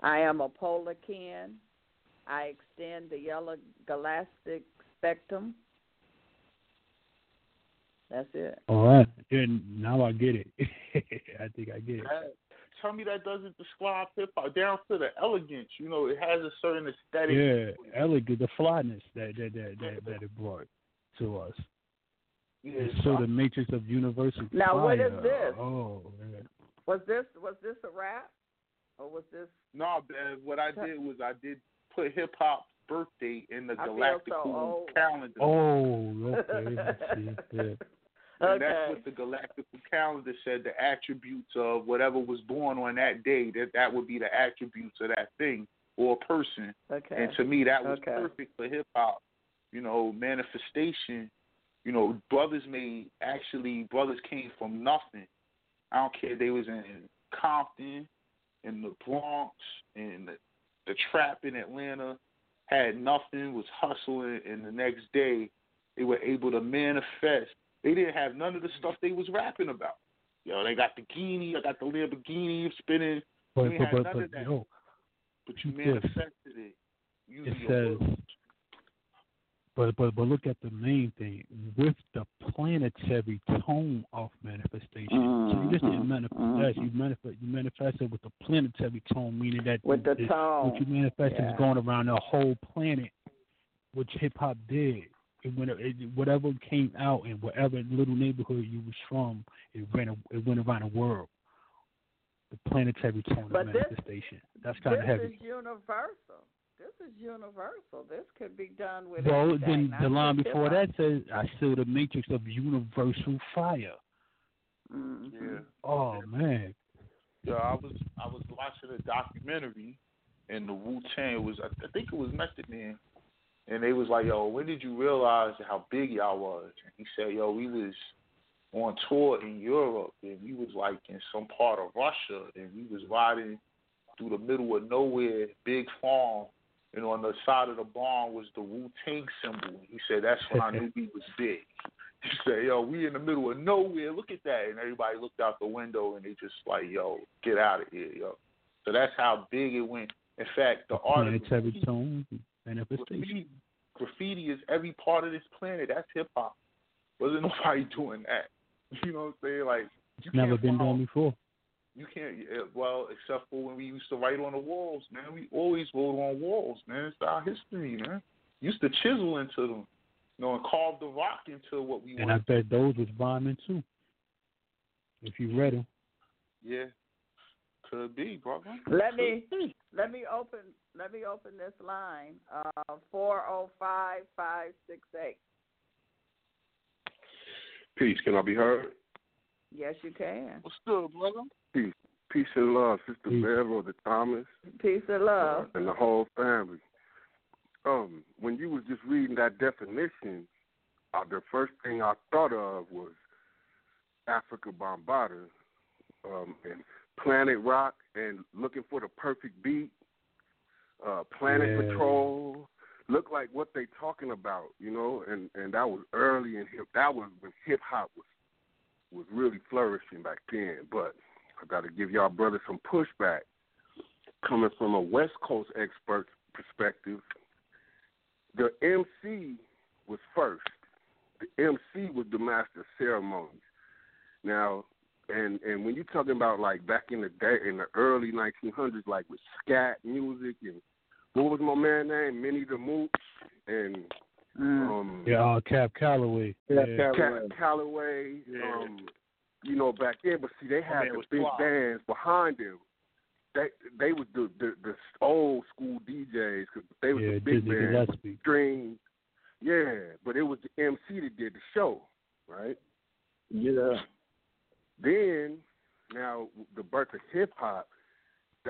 I am a polar kin. I extend the yellow galactic spectrum. That's it. All right. And now I get it. I think I get it. Tell me that doesn't describe hip-hop down to the elegance. You know, it has a certain aesthetic. Yeah, elegant, the flyness that it brought to us. Yeah, so the matrix of universal now, fire. What is this? Oh, man. Was this a rap? Or was this? No, man, what I did was I did put hip-hop birthday in the galactic calendar. Oh, okay. Yeah. And that's what the galactical calendar said, the attributes of whatever was born on that day, that would be the attributes of that thing or person. Okay. And to me, that was perfect for hip-hop, you know, manifestation. You know, brothers came from nothing. I don't care. They was in Compton, in the Bronx, in the trap in Atlanta, had nothing, was hustling, and the next day they were able to manifest. They didn't have none of the stuff they was rapping about. You know, they got the Guinea, I got the Lamborghini spinning. But none of that. Yo, but you manifested it. But look at the main thing with the planetary tone of manifestation. So you just didn't manifest. You manifested with the planetary tone, meaning that what you manifested is going around the whole planet, which hip hop did. Whatever came out in whatever little neighborhood you was from, it went around the world. The planetary tone of manifestation. That's kind of heavy. This is universal. This is universal. This could be done with everything. Well, then the line before that says, I seal the matrix of universal fire. Mm-hmm. Yeah. Oh, man. Yeah, I was watching a documentary, and the Wu-Tang was, I think it was Method Man, and they was like, yo, when did you realize how big y'all was? And he said, yo, we was on tour in Europe, and we was like in some part of Russia, and we was riding through the middle of nowhere, big farm, and on the side of the barn was the Wu-Tang symbol. He said, that's when I knew we was big. He said, yo, we in the middle of nowhere. Look at that. And everybody looked out the window, and they just like, yo, get out of here, yo. So that's how big it went. In fact, the art of graffiti is every part of this planet. That's hip-hop. Wasn't nobody doing that. You know what I'm saying? Like, you never been done before. You can't, well, except for when we used to write on the walls, man. We always wrote on walls, man. It's our history, man. Used to chisel into them, you know, and carve the rock into what we wanted. And I bet those was bombing, too, if you read them. Yeah, could be, brother. Let me open this line, 405-568. Peace, can I be heard? Yes, you can. What's up, brother? Peace. Peace and love, Sister Beryl, the Thomas. Peace and love. And the whole family. When you was just reading that definition, the first thing I thought of was Africa Bambaataa, and Planet Rock, and looking for the perfect beat, Patrol. Look like what they talking about, you know, and that was early in hip. That was when hip hop was really flourishing back then. But I got to give y'all brothers some pushback. Coming from a West Coast expert perspective, the MC was first. The MC was the master of ceremonies. Now, and when you're talking about like back in the day, in the early 1900s, like with scat music and what was my man name? Minnie the Mooch and Cap Calloway. You know, back then. But see, they had the big bands behind them. They was the old school DJs because they was the big band string. Yeah, but it was the MC that did the show, right? Yeah. Then now the birth of hip hop.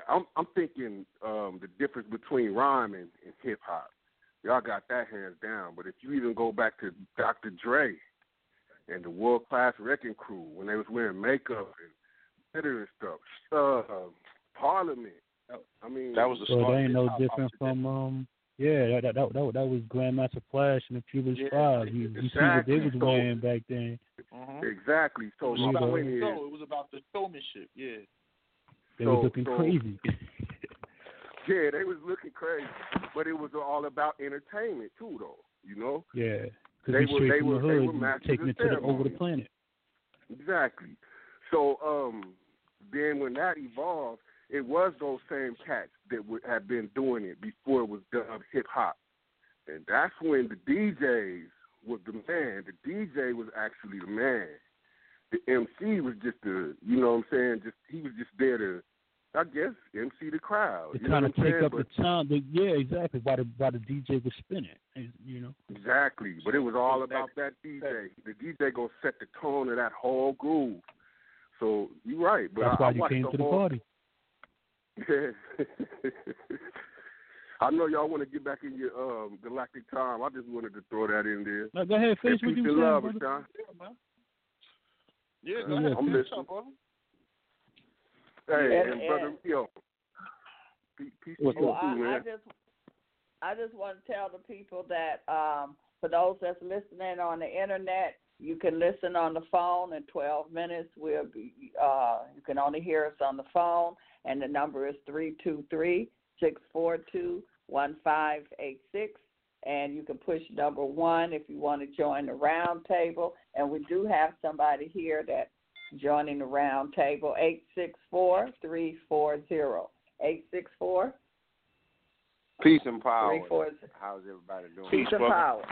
I'm thinking the difference between rhyme and hip hop. Y'all got that hands down. But if you even go back to Dr. Dre and the World Class Wrecking Crew when they was wearing makeup and glitter and stuff, Parliament. I mean, that was the so they ain't no different from that was Grandmaster Flash and the Cuban Five. You see what they was wearing back then. Uh-huh. Exactly. So it was about the showmanship. Yeah. They were looking crazy. Yeah, they was looking crazy. But it was all about entertainment, too, though, you know? Yeah. They were taking it over the planet. Exactly. So then when that evolved, it was those same cats that had been doing it before it was dubbed hip-hop. And that's when the DJs was the man. The DJ was actually the man. The MC was just he was just there to, I guess, MC the crowd. To kind of take up the time. Yeah, exactly. While the DJ was spinning, you know. Exactly. But it was all about that DJ. The DJ going to set the tone of that whole groove. So you're right. But that's why you came to the party. Yeah. I know y'all want to get back in your galactic time. I just wanted to throw that in there. Now, go ahead. Face what you said, love, brother. Yeah, go ahead. I'm listening. Hey, and brother, yo. Peace to you, man. I just want to tell the people that for those that's listening on the internet, you can listen on the phone in 12 minutes. You can only hear us on the phone, and the number is 323-642-1586. And you can push number 1 if you want to join the round table. And we do have somebody here that's joining the round table, 864-340. 864? Peace and power. How's everybody doing? Peace and power.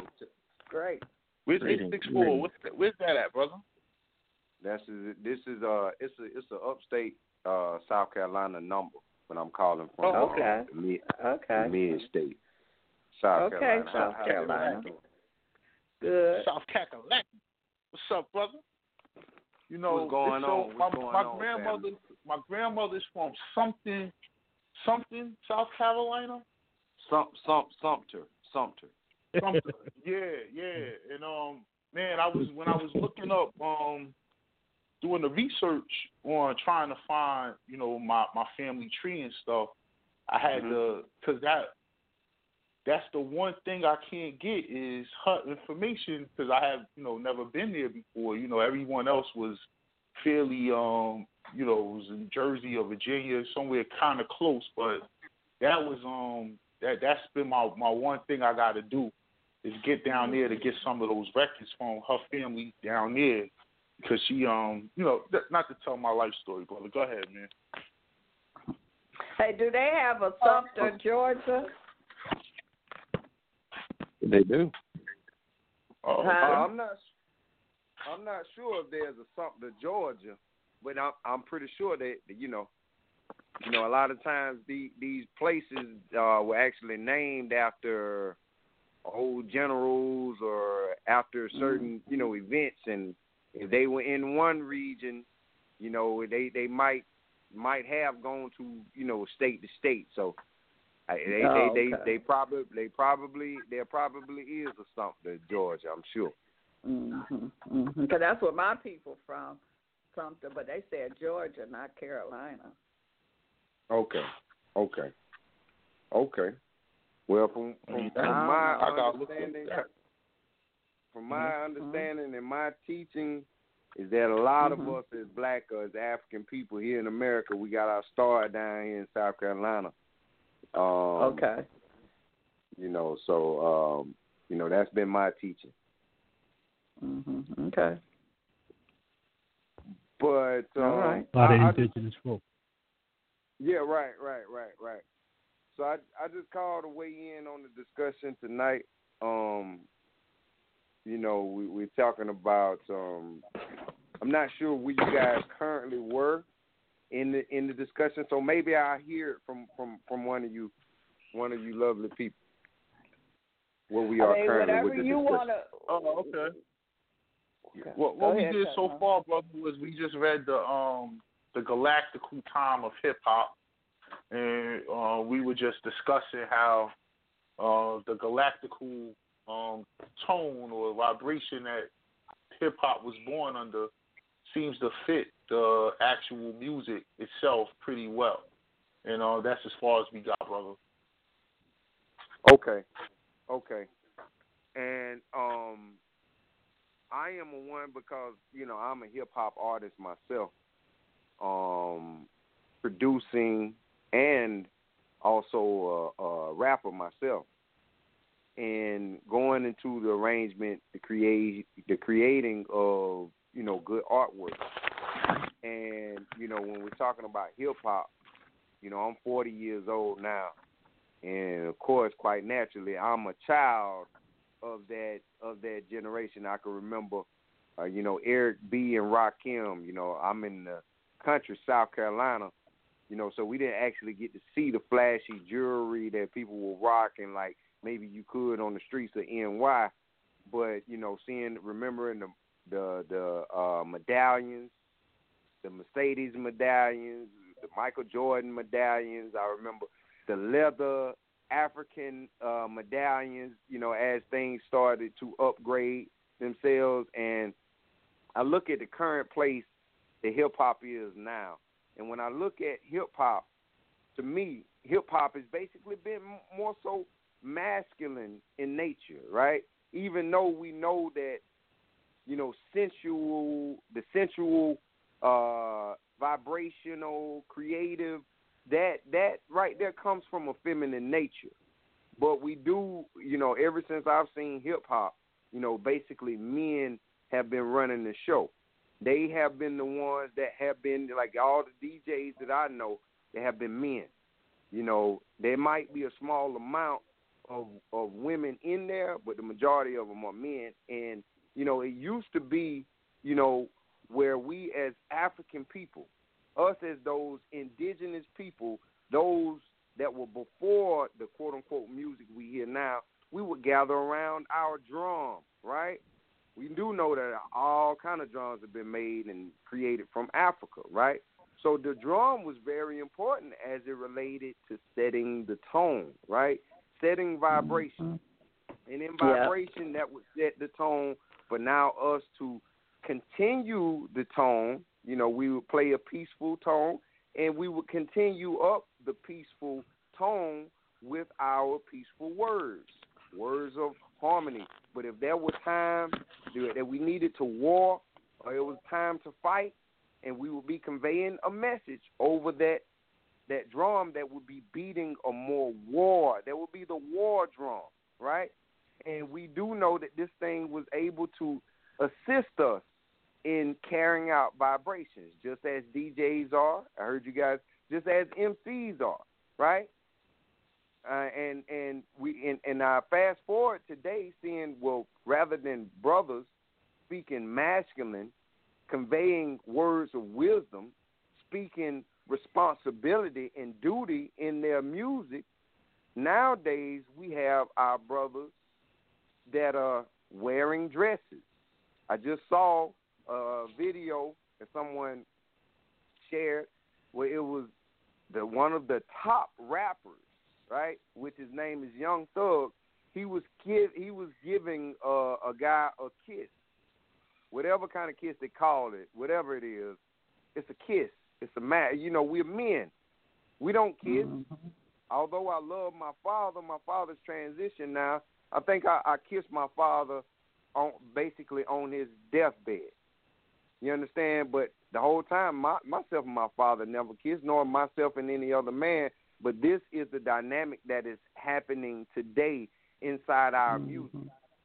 Great. Where's 864? Where's that at, brother? It's an upstate South Carolina number when I'm calling from. Oh, okay. Okay. Mid-state. South Carolina. Good. South Carolina. What's up, brother? You know, my grandmother's from something, South Carolina. Sumter. Yeah. And man, when I was looking up doing the research on trying to find, you know, my family tree and stuff, I had to, because that's the one thing I can't get is her information, because I have, you know, never been there before. You know, everyone else was fairly, you know, was in Jersey or Virginia, somewhere kind of close, but that was, that's been my one thing I got to do is get down there to get some of those records from her family down there, because she, you know, not to tell my life story, brother. Go ahead, man. Hey, do they have a Sumter, Georgia? They do. I'm not sure if there's a Sumter, Georgia, but I'm pretty sure that, you know, a lot of times these places were actually named after old generals or after certain, you know, events, and if they were in one region, you know, they might have gone to, you know, state to state. So there probably is a Sumter, Georgia, I'm sure. So that's where my people from, Sumter, but they said Georgia, not Carolina. Okay. Well, from my understanding and my teaching is that a lot of us as black or as African people here in America, we got our star down here in South Carolina. Okay. You know, so, you know, that's been my teaching. Okay. But, all right. A lot of indigenous folk. Yeah, right. So I just called to weigh in on the discussion tonight. You know, we're talking about. I'm not sure where you guys currently were in the discussion, so maybe I'll hear it from one of you lovely people where we are currently with the discussion. Okay. What we did so far, brother, was we just read the Galactical Time of Hip Hop, and we were just discussing how the galactical tone or vibration that hip hop was born under seems to fit the actual music itself pretty well, and that's as far as we got, brother. Okay, and I am a one because, you know, I'm a hip hop artist myself. Producing and also a rapper myself, and going into the arrangement, the creating of, you know, good artwork. And, you know, when we're talking about hip hop, you know, I'm 40 years old now, and of course, quite naturally, I'm a child of that generation. I can remember, you know, Eric B. and Rakim. You know, I'm in the country, South Carolina, you know, so we didn't actually get to see the flashy jewelry that people were rocking like maybe you could on the streets of NY, but, you know, remembering the medallions, the Mercedes medallions, the Michael Jordan medallions. I remember the leather African medallions, you know, as things started to upgrade themselves. And I look at the current place that hip-hop is now. And when I look at hip-hop, to me, hip-hop has basically been more so masculine in nature, right? Even though we know that, you know, the sensual, vibrational, creative, that right there comes from a feminine nature. But we do, you know, ever since I've seen hip-hop, you know, basically men have been running the show. They have been the ones that have been, like all the DJs that I know, they have been men. You know, there might be a small amount of women in there, but the majority of them are men. And, you know, it used to be, you know, where we as African people, us as those indigenous people, those that were before the quote-unquote music we hear now, we would gather around our drum, right? We do know that all kind of drums have been made and created from Africa, right? So the drum was very important as it related to setting the tone, right? Setting vibration. And in vibration, that would set the tone for now us to continue the tone. You know, we would play a peaceful tone, and we would continue up the peaceful tone with our peaceful words, words of harmony. But if there was time that we needed to war, or it was time to fight, and we would be conveying a message over that drum that would be beating a more war. That would be the war drum, right? And we do know that this thing was able to assist us in carrying out vibrations, just as DJs are. I heard you guys, just as MCs are, right? And I fast forward today, seeing, well, rather than brothers speaking masculine, conveying words of wisdom, speaking responsibility and duty in their music, nowadays we have our brothers that are wearing dresses. I just saw a video that someone shared where it was one of the top rappers, right, which his name is Young Thug. He was giving a guy a kiss, whatever kind of kiss they call it, whatever it is. It's a kiss. It's a man. You know, we're men. We don't kiss. Mm-hmm. Although I love my father's transitioned now. I think I kissed my father basically on his deathbed. You understand? But the whole time, myself and my father never kissed, nor myself and any other man. But this is the dynamic that is happening today inside our music,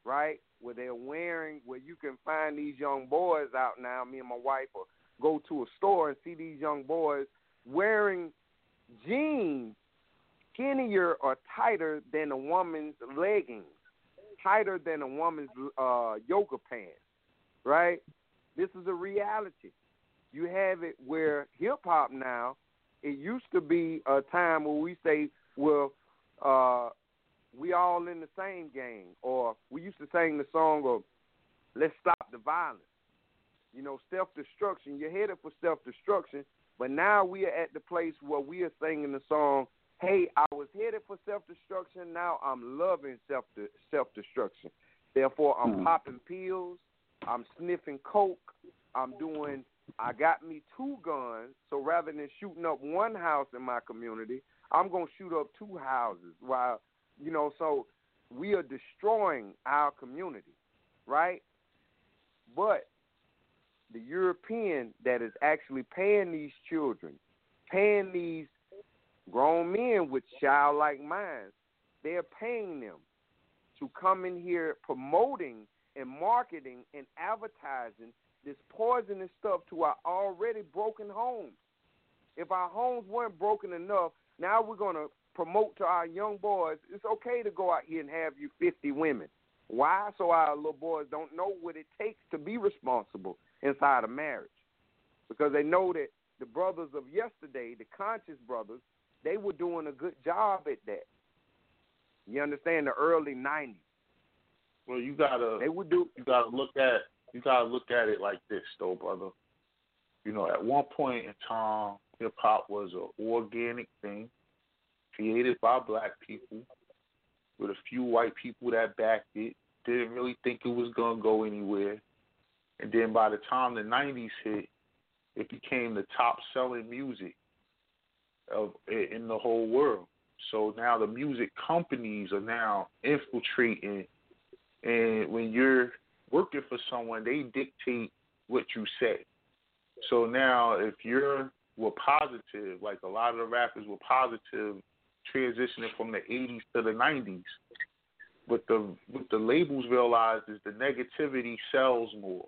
right? Where they're wearing, where you can find these young boys out now. Me and my wife will go to a store and see these young boys wearing jeans skinnier or tighter than a woman's leggings, tighter than a woman's yoga pants, right? This is a reality. You have it where hip-hop now, it used to be a time where we say, well, we all in the same game, or we used to sing the song of let's stop the violence, you know, self-destruction. You're headed for self-destruction, but now we are at the place where we are singing the song, hey, I was headed for self-destruction, now I'm loving self-destruction. Therefore, I'm popping pills, I'm sniffing coke, I got me two guns, so rather than shooting up one house in my community, I'm going to shoot up two houses. While, you know, so we are destroying our community, right? But the European that is actually paying these children, paying these grown men with childlike minds, they're paying them to come in here promoting and marketing and advertising this poisonous stuff to our already broken homes. If our homes weren't broken enough, now we're going to promote to our young boys, it's okay to go out here and have you 50 women. Why? So our little boys don't know what it takes to be responsible inside of marriage. Because they know that the brothers of yesterday, the conscious brothers, they were doing a good job at that. You understand, the early 90s. Well, you gotta look at it like this, though, brother. You know, at one point in time, hip-hop was an organic thing created by black people with a few white people that backed it, didn't really think it was going to go anywhere. And then by the time the 90s hit, it became the top-selling music in the whole world. So now the music companies are now infiltrating, and when you're working for someone, they dictate what you say. So now if were positive, like a lot of the rappers were positive, transitioning from the 80s to the 90s, but what the labels realized is the negativity sells more.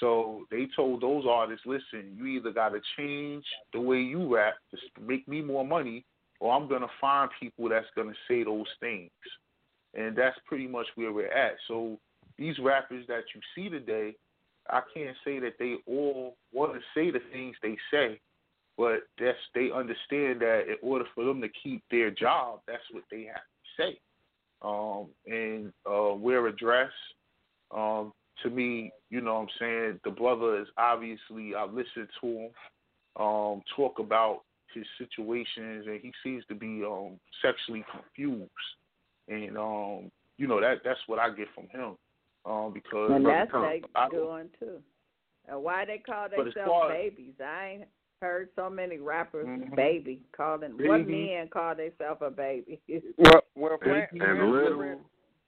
So they told those artists, listen, you either got to change the way you rap to make me more money, or I'm going to find people that's going to say those things. And that's pretty much where we're at. So these rappers that you see today, I can't say that they all want to say the things they say, but they understand that in order for them to keep their job, that's what they have to say. And wear a dress. To me, you know what I'm saying, the brother is obviously, I listened to him talk about his situations, and he seems to be sexually confused. And, you know, that's what I get from him. because and that's they doing too. And why they call themselves babies? I ain't heard so many rappers baby calling. What men call themselves a baby? Well, and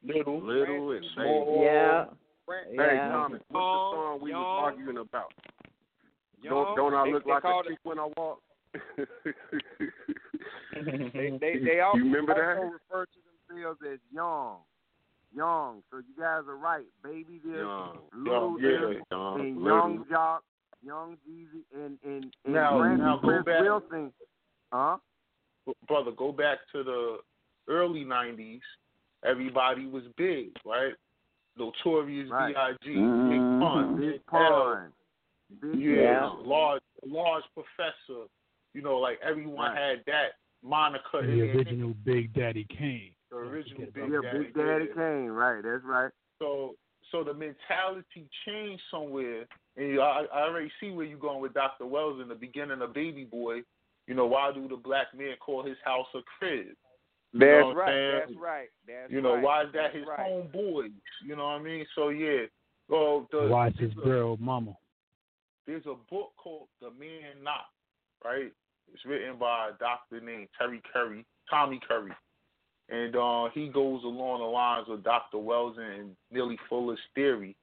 little and small. Yeah. Hey, Thomas, what's the song we was arguing about? Don't I look like a chick when I walk? they also refer to themselves as young. So you guys are right. Baby this, little this, and young Jock, young Jeezy, and now Prince back, Wilson. Huh? Brother, go back to the early 90s. Everybody was big, right? Notorious B.I.G., Big Pun, large professor. You know, like everyone had that moniker. The original Big Daddy Kane. The original Big Daddy Kane. Right, that's right. So the mentality changed somewhere, and I already see where you're going with Dr. Wells in the beginning of Baby Boy. You know, why do the black man call his house a crib? That's right. You know, why is that his homeboy? You know what I mean? So, yeah. Why is his girl mama? There's a book called The Man Knock, right? It's written by a doctor named Tommy Curry. And he goes along the lines of Dr. Wells and Neely Fuller's theory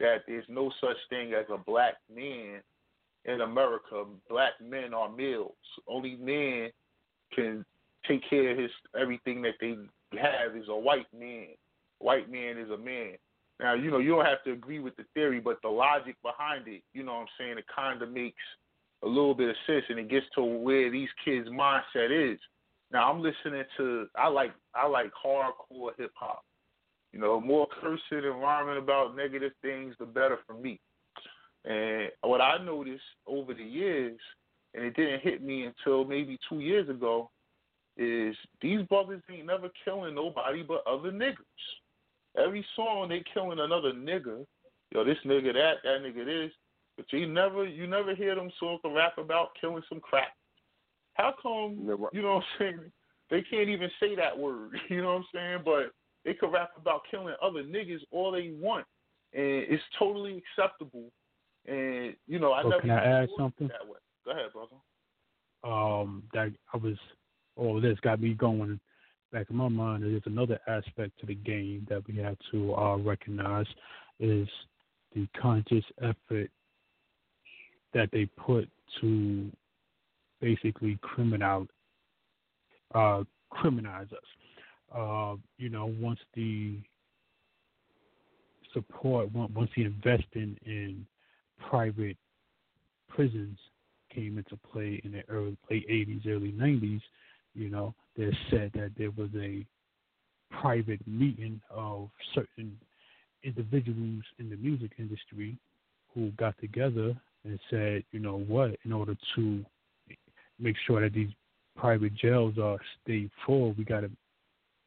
that there's no such thing as a black man in America. Black men are males. Only men can take care of everything that they have is a white man. White man is a man. Now, you know, you don't have to agree with the theory, but the logic behind it, you know what I'm saying, it kind of makes a little bit of sense, and it gets to where these kids' mindset is. Now, I'm listening to, I like hardcore hip-hop. You know, more cursing and rhyming about negative things, the better for me. And what I noticed over the years, and it didn't hit me until maybe 2 years ago, is these brothers ain't never killing nobody but other niggas. Every song they killing another nigga. Yo, this nigga that nigga this. But you never hear them sort of rap about killing some crack. How come, you know what I'm saying, they can't even say that word, you know what I'm saying? But they could rap about killing other niggas all they want. And it's totally acceptable. And, you know, can I add something? That way. Go ahead, brother. All this got me going back in my mind. There's another aspect to the game that we have to recognize is the conscious effort that they put to basically criminalize us. You know, once the support, once the investing in private prisons came into play in the late 80s, early 90s, you know, they said that there was a private meeting of certain individuals in the music industry who got together and said, you know what, in order to make sure that these private jails are stayed full, we got to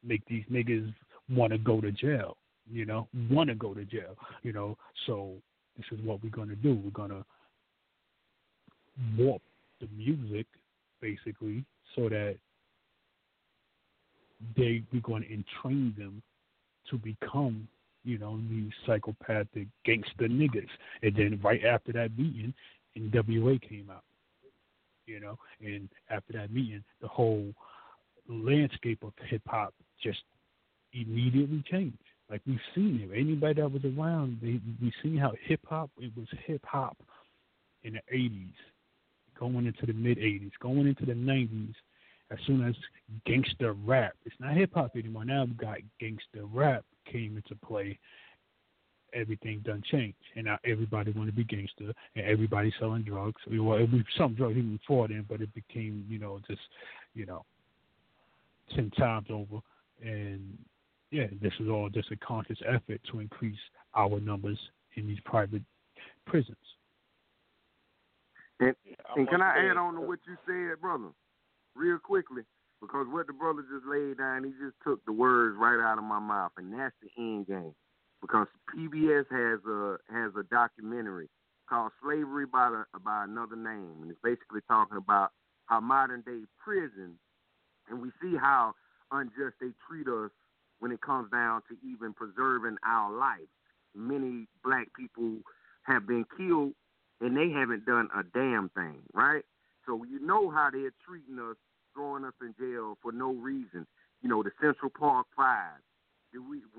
make these niggas want to go to jail, you know, so this is what we're going to do. We're going to warp the music, basically, so that we're going to entrain them to become, you know, these psychopathic gangster niggas. And then right after that meeting, NWA came out, you know, and after that meeting, the whole landscape of hip-hop just immediately changed. Like, we've seen it. Anybody that was around, we've seen how it was hip-hop in the 80s, going into the mid-80s, going into the 90s. As soon as gangster rap, it's not hip-hop anymore. Now we've got gangster rap came into play. Everything done changed. And now everybody want to be gangster, and everybody selling drugs. Well, some drugs even before then, but it became, you know, just, you know, 10 times over. And, yeah, this is all just a conscious effort to increase our numbers in these private prisons. And can I add on to what you said, brother? Real quickly, because what the brother just laid down, he just took the words right out of my mouth, and that's the end game. Because PBS has a documentary called "Slavery by Another Name," and it's basically talking about how modern day prisons, and we see how unjust they treat us when it comes down to even preserving our life. many black people have been killed and they haven't done a damn thing, right? So you know how they're treating us, throwing us in jail for no reason. You know, the Central Park Five.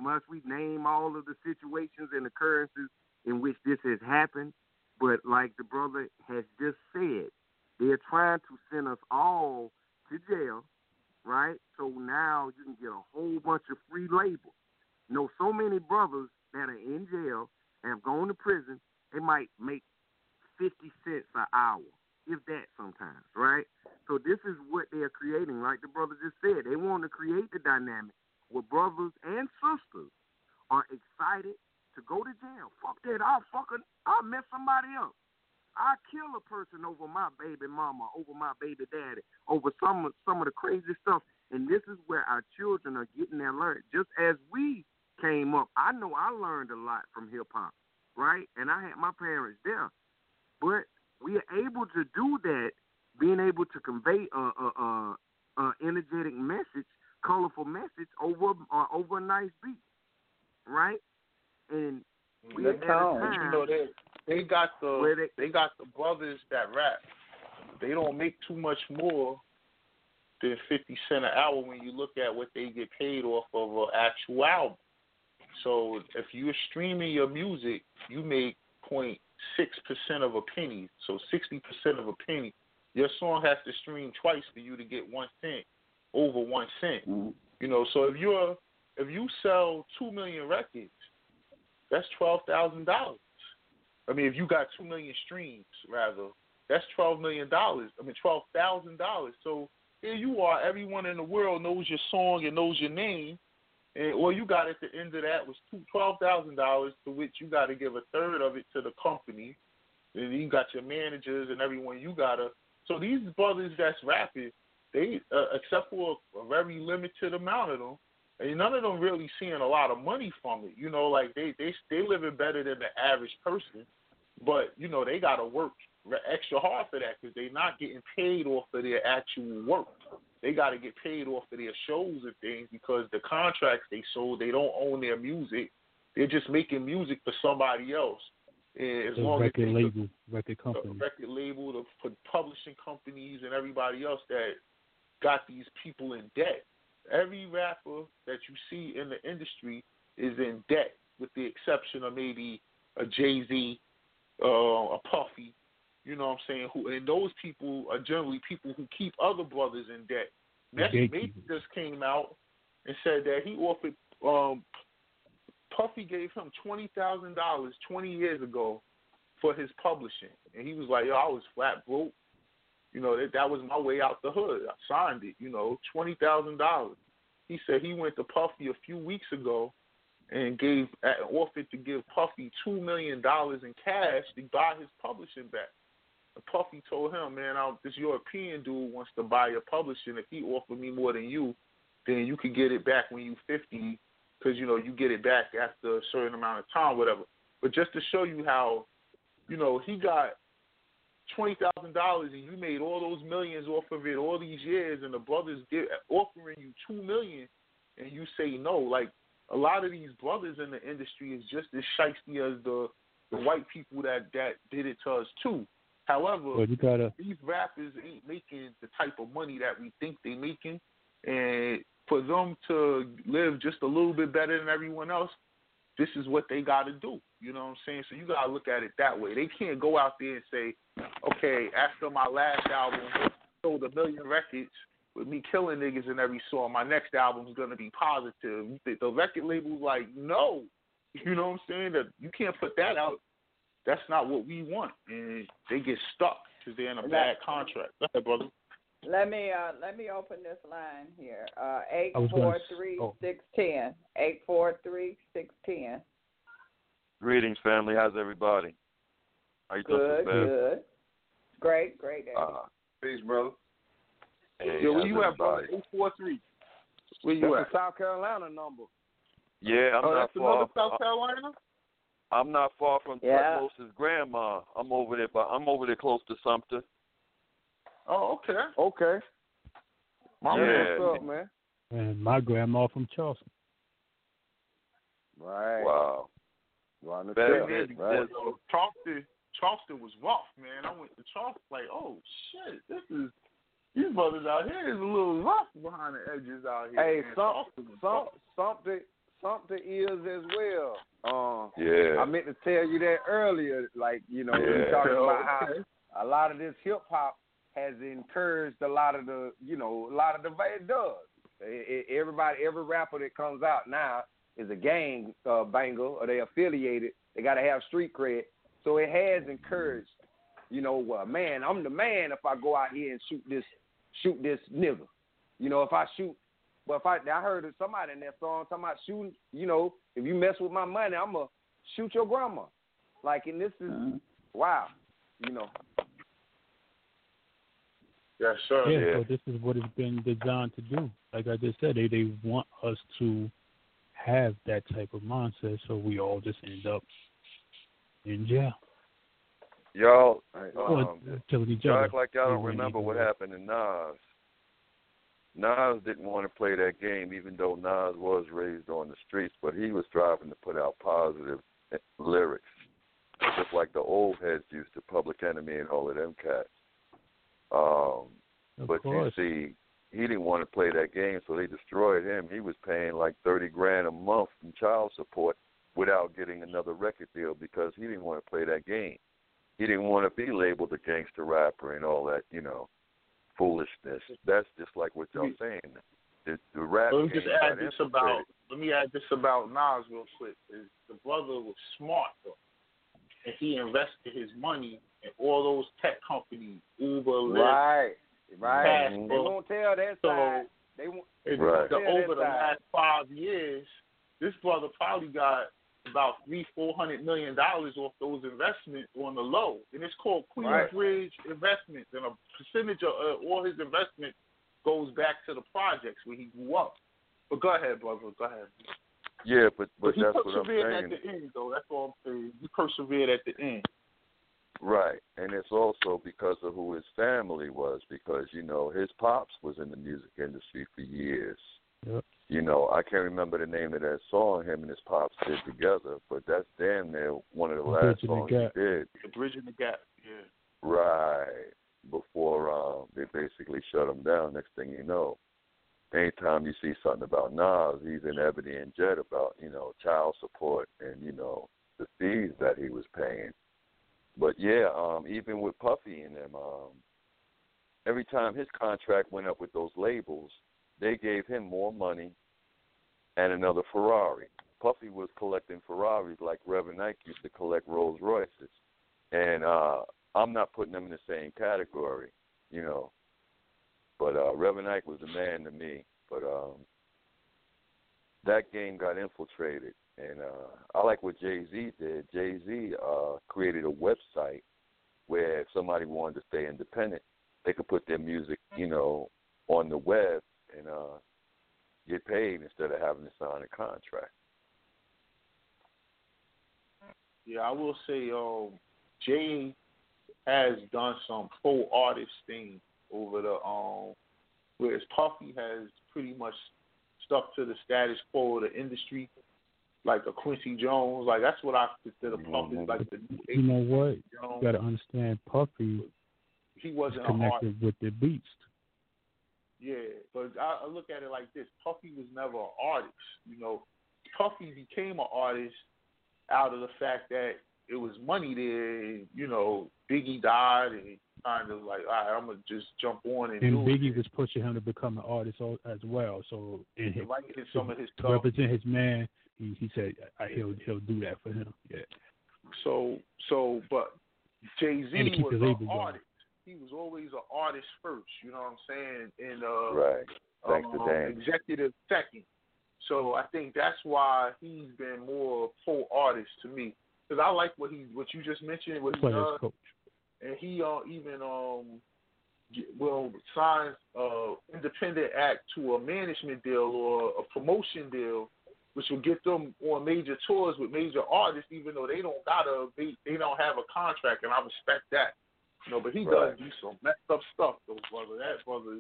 Must we name all of the situations and occurrences in which this has happened? But like the brother has just said, they're trying to send us all to jail, right? So now you can get a whole bunch of free labor. You know, so many brothers that are in jail have gone to prison, they might make 50 cents an hour, if that sometimes, right? So this is what they're creating. Like the brother just said, they want to create the dynamic where brothers and sisters are excited to go to jail. Fuck that. I'll mess somebody up. I'll kill a person over my baby mama, over my baby daddy, over some of the crazy stuff. And this is where our children are getting their learning. Just as we came up, I know I learned a lot from hip-hop, right? And I had my parents there. But we are able to do that, being able to convey an energetic message, colorful message over a nice beat, right? And we at a time, you know, they got the brothers that rap. They don't make too much more than 50 cents an hour when you look at what they get paid off of an actual album. So if you're streaming your music, you make 0.6% of a penny, so 60% of a penny. Your song has to stream twice for you to get 1 cent, over 1 cent. Mm-hmm. You know, so if you sell 2 million records, that's $12,000. I mean, if you got 2 million streams, rather, that's $12 million. I mean, $12,000. So here you are. Everyone in the world knows your song and knows your name. And all you got at the end of that was $12,000, to which you got to give a third of it to the company. And you got your managers and everyone you got to. So these brothers that's rapping, they, except for a very limited amount of them, and none of them really seeing a lot of money from it. You know, like they living better than the average person. But, you know, they got to work extra hard for that because they're not getting paid off of their actual work. They got to get paid off of their shows and things because the contracts they sold, they don't own their music. They're just making music for somebody else. And as long as record label, the publishing companies and everybody else that got these people in debt. Every rapper that you see in the industry is in debt, with the exception of maybe a Jay-Z, a Puffy. You know what I'm saying? And those people are generally people who keep other brothers in debt. Messi just came out and said that he offered Puffy gave him $20,000 20 years ago for his publishing, and he was like, "Yo, I was flat broke. You know, that was my way out the hood. I signed it. You know, $20,000." He said he went to Puffy a few weeks ago and offered to give Puffy $2 million in cash to buy his publishing back. Puffy told him, man, this European dude wants to buy your publishing. If he offered me more than you, then you can get it back when you're 50 because, you know, you get it back after a certain amount of time, whatever. But just to show you how, you know, he got $20,000 and you made all those millions off of it all these years, and the brothers offering you $2 million and you say no. Like, a lot of these brothers in the industry is just as shiesty as the white people that did it to us, too. However, these rappers ain't making the type of money that we think they're making. And for them to live just a little bit better than everyone else, this is what they got to do. You know what I'm saying? So you got to look at it that way. They can't go out there and say, okay, after my last album sold 1 million records with me killing niggas in every song, my next album's going to be positive. The record label's like, no. You know what I'm saying? You can't put that out. That's not what we want, and they get stuck because they're in a bad contract. Go ahead, brother. Let me open this line here. 843-610. 843-610. Greetings, family. How's everybody? How you doing? Good. Great. Peace, brother. Hey, yo, where you at, brother? 843. Where you at? South Carolina number. Yeah, I'm not far. That's another South Carolina. I'm not far from Tutmosis' grandma. I'm over there close to Sumter. Oh, okay. Okay. What's up, man? And my grandma from Charleston. Right. Wow. You understand? Right? Charleston was rough, man. I went to Charleston like, oh shit, this is these brothers out here is a little rough behind the edges out here. Hey, man. something is as well. Yeah. I meant to tell you that earlier. Like, you know, we were talking about how a lot of this hip hop has encouraged a lot of the, you know, a lot of the way it does. Every rapper that comes out now is a gang banger or they affiliated. They got to have street cred. So it has encouraged, you know, man, I'm the man if I go out here and shoot this nigga. You know, I heard somebody in that song talking about shooting, you know, if you mess with my money, I'm going to shoot your grandma. Like, and this is, wow, you know. Yes, sir. Yeah, so this is what it's been designed to do. Like I just said, they want us to have that type of mindset, so we all just end up in jail. Y'all, y'all act like y'all don't remember what happened to Nas. Nas didn't want to play that game, even though Nas was raised on the streets, but he was striving to put out positive lyrics, just like the old heads used to, Public Enemy and all of them cats. But you see, he didn't want to play that game, so they destroyed him. He was paying like $30,000 a month in child support without getting another record deal because he didn't want to play that game. He didn't want to be labeled a gangster rapper and all that, you know, foolishness. That's just like what y'all saying. The rap game. Let me add this about Nas real quick. The brother was smart, though, and he invested his money in all those tech companies, Uber, Lyft. Right. They won't tell that side. Over the last 5 years, this brother probably got about $300-400 million off those investments on the low, and it's called Queensbridge Investments. And a percentage of all his investment goes back to the projects where he grew up. But go ahead, brother. Go ahead. Yeah, but that's what I'm saying. He persevered at the end, though. That's all I'm saying. He persevered at the end. Right, and it's also because of who his family was, because, you know, his pops was in the music industry for years. Yep. You know, I can't remember the name of that song him and his pops did together, but that's damn near one of the last songs he did. The Bridge in the Gap, yeah. Right, before they basically shut him down, next thing you know. Anytime you see something about Nas, he's in Ebony and Jet about, you know, child support and, you know, the fees that he was paying. But, yeah, even with Puffy and them, every time his contract went up with those labels, they gave him more money and another Ferrari. Puffy was collecting Ferraris like Reverend Ike used to collect Rolls Royces. And I'm not putting them in the same category, you know. But Reverend Ike was the man to me. But that game got infiltrated. And I like what Jay-Z did. Jay-Z created a website where if somebody wanted to stay independent, they could put their music, you know, on the web and get paid instead of having to sign a contract. Yeah, I will say Jay has done some full artist thing over the whereas Puffy has pretty much stuck to the status quo of the industry. Like a Quincy Jones, like that's what I consider Puffy. Like the new you know what? You got to understand Puffy. He wasn't connected with the beats. Yeah, but I look at it like this: Puffy was never an artist. You know, Puffy became an artist out of the fact that it was money there. And, you know, Biggie died, and kind of like, all right, I'm gonna just jump on and do Biggie it. Was pushing him to become an artist as well. So some of his stuff. Represent his man. He said he'll do that for him. Yeah. So but Jay-Z was an artist. He was always an artist first. You know what I'm saying? And executive second. So I think that's why he's been more full artist to me. Because I like what you just mentioned. What he does, coach. And he even will sign independent act to a management deal or a promotion deal, which will get them on major tours with major artists, even though they don't they don't have a contract, and I respect that. You know, but he does do some messed up stuff, though, brother. That brother,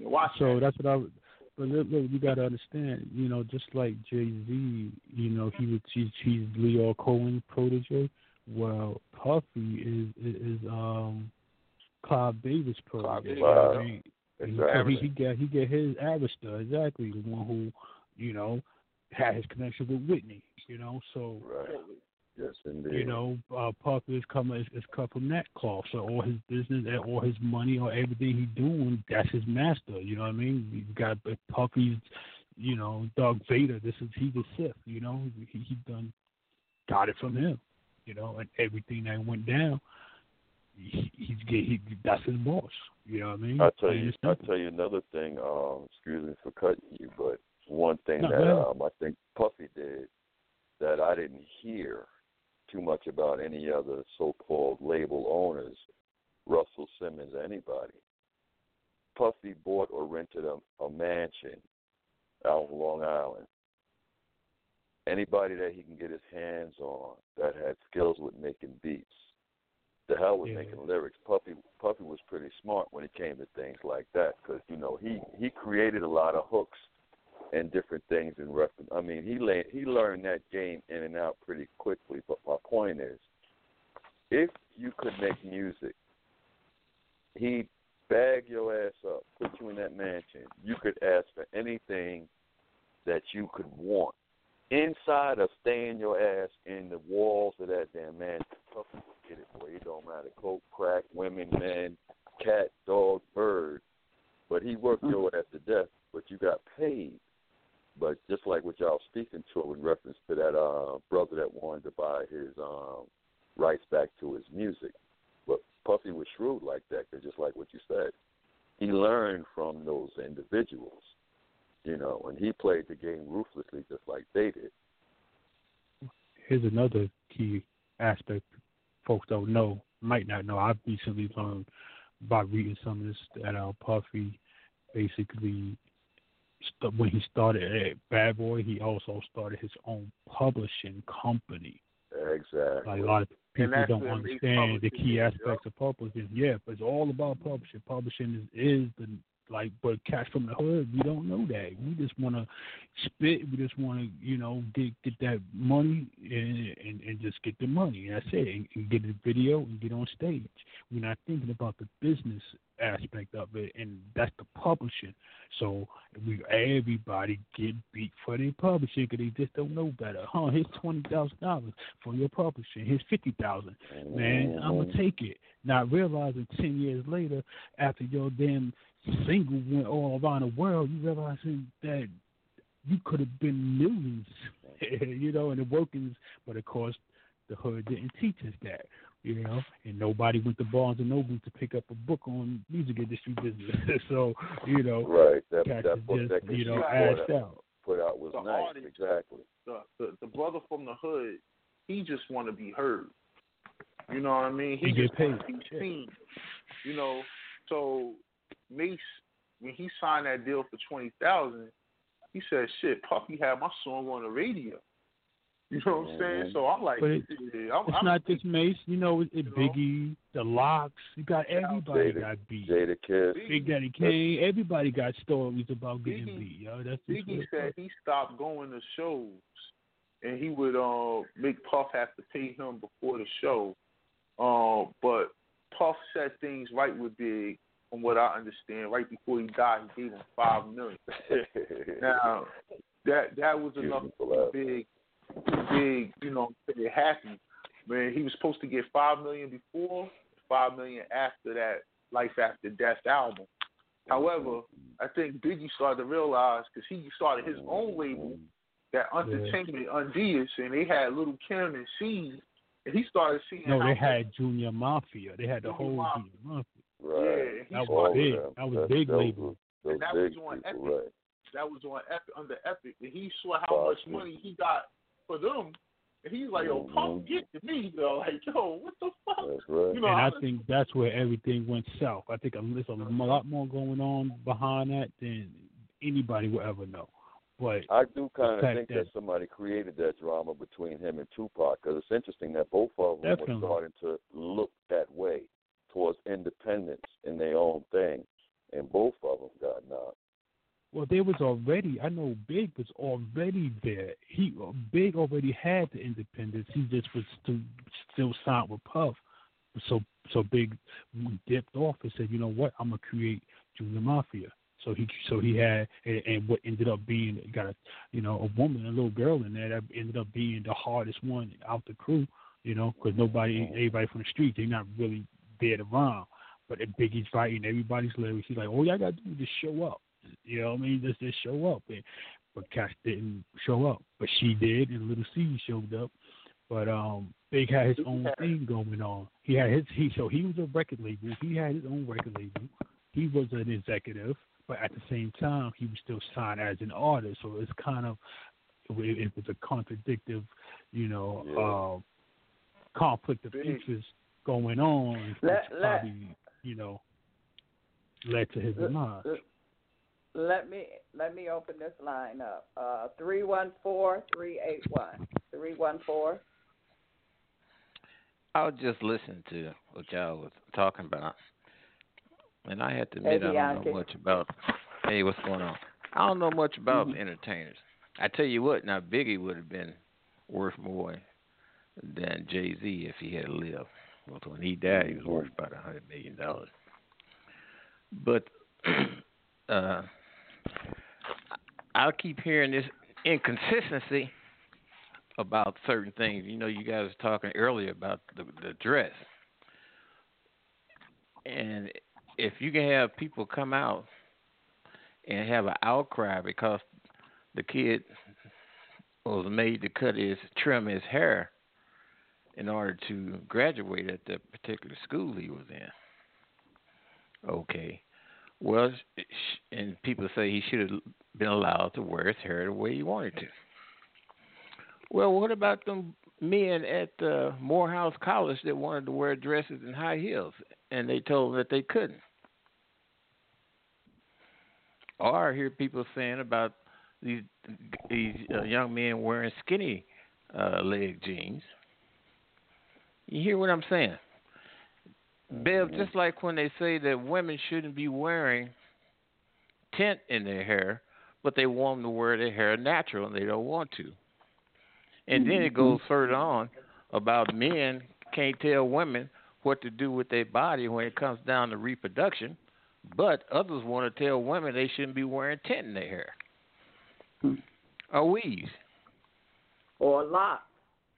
watch. So that's what I But look, you got to understand, you know, just like Jay-Z, you know, he would teach, he's Leo Cohen's protege. Well, Puffy is Clive Davis' protege. Wow. Exactly. He got his Arista, exactly, the one who, you know, had his connection with Whitney, you know, so. Right. Yes, indeed. You know, Puffy is cut from that cloth. So all his business, all his money, or everything he doing, that's his master. You know what I mean? You got Puffy's, you know, Darth Vader. He's the Sith. You know, he done got it from him. You know, and everything that went down, that's his boss. You know what I mean? I tell you another thing. Excuse me for cutting you, but one thing I think Puffy did that I didn't hear too much about any other so-called label owners, Russell Simmons, anybody. Puffy bought or rented a mansion out on Long Island. Anybody that he can get his hands on that had skills with making beats, the hell with making lyrics. Puffy was pretty smart when it came to things like that because, you know, he created a lot of hooks and different things in reference. I mean, he learned that game in and out pretty quickly. But my point is, if you could make music, he'd bag your ass up, put you in that mansion. You could ask for anything that you could want inside of staying your ass in the walls of that damn mansion. Get it, boy. It don't matter. Coke, crack, women, men, cat, dog, bird. But he worked your ass to death. But you got paid. But just like what y'all speaking to in reference to that brother that wanted to buy his rights back to his music. But Puffy was shrewd like that, cause just like what you said, he learned from those individuals, you know, and he played the game ruthlessly just like they did. Here's another key aspect folks don't know, might not know. I've recently learned by reading some of this that Puffy basically – when he started at Bad Boy, he also started his own publishing company. Exactly. Like a lot of people don't understand the key aspects of publishing. Yeah, but it's all about publishing. Publishing is the, like, but Cats from the Hood, we don't know that. We just want to spit. We just want to, you know, get that money and just get the money. And that's it. And get a video and get on stage. We're not thinking about the business aspect of it, and that's the publishing. So everybody get beat for their publishing because they just don't know better. Huh? Here's $20,000 for your publishing. Here's $50,000. Man, I'm gonna take it. Not realizing 10 years later, after your damn single went all around the world, you realize that you could have been millions, you know, in the workings. But of course, the hood didn't teach us that. You know, and nobody went to Barnes & Noble to pick up a book on music industry business. So, you know. Right. That book just, that you know, put out was the nice. Artist, exactly. The brother from the hood, he just want to be heard. You know what I mean? He just want to be seen. You know, so Mace, when he signed that deal for $20,000, he said, shit, Puffy had my song on the radio. You know what I'm saying? So I'm like, it's not just Mace. You know, it's Biggie, The Lox. You got everybody got beat. Jada Kiss. Big Daddy Kane. Everybody got stories about getting beat. Yo, that's Biggie said he stopped going to shows, and he would make Puff have to pay him before the show. But Puff said things right with Big, from what I understand. Right before he died, he gave him $5 million. Now, that was enough for Big. Big, you know, happy. Man, he was supposed to get $5 million before, $5 million after that Life After Death album. However, I think Biggie started to realize because he started his own label, that Entertainment Undies, and they had Little Kim and C's, and he started seeing. No, they had Junior Mafia. They had the whole Junior Mafia. Right. Yeah, that was big label. And that was on Epic. Right. That was on Epic, under Epic, and he saw how much money he got for them, and he's like, yo, Pump, get to me, though. Like, yo, what the fuck? Right. You know, and I think that's where everything went south. I think there's a lot more going on behind that than anybody will ever know. But I do kind of think that somebody created that drama between him and Tupac, because it's interesting that both of them were starting to look that way towards independence in their own thing, and both of them got knocked. Well, they was already, I know Big was already there. Big already had the independence. He just was still signed with Puff. So Big dipped off and said, you know what, I'm gonna create Junior Mafia. So he had and what ended up being a woman, a little girl in there that ended up being the hardest one out the crew, because everybody from the street, they're not really there to rhyme. But if Biggie's writing everybody's lyrics, he's like, all y'all gotta do is just show up. You know what I mean? Just show up. But Cash didn't show up, but she did, and Little C showed up. But Big had his own thing going on. He had he was a record label. He had his own record label. He was an executive, but at the same time, he was still signed as an artist. So it's kind of it was a contradictive, conflict of interest going on, which probably led to his demise. Let me open this line up. 314-381. 314. I was just listening to what y'all was talking about, and I had to admit I don't know much about. Hey, what's going on? I don't know much about entertainers. I tell you what, now Biggie would have been worth more than Jay-Z if he had lived. When he died, he was worth about $100 million. But I keep hearing this inconsistency about certain things. You guys were talking earlier about the dress. And if you can have people come out and have an outcry because the kid was made to trim his hair in order to graduate at the particular school he was in. Okay. Well, and people say he should have been allowed to wear his hair the way he wanted to. Well, what about them men at Morehouse College that wanted to wear dresses and high heels, and they told them that they couldn't? Or I hear people saying about these young men wearing skinny leg jeans. You hear what I'm saying? Bev, just like when they say that women shouldn't be wearing tint in their hair, but they want them to wear their hair natural and they don't want to. And then it goes further on about men can't tell women what to do with their body when it comes down to reproduction, but others want to tell women they shouldn't be wearing tint in their hair. Or weaves. Or locks.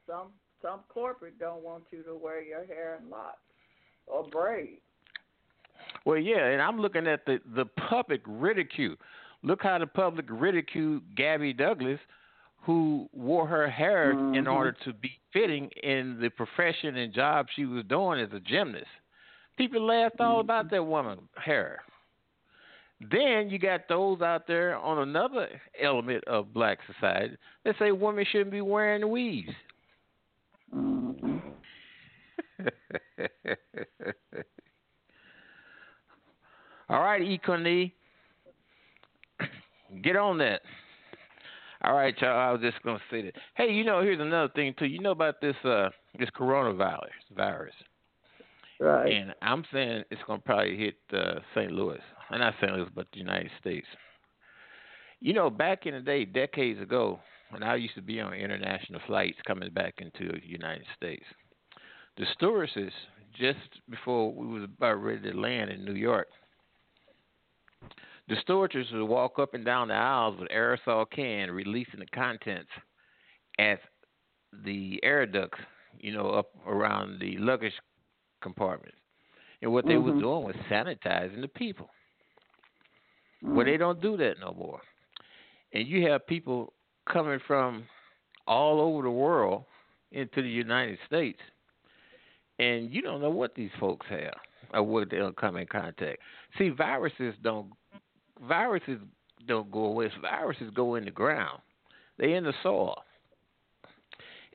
Some corporate don't want you to wear your hair in locks. Or brave. Well, yeah, and I'm looking at the public ridicule. Look how the public ridiculed Gabby Douglas, who wore her hair in order to be fitting in the profession and job she was doing as a gymnast. People laughed all about that woman's hair. Then you got those out there on another element of black society that say women shouldn't be wearing weaves. All right, Econi, get on that. All right, y'all. I was just gonna say that. Hey, here's another thing too. You know about this coronavirus? Right. And I'm saying it's gonna probably hit St. Louis, and not St. Louis, but the United States. Back in the day, decades ago, when I used to be on international flights coming back into the United States, the stewardesses, just before we was about ready to land in New York, the stewardesses would walk up and down the aisles with aerosol can, releasing the contents at the air ducts, up around the luggage compartment. And what they were doing was sanitizing the people. Well, they don't do that no more. And you have people coming from all over the world into the United States, and you don't know what these folks have or what they'll come in contact. See, viruses don't go away. Viruses go in the ground. They in the soil.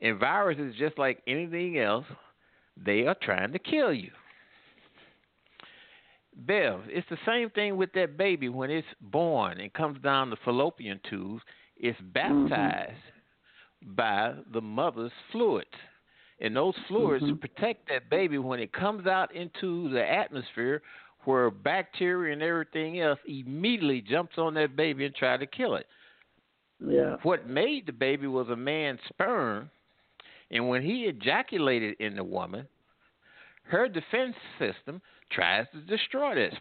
And viruses, just like anything else, they are trying to kill you. Bev, it's the same thing with that baby when it's born and comes down the fallopian tubes. It's baptized by the mother's fluids. And those fluids protect that baby when it comes out into the atmosphere where bacteria and everything else immediately jumps on that baby and try to kill it. Yeah. What made the baby was a man's sperm, and when he ejaculated in the woman, her defense system tries to destroy that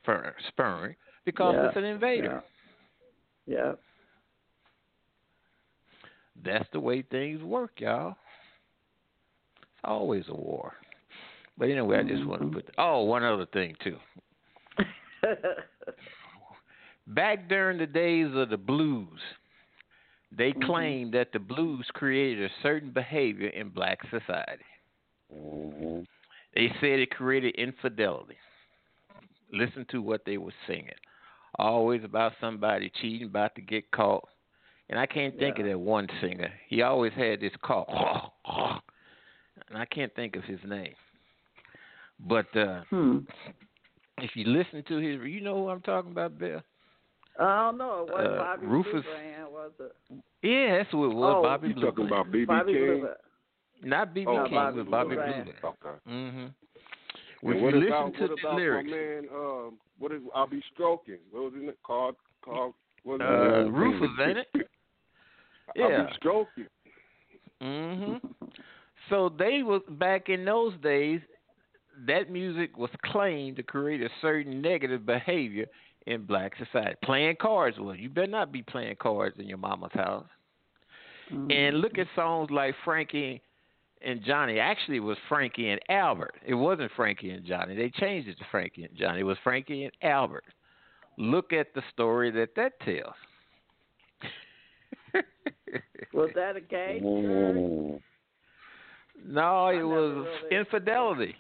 sperm because it's an invader. Yeah. That's the way things work, y'all. It's always a war. But anyway, I just want to put... one other thing, too. Back during the days of the blues, they claimed that the blues created a certain behavior in black society. Mm-hmm. They said it created infidelity. Listen to what they were singing. Always about somebody cheating, about to get caught. And I can't think of that one singer. He always had this call. And I can't think of his name. But if you listen to his... You know who I'm talking about, Bill? I don't know. It wasn't Bobby Rufus. Superman, was it? Yeah, that's who it was. Oh, Bobby Bluebird. Talking about B.B. King? Not B.B. King, it was Bobby Bluebird. Okay. Mm-hmm. When you listen to the lyrics... Man, I'll be stroking. What was it called? Rufus, ain't it? Yeah. I'll be stroking. Mm-hmm. So they was... Back in those days, that music was claimed to create a certain negative behavior in black society. Playing cards was. You better not be playing cards in your mama's house. Mm-hmm. And look at songs like Frankie and Johnny. Actually, it was Frankie and Albert. It wasn't Frankie and Johnny. They changed it to Frankie and Johnny. It was Frankie and Albert. Look at the story that tells. Was that a gay story? No, it was really infidelity.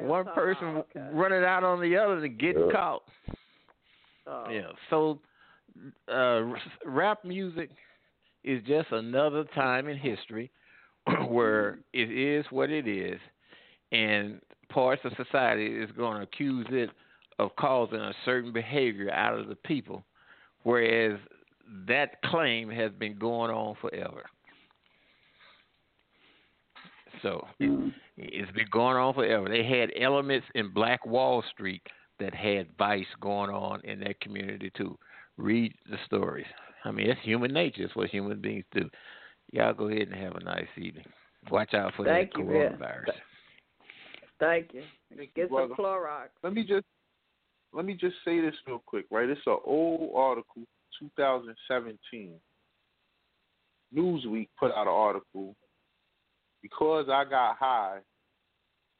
One person running out on the other to get caught. So rap music is just another time in history where it is what it is, and parts of society is going to accuse it of causing a certain behavior out of the people, whereas that claim has been going on forever. So it's been going on forever. They had elements in Black Wall Street that had vice going on in that community too. Read the stories. I mean, it's human nature. It's what human beings do. Y'all go ahead and have a nice evening. Watch out for that coronavirus. Thank you. Get some Clorox. Let me just say this real quick, right? It's an old article, 2017. Newsweek put out an article. Because I Got High,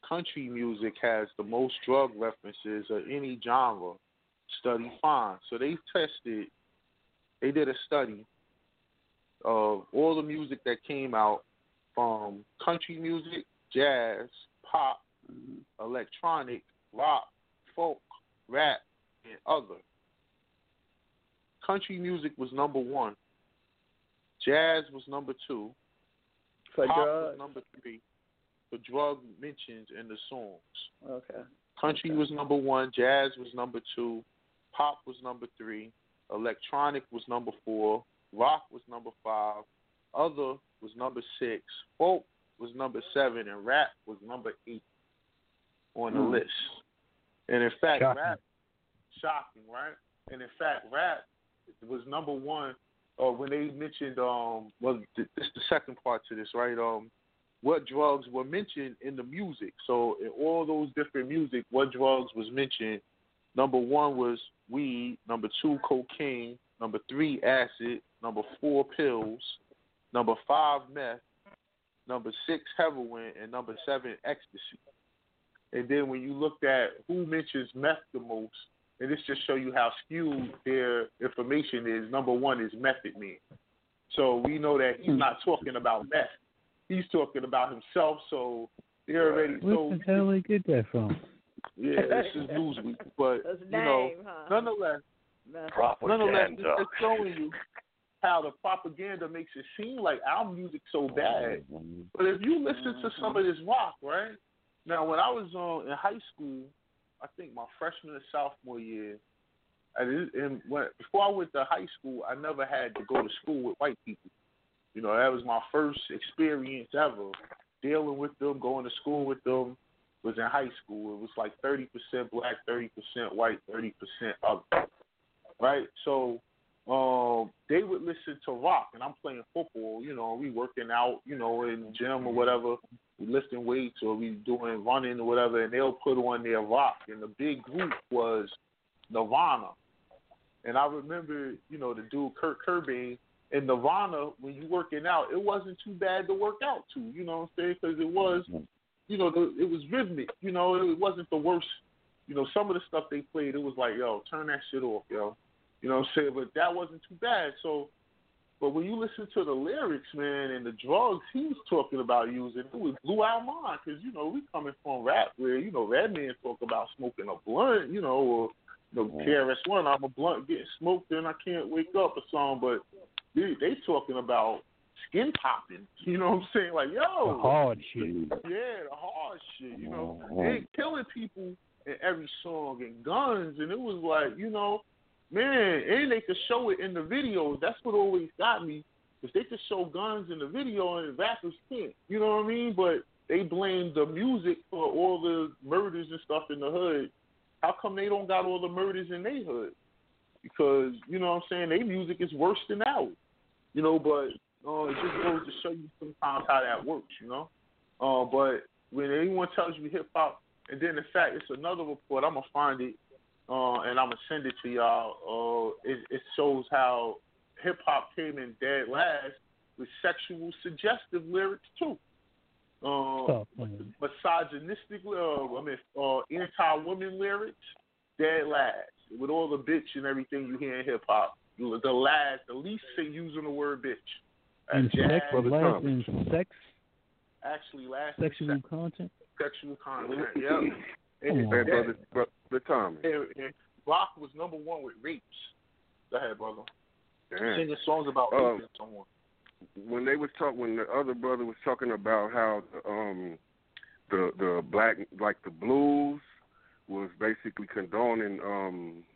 country music has the most drug references of any genre. Study finds. So they did a study of all the music that came out from country music, jazz, pop, electronic, rock, folk, rap, and other. Country music was number one. Jazz was number two. Pop was number three for drug mentions in the songs. Okay. Country was number one. Jazz was number two. Pop was number three. Electronic was number four. Rock was number five. Other was number six. Folk was number seven. And rap was number eight on the list. And in fact, shocking, right? And in fact, rap was number one. When they mentioned, this is the second part to this, right? What drugs were mentioned in the music? So in all those different music, what drugs was mentioned? Number one was weed. Number two, cocaine. Number three, acid. Number four, pills. Number five, meth. Number six, heroin. And number seven, ecstasy. And then when you looked at who mentions meth the most, and this just show you how skewed their information is. Number one is Method Man. So we know that he's not talking about meth. He's talking about himself. So they already know. Where the hell did they get that from? Yeah, this is Newsweek. But, nonetheless, it's showing you how the propaganda makes it seem like our music's so bad. But if you listen to some of this rock, right? Now, when I was in high school, I think my freshman and sophomore year, before I went to high school, I never had to go to school with white people. You know, that was my first experience ever, dealing with them, going to school with them, was in high school, it was like 30% black, 30% white, 30% other, right? So they would listen to rock, and I'm playing football, you know, we working out, you know, in the gym or whatever, we lifting weights or we doing running or whatever, and they'll put on their rock. And the big group was Nirvana. And I remember, you know, the dude Kurt Cobain. And Nirvana, when you working out, it wasn't too bad to work out to, you know what I'm saying? Because it was, you know, it was rhythmic, you know, it wasn't the worst. You know, some of the stuff they played, it was like, yo, turn that shit off, yo. You know what I'm saying? But that wasn't too bad. So, but when you listen to the lyrics, man, and the drugs he was talking about using, it blew our mind. Because, you know, we coming from rap where, you know, Redman talk about smoking a blunt, you know, or, you know, KRS-One, I'm a blunt getting smoked and I can't wake up or something, but they talking about skin popping, you know what I'm saying? Like, yo. The hard shit. Yeah, the hard shit, you know. They killing people in every song and guns, and it was like, you know, man, and they could show it in the videos. That's what always got me, because they could show guns in the video and the rappers can't, you know what I mean? But they blame the music for all the murders and stuff in the hood. How come they don't got all the murders in their hood? Because, you know what I'm saying, their music is worse than ours. You know, but it just goes to show you sometimes how that works, you know. But when anyone tells you hip-hop, and then in fact, it's another report. I'm going to find it, and I'm going to send it to y'all. It shows how hip-hop came in dead last with sexual suggestive lyrics, too. Misogynistic, anti-women lyrics, dead last. With all the bitch and everything you hear in hip-hop. The last, the least say using the word bitch. Sexual content? Sexual content, yeah. And brother Tommy. Rock was number one with rapes. Go ahead, brother. Damn. Singing songs about raping someone. When they was talking, when the other brother was talking about how the black, like the blues, was basically condoning,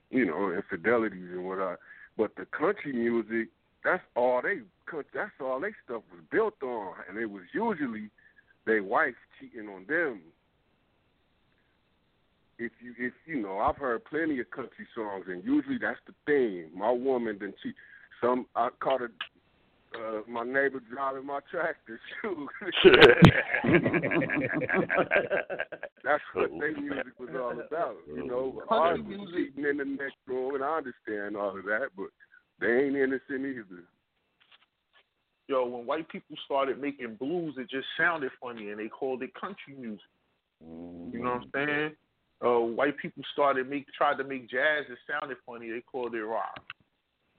you know, infidelities and whatnot. But the country music, that's all they stuff was built on, and it was usually their wife cheating on them. If you know, I've heard plenty of country songs, and usually that's the thing. My woman didn't cheat. I caught my neighbor driving my tractor. Shoot. That's what their music was all about. You know, I was cheating in the next room, and I understand all of that, but they ain't innocent either. Yo, when white people started making blues, it just sounded funny, and they called it country music. Mm-hmm. You know what I'm saying? White people tried to make jazz that sounded funny. They called it rock.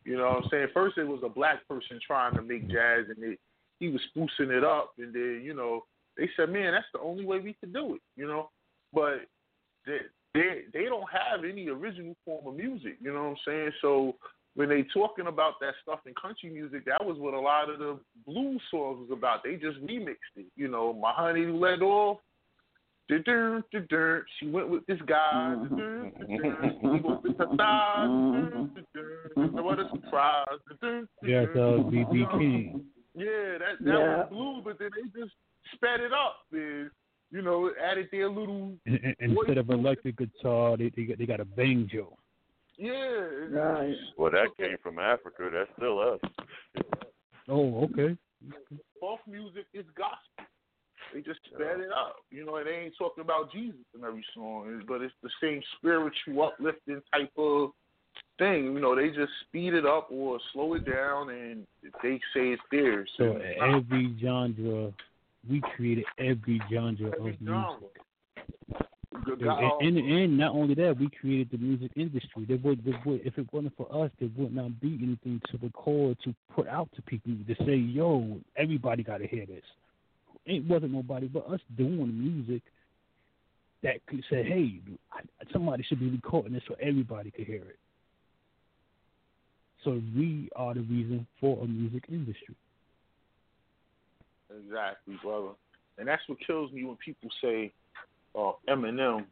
You know what I'm saying? First it was a black person trying to make jazz, and he was sprucing it up, and then, you know, they said, man, that's the only way we can do it, you know? But they don't have any original form of music, you know what I'm saying? So when they talking about that stuff in country music, that was what a lot of the blues songs was about. They just remixed it, you know, my honey let off. She went with this guy. What a surprise. Yeah, B.B. King. Yeah, that was blue, but then they just sped it up, man. You know, added their little... Instead of electric guitar, they got a banjo. Yeah. Nice. Well, that came from Africa. That's still us. Oh, okay. Folk music is gospel. They just sped it up, you know, and they ain't talking about Jesus in every song, but it's the same spiritual uplifting type of thing. You know, they just speed it up or slow it down, and they say it's theirs. So every genre, we created every genre of music. And not only that, we created the music industry. They would, if it wasn't for us, there would not be anything to record, to put out to people, to say, yo, everybody got to hear this. It wasn't nobody but us doing music that could say, hey, somebody should be recording this so everybody could hear it. So we are the reason for a music industry. Exactly, brother. And that's what kills me when people say Eminem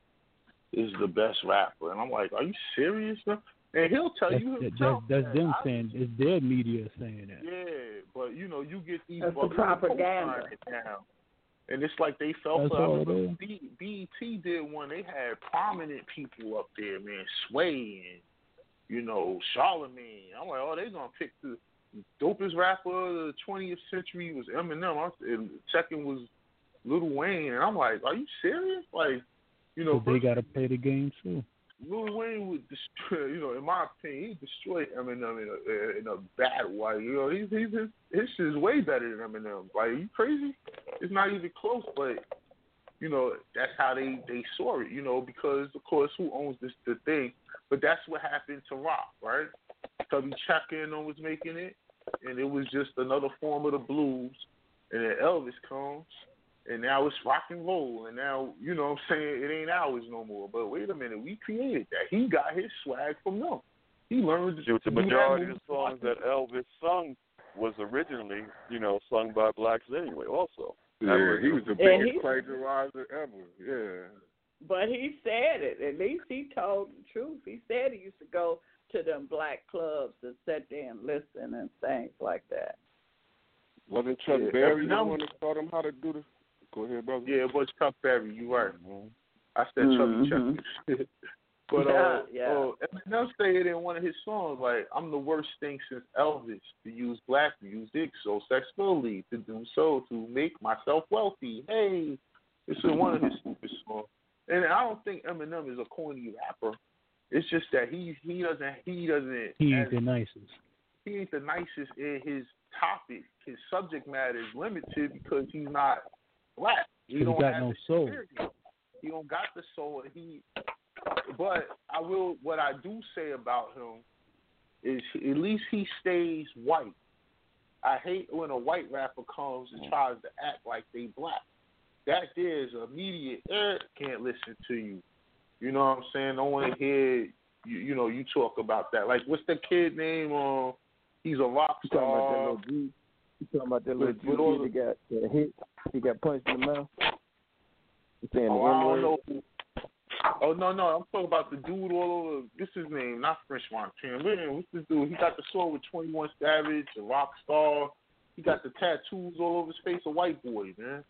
is the best rapper. And I'm like, are you serious, man? And he'll tell you himself. That's them saying. It's their media saying that. Yeah, but, you know, you get these... That's the propaganda. Now. And it's like they felt for BET did one. They had prominent people up there, man. Sway and, you know, Charlamagne. I'm like, oh, they gonna pick the dopest rapper of the 20th century was Eminem. And second was Lil Wayne. And I'm like, are you serious? Like, you know, they gotta play the game too. Lil Wayne would destroy, you know, in my opinion, he destroyed Eminem in a bad way. You know, his shit is way better than Eminem. Like, you crazy? It's not even close, but, you know, that's how they saw it, you know, because, of course, who owns the thing? But that's what happened to rock, right? Tubby Chaka was making it, and it was just another form of the blues, and then Elvis comes. And now it's rock and roll. And now, you know what I'm saying, it ain't ours no more. But wait a minute, we created that. He got his swag from them. He learned to the majority of the songs that Elvis sung was originally, you know, sung by blacks anyway also. Yeah, he was the biggest plagiarizer ever. Yeah. But he said it. At least he told the truth. He said he used to go to them black clubs and sit there and listen and things like that. Wasn't Chuck Berry the one that taught him how to do the... Go ahead, brother. Yeah, it was Chuck Berry. You right. Mm-hmm. I said Chuck. But Eminem stated in one of his songs, like, I'm the worst thing since Elvis to use black music so sexually, to do so to make myself wealthy. Hey, this is one of his stupid songs. And I don't think Eminem is a corny rapper. It's just that he doesn't. He ain't the nicest. He ain't the nicest in his topic. His subject matter is limited because he's not black. He don't got no soul. He don't got the soul. But I will. What I do say about him is at least he stays white. I hate when a white rapper comes and tries to act like they black. That there's immediate Eric can't listen to you. You know what I'm saying? No one here. You know you talk about that. Like what's the kid name? He's a rock star. You talking about that little dude that got hit? He got punched in the mouth. No! I'm talking about the dude all over. What's his name? Not French Montana. What's this dude? He got the sword with 21 Savage, a rock star. He got the tattoos all over his face. A white boy, man.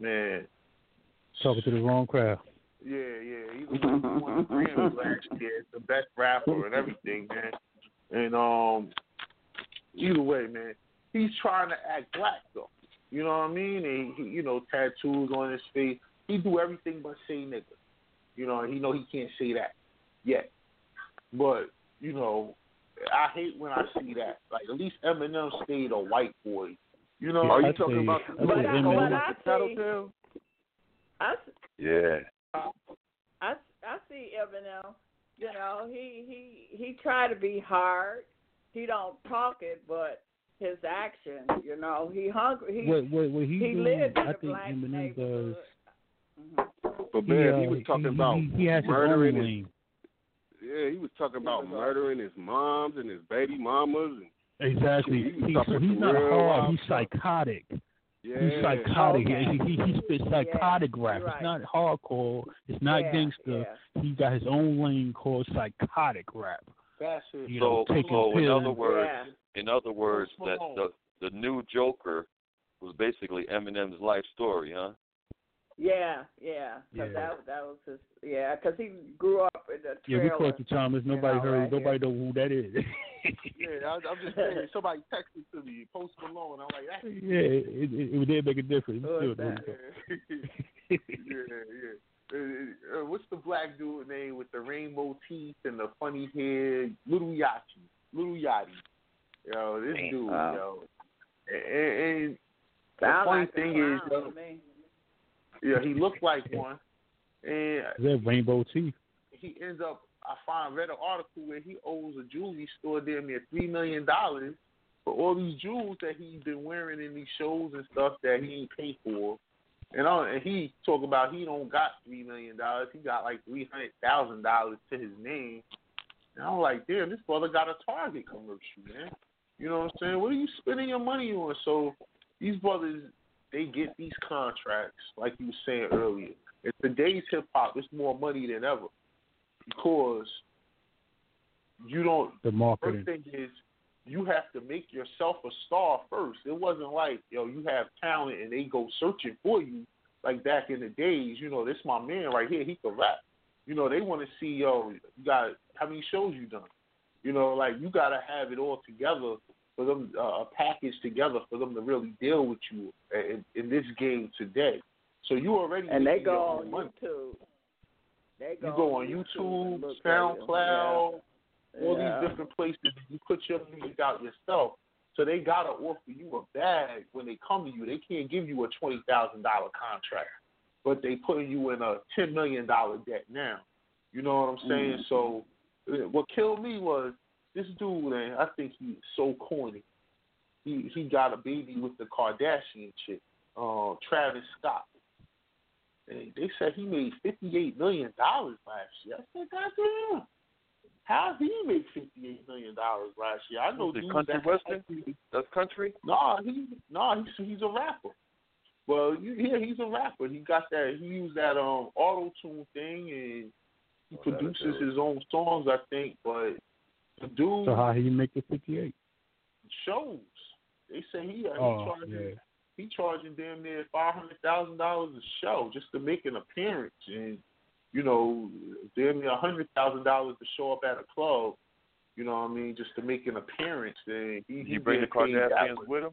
Man. Talking to the wrong crowd. Yeah. He was like one of the Grammys last year. The best rapper and everything, man. And either way, man, he's trying to act black, though. You know what I mean? And he, you know, tattoos on his face. He do everything but say nigga. You know he can't say that yet. But, you know, I hate when I see that. Like, at least Eminem stayed a white boy. You know, are you talking about the tattletale? Yeah. I see Eminem. You know, he try to be hard. He don't talk it, but his action, you know, he hungry. He lived in a black neighborhood. But man, he was talking about murdering his. Yeah, he was talking about murdering his moms and his baby mamas. And exactly. He's not hard. He's psychotic. Yeah. He's psychotic. Okay. He spits psychotic rap. Right. It's not hardcore. It's not gangster. Yeah. He got his own lane called psychotic rap. That's it. You know, in other words, that the new Joker was basically Eminem's life story, huh? Yeah. Because that was his. Yeah, because he grew up in the trailer. Yeah, we caught you, Thomas. Nobody heard. Nobody know who that is. Yeah, I'm just saying. Somebody texted to me, Post Malone. I'm like, that's it did make a difference. Yeah. What's the black dude name with the rainbow teeth and the funny hair? Little Yachty. Yo, this dude, yo. And the funny thing is, he looked like one. And that rainbow teeth. He ends up. I read an article where he owes a jewelry store damn near $3 million for all these jewels that he's been wearing in these shows and stuff that he ain't paid for. And he talk about he don't got $3 million. He got like $300,000 to his name. And I'm like, damn, this brother got a Target commercial, man. You know what I'm saying? What are you spending your money on? So these brothers, they get these contracts, like you were saying earlier. In today's hip hop, it's more money than ever because you don't. The marketing. First thing is you have to make yourself a star first. It wasn't like, yo, you have talent and they go searching for you. Like back in the days, you know, this my man right here, he can rap. You know, they want to see, yo, you got how many shows you done. You know, like you got to have it all together for them, a package together for them to really deal with you in this game today. So you already and they go on YouTube. They go, you go on YouTube, SoundCloud, all these different places. You put your music out yourself. So they got to offer you a bag when they come to you. They can't give you a $20,000 contract, but they putting you in a $10 million debt now. You know what I'm saying? Mm. So what killed me was this dude, and I think he's so corny. He got a baby with the Kardashian chick, Travis Scott. And they said he made $58 million last year. I said, goddamn. How did he make $58 million last year? I know the country western. That's country. He's a rapper. Well, he's a rapper. He got that. He used that auto tune thing, and he produces his own songs, I think. But the dude. So how he make the 58? Shows. They say he charging damn near $500,000 a show just to make an appearance and. You know, they're $100,000 to show up at a club. You know what I mean, just to make an appearance. And he bring the Kardashians with him.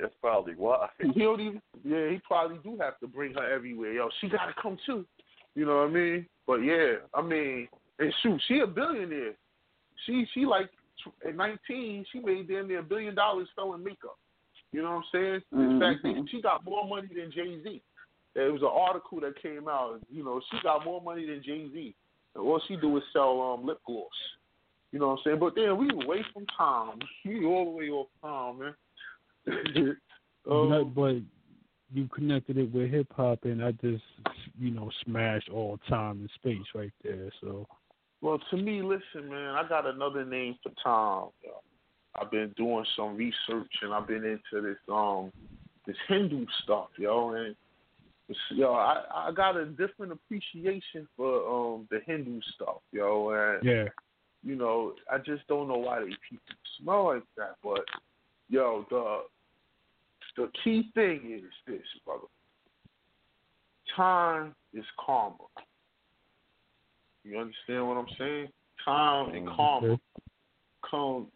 That's probably why. He probably do have to bring her everywhere. Yo, she gotta come too. You know what I mean? But yeah, I mean, and shoot, she a billionaire. She like at 19, she made damn near $1 billion selling makeup. You know what I'm saying? In fact, she got more money than Jay-Z. It was an article that came out. You know, she got more money than Jay-Z. All she do is sell lip gloss. You know what I'm saying? But then we away from time. We all the way off time, man. But you connected it with hip-hop, and I just, you know, smashed all time and space right there. So, well, to me, listen, man, I got another name for time. I've been doing some research, and I've been into this Hindu stuff, yo, and yo, I got a different appreciation for the Hindu stuff, yo. And, you know, I just don't know why they people smell like that. But, yo, the key thing is this, brother. Time is karma. You understand what I'm saying? Time and karma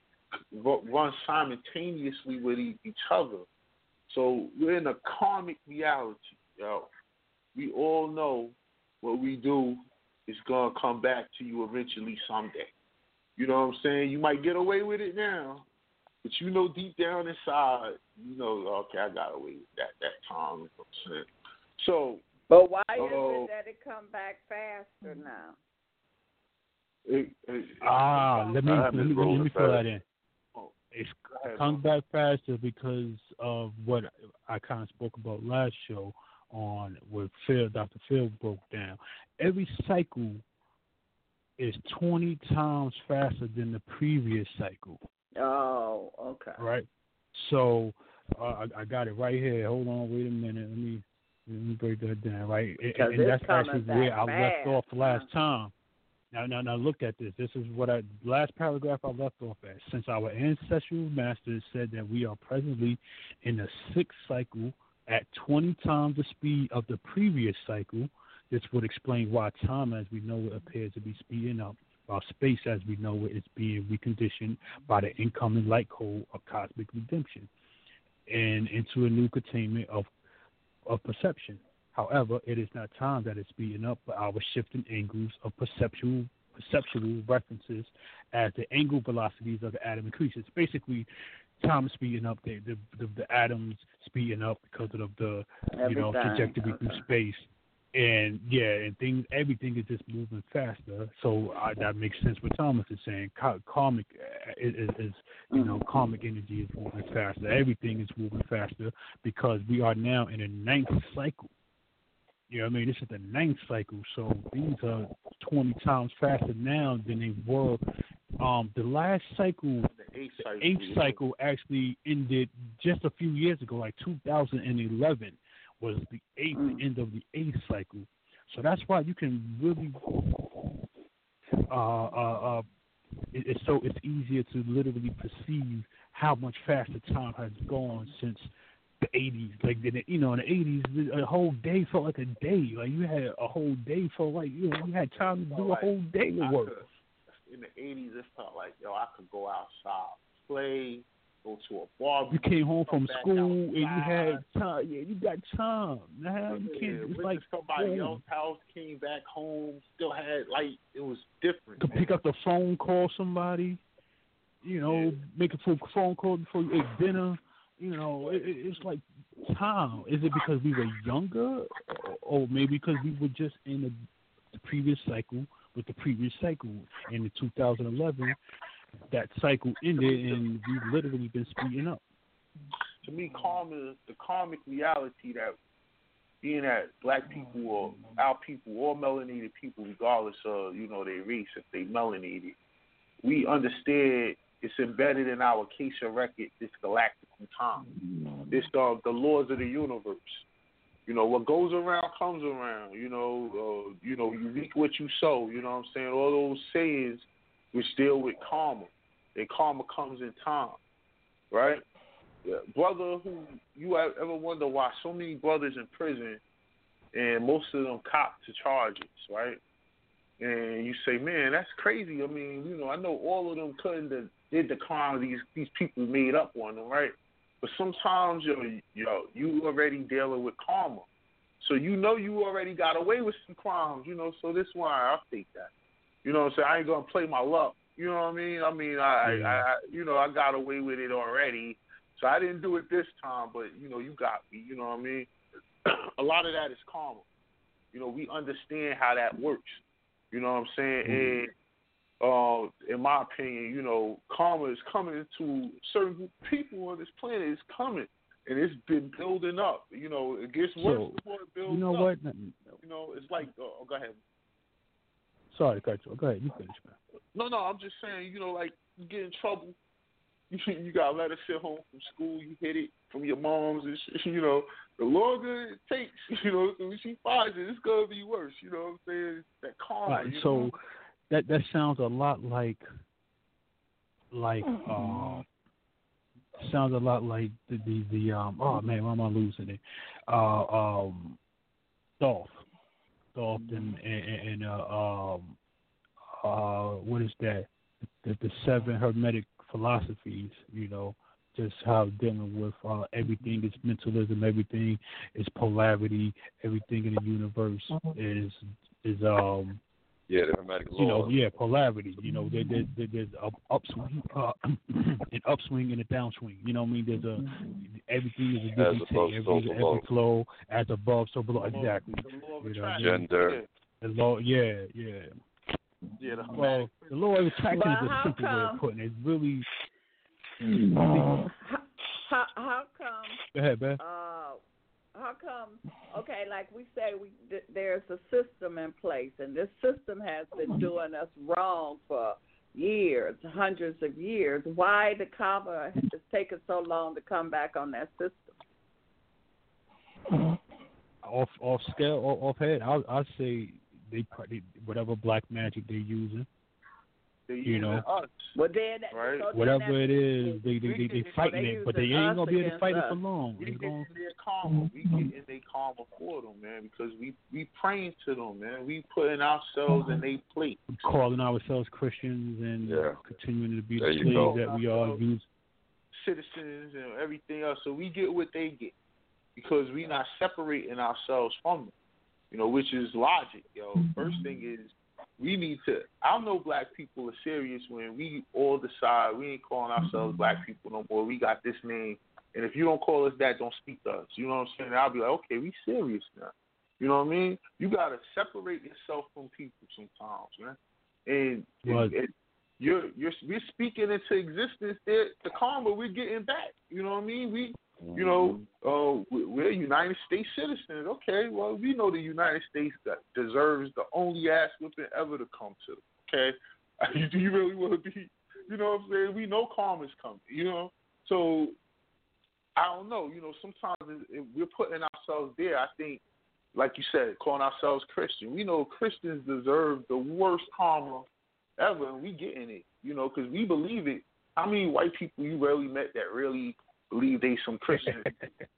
run simultaneously with each other. So we're in a karmic reality. Yo, we all know what we do is going to come back to you eventually someday. You know what I'm saying? You might get away with it now, but you know deep down inside, you know, okay, I got away with that time. You know what I'm saying? So, but why is it that it come back faster now? Let me fill that in. It's come back faster because of what I kind of spoke about last show. On what Dr. Phil broke down. Every cycle is 20 times faster than the previous cycle. Oh, okay. Right? So I got it right here. Hold on, wait a minute. Let me break that down, right? And that's actually where I left off last time. Now look at this. This is what last paragraph I left off at. Since our ancestral masters said that we are presently in the sixth cycle at 20 times the speed of the previous cycle, this would explain why time as we know it appears to be speeding up, while space as we know it is being reconditioned by the incoming light code of cosmic redemption and into a new containment of perception. However, it is not time that is speeding up, but our shifting angles of perceptual references as the angle velocities of the atom increases. Basically, time is speeding up. The atoms speeding up because of the trajectory through space, and everything is just moving faster. So that makes sense what Thomas is saying. Karmic is karmic energy is moving faster. Everything is moving faster because we are now in the ninth cycle. You know what I mean? This is the ninth cycle, so things are 20 times faster now than they were. The last cycle, the eighth cycle actually ended just a few years ago, like 2011 was the end of the eighth cycle. So that's why you can really it's easier to literally perceive how much faster time has gone since the 80s. Like, in the 80s, a whole day felt like a day. Like, you had a whole day felt like, you had time to do a whole day of work. In the 80s, it felt like, I could go outside, play, go to a bar. You came home from school and you had time. Yeah, you got time. Now you can't. It's like somebody else's house, came back home, still had light. It was different. To pick up the phone, call somebody. Make a phone call before you ate dinner. It's like time. Is it because we were younger, or maybe because we were just in the previous cycle with the previous cycle in 2011? That cycle ended, and we've literally been speeding up. To me, karma is the karmic reality that being that black people or our people or melanated people, regardless of, their race, if they melanated, we understand it's embedded in our Akasha record, this galactic time. This the laws of the universe. What goes around comes around. You reap what you sow. You know what I'm saying? All those sayings which deal with karma. And karma comes in time, right? Yeah. Brother, who you ever wonder why so many brothers in prison and most of them cop to charges, right? And you say, man, that's crazy. I mean, I know all of them couldn't have did the crime these people made up on them, right? But sometimes you already dealing with karma. So you already got away with some crimes, so this why I think that. You know what I'm saying? I ain't gonna play my luck. You know what I mean? I got away with it already, so I didn't do it this time. But you got me. You know what I mean? A lot of that is karma. We understand how that works. You know what I'm saying? Mm-hmm. And in my opinion, karma is coming to certain people on this planet. It's coming, and it's been building up. It gets worse before it builds up. What? It's like. Oh, go ahead. Sorry, got you. Go ahead, you finish, man. No, I'm just saying, like, you get in trouble, you got to let it sit home from school, you hit it from your moms, and shit, the longer it takes, when she finds it, it's going to be worse, you know what I'm saying? That karma. Right, so that sounds a lot like the oh, man, why am I losing it? Dolph and what is that? The seven hermetic philosophies, just how dealing with everything is mentalism, everything is polarity, everything in the universe is the hermetic law. Polarity. There's an upswing and a downswing. You know what I mean? There's everything is a give and take, every flow, as above, so below. Exactly. Gender. The law, yeah. Yeah, the law of attraction is a simple way of putting it. It's really. How come? Go ahead, Beth. How come, okay, like we say, there's a system in place, and this system has been doing us wrong for years, hundreds of years. Why the karma has taken so long to come back on that system? Off scale, off head, I say they probably, whatever black magic they're using. Us. Well, then, right. So whatever it is, they fighting it, but they ain't gonna be able to fight it for long. We get in their karma. We get in their karma for them, man, because we praying to them, man. We putting ourselves in their plate. Calling ourselves Christians and continuing to be the slaves that we are, citizens and everything else. So we get what they get because we not separating ourselves from them, which is logic, yo. First thing is. We need to. I know black people are serious when we all decide we ain't calling ourselves black people no more. We got this name, and if you don't call us that, don't speak to us. You know what I'm saying? I'll be like, okay, we serious now. You know what I mean? You gotta separate yourself from people sometimes, man. And we're speaking into existence. The karma we're getting back. You know what I mean? We're United States citizens. Okay, well, we know the United States deserves the only ass whipping ever to come to them, okay? Do you really want to be, you know what I'm saying? We know karma's coming, So, I don't know, sometimes we're putting ourselves there. I think, like you said, calling ourselves Christian. We know Christians deserve the worst karma ever, and we getting it, you know, because we believe it. How many white people you rarely met that really believe they some Christian?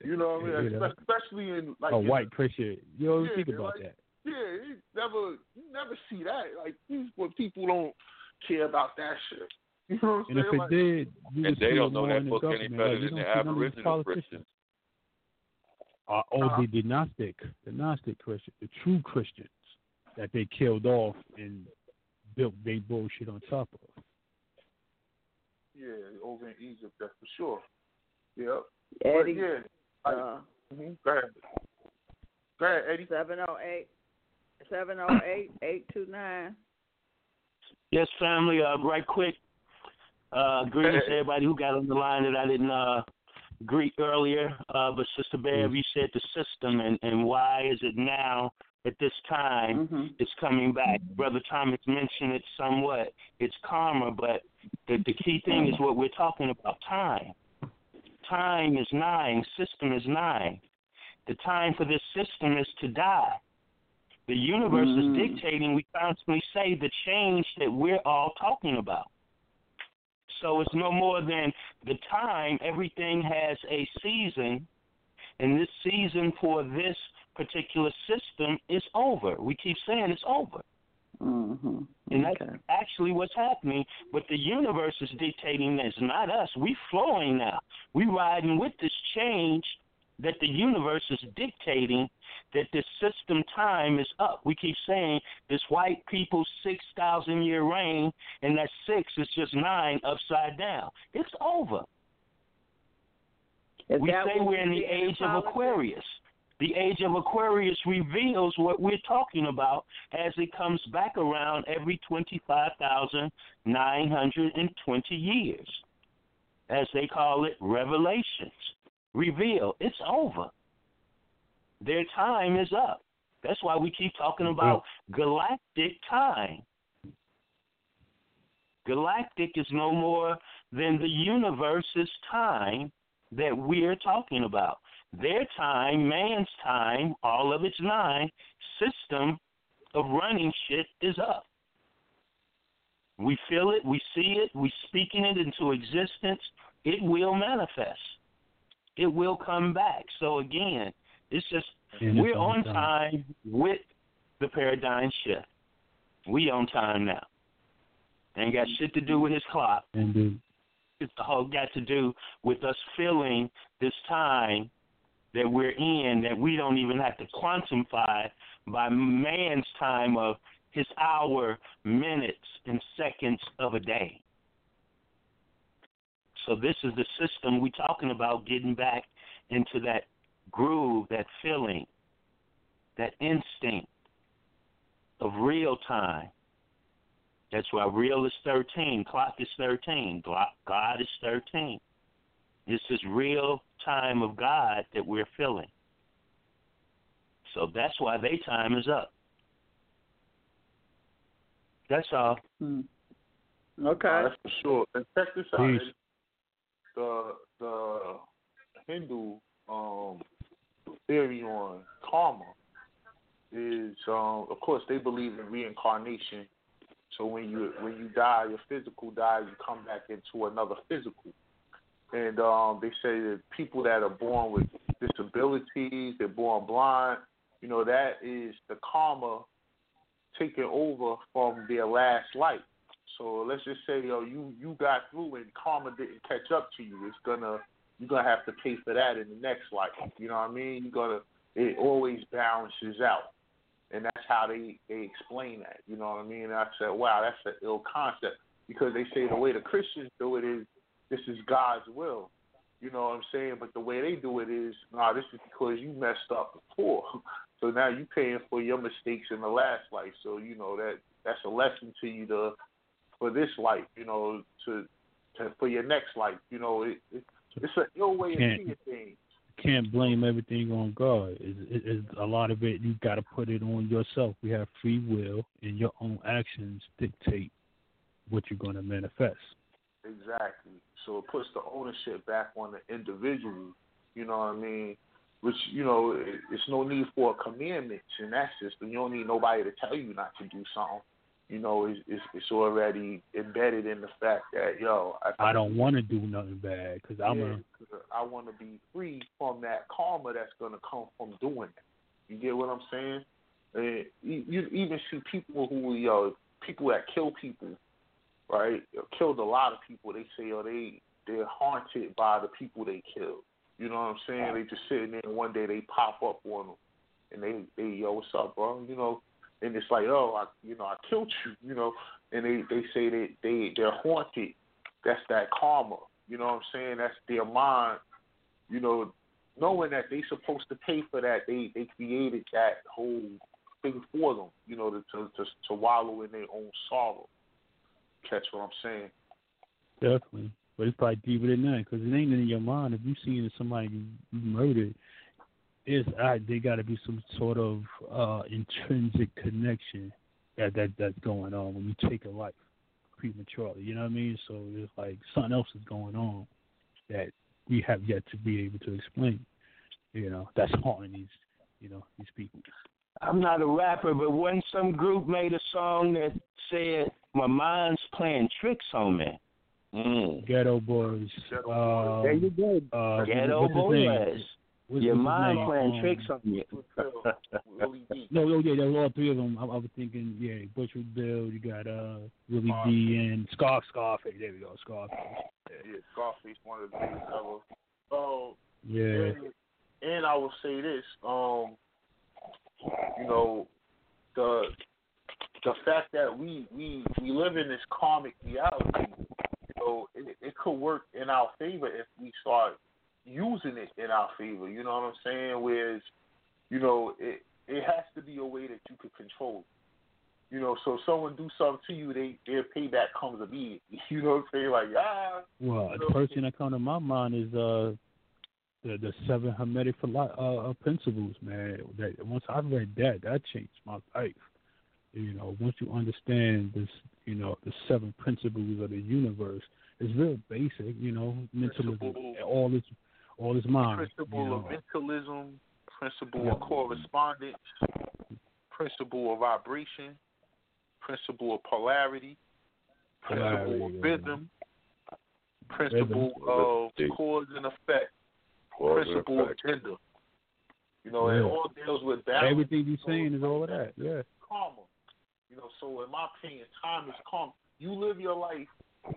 You know what I mean? Yeah. Especially in like a white Christian. You don't think about like, that. Yeah, you never see that. Like, these what people don't care about that shit. You know what I'm saying? Like, did, and they don't know that book any better than the Aboriginal Christians. The Gnostic Christians, the true Christians that they killed off and built their bullshit on top of. Yeah, over in Egypt, that's for sure. Yep. Eddie. Go ahead, Eddie. 708-829. Yes, family, right quick. Greetings to everybody who got on the line that I didn't greet earlier. But Sister Bev, you said the system and why is it now at this time it's coming back. Brother Thomas mentioned it somewhat. It's karma, but the key thing is what we're talking about, time. Time is nine. System is nine. The time for this system is to die. The universe is dictating. We constantly say the change that we're all talking about. So it's no more than the time. Everything has a season, and this season for this particular system is over. We keep saying it's over. And that's actually what's happening. But the universe is dictating this, not us. We're flowing now. We're riding with this change that the universe is dictating, that this system time is up. We keep saying this white people's 6,000-year reign, and that 6 is just 9 upside down. It's over. We say we're in the age of Aquarius. The age of Aquarius reveals what we're talking about as it comes back around every 25,920 years, as they call it, revelations. Reveal. It's over. Their time is up. That's why we keep talking about galactic time. Galactic is no more than the universe's time that we're talking about. Their time, man's time, all of its nine, system of running shit is up. We feel it, we see it, we speaking it into existence. It will manifest. It will come back. So again, it's just we're on time with the paradigm shift. We on time now. Ain't got shit to do with his clock. Indeed. It's all got to do with us feeling this time that we're in, that we don't even have to quantify by man's time of his hour, minutes, and seconds of a day. So this is the system we're talking about, getting back into that groove, that feeling, that instinct of real time. That's why real is 13, clock is 13, God is 13. It's this real time of God that we're feeling. So that's why their time is up. That's all. Okay. That's for sure. And check this out. The Hindu theory on karma is, of course, they believe in reincarnation. So when you die, your physical dies, you come back into another physical. And they say that people that are born with disabilities, they're born blind, you know, that is the karma taking over from their last life. So let's just say, you got through and karma didn't catch up to you. It's you're gonna have to pay for that in the next life. You know what I mean? It always balances out, and that's how they explain that. You know what I mean? And I said, wow, that's an ill concept, because they say the way the Christians do it is, this is God's will. You know what I'm saying? But the way they do it is, this is because you messed up before. So now you're paying for your mistakes in the last life. So, you know, that's a lesson to you for this life, you know, for your next life. You know, it's an ill way of seeing things. Can't blame everything on God. It's a lot of it, you got to put it on yourself. We have free will, and your own actions dictate what you're going to manifest. Exactly. So it puts the ownership back on the individual, you know what I mean? Which, you know, it's no need for commandments in that system. You don't need nobody to tell you not to do something. you know, it's already embedded in the fact that, yo, I don't want to do nothing bad because I want to be free from that karma that's going to come from doing that. You get what I'm saying? And you even see people who, people that kill people, right? Killed a lot of people. They say, they're haunted by the people they killed. You know what I'm saying? They just sitting there and one day they pop up on them and they yo, what's up, bro? You know, and it's like, oh, I killed you, you know, and they say that they're haunted. That's that karma. You know what I'm saying? That's their mind, you know, knowing that they supposed to pay for that. They created that whole thing for them, you know, to wallow in their own sorrow. Catch what I'm saying? Definitely. But it's probably deeper than that because it ain't in your mind. If you see somebody murdered, there got to be some sort of intrinsic connection that's going on when you take a life prematurely. You know what I mean? So it's like something else is going on that we have yet to be able to explain. You know, that's haunting these people. I'm not a rapper, but when some group made a song that said, "My mind's playing tricks on me." Ghetto Boys. There you go. Ghetto Boys. Your mind playing tricks on you. No, there were all three of them. I was thinking, Butcher Bill, you got Willie D, and Scarface. There we go, Scarface. Yeah, Scarface, one of the biggest ever. Yeah. And I will say this, you know, the fact that we live in this karmic reality. So it could work in our favor if we start using it in our favor. You know what I'm saying? Whereas, you know, it has to be a way that you could control it. You know, so if someone do something to you, their payback comes immediately. You know what I'm saying? Like, well, you know, the person that comes to my mind is the seven Hermetic principles, man. That once I read that changed my life. You know, once you understand this, you know, the seven principles of the universe, it's real basic, you know, mentalism, all is mind. Principle of mentalism, principle of correspondence, principle of vibration, principle of polarity, principle of rhythm, principle of cause and effect, principle of gender. You know, it all deals with balance. Everything you're saying is all of that, yeah. Karma. You know, so in my opinion, time is karma. You live your life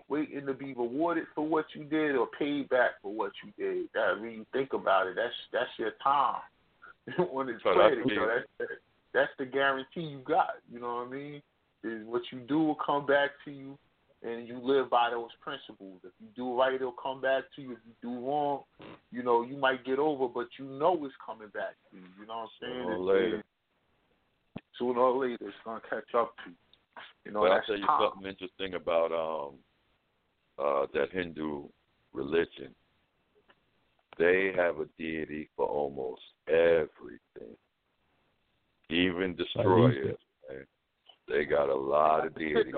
waiting to be rewarded for what you did or paid back for what you did. That when you think about it, that's your time. When it's credit, you know, that's the guarantee you got. You know what I mean? Is what you do will come back to you, and you live by those principles. If you do right, it'll come back to you. If you do wrong, you know, you might get over, but you know it's coming back to you. You know what I'm saying? Later. Sooner or later, it's going to catch up to you. You know, but I'll tell you something interesting about that Hindu religion. They have a deity for almost everything, even destroyers. Man. They got a lot of deities.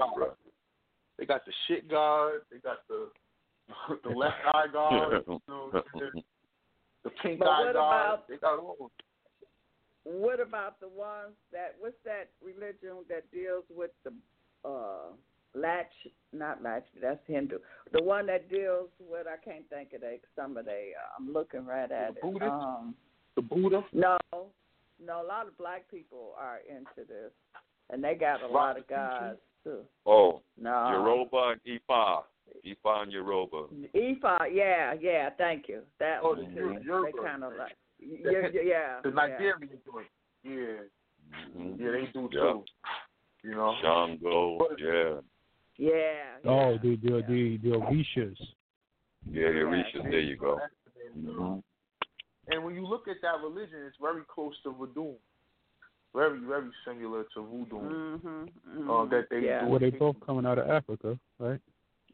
They got the shit god. They got the left eye god. You know, the pink eye god. They got all of them. What about the ones that, what's that religion that deals with the that's Hindu. The one that deals with, I can't think of I'm looking right at it. Buddha? The Buddha? No, a lot of black people are into this, and they got a lot of gods, too. Oh, no. Yoruba and Ifa. Ifa and Yoruba. Ifa, yeah, thank you. That one, too. They kind of like. Yeah. The Nigerian joint. Yeah. Mm-hmm. Yeah, they do too. You know? Shango, Yeah. Oh, the Orishas. Yeah, the Orishas, there you go. Mm-hmm. And when you look at that religion, it's very close to Voodoo. Very, very similar to Voodoo. Mm-hmm. That they do. Well, they both coming out of Africa, right?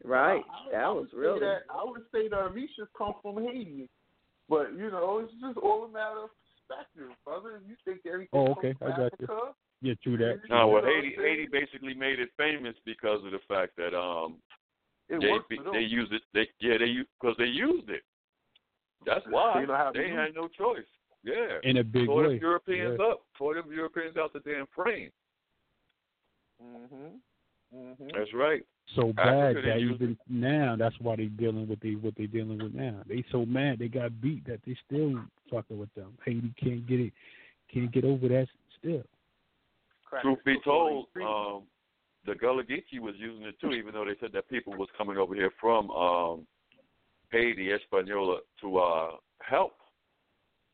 Right. I would say the Orishas come from Haiti. But, you know, it's just all a matter of perspective, brother. You think everything comes from Africa? Got you. Yeah, true that. No, well, Haiti basically made it famous because of the fact that they used it. They used it. That's why they had no choice. Yeah, in a big way. Tore them Europeans out the damn frame. That's right. So bad that even now, that's why they're dealing with what they're dealing with now. They so mad they got beat that they still fucking with them. Haiti can't get it, can't get over that still. Truth be told, the Gullah Geechee was using it too, even though they said that people was coming over here from Haiti, Hispaniola, to help.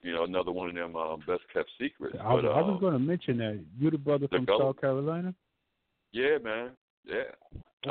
You know, another one of them best kept secrets. I was going to mention that. You the brother from South Carolina? Yeah, man. Yeah.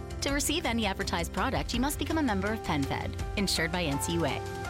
To receive any advertised product, you must become a member of PenFed, insured by NCUA.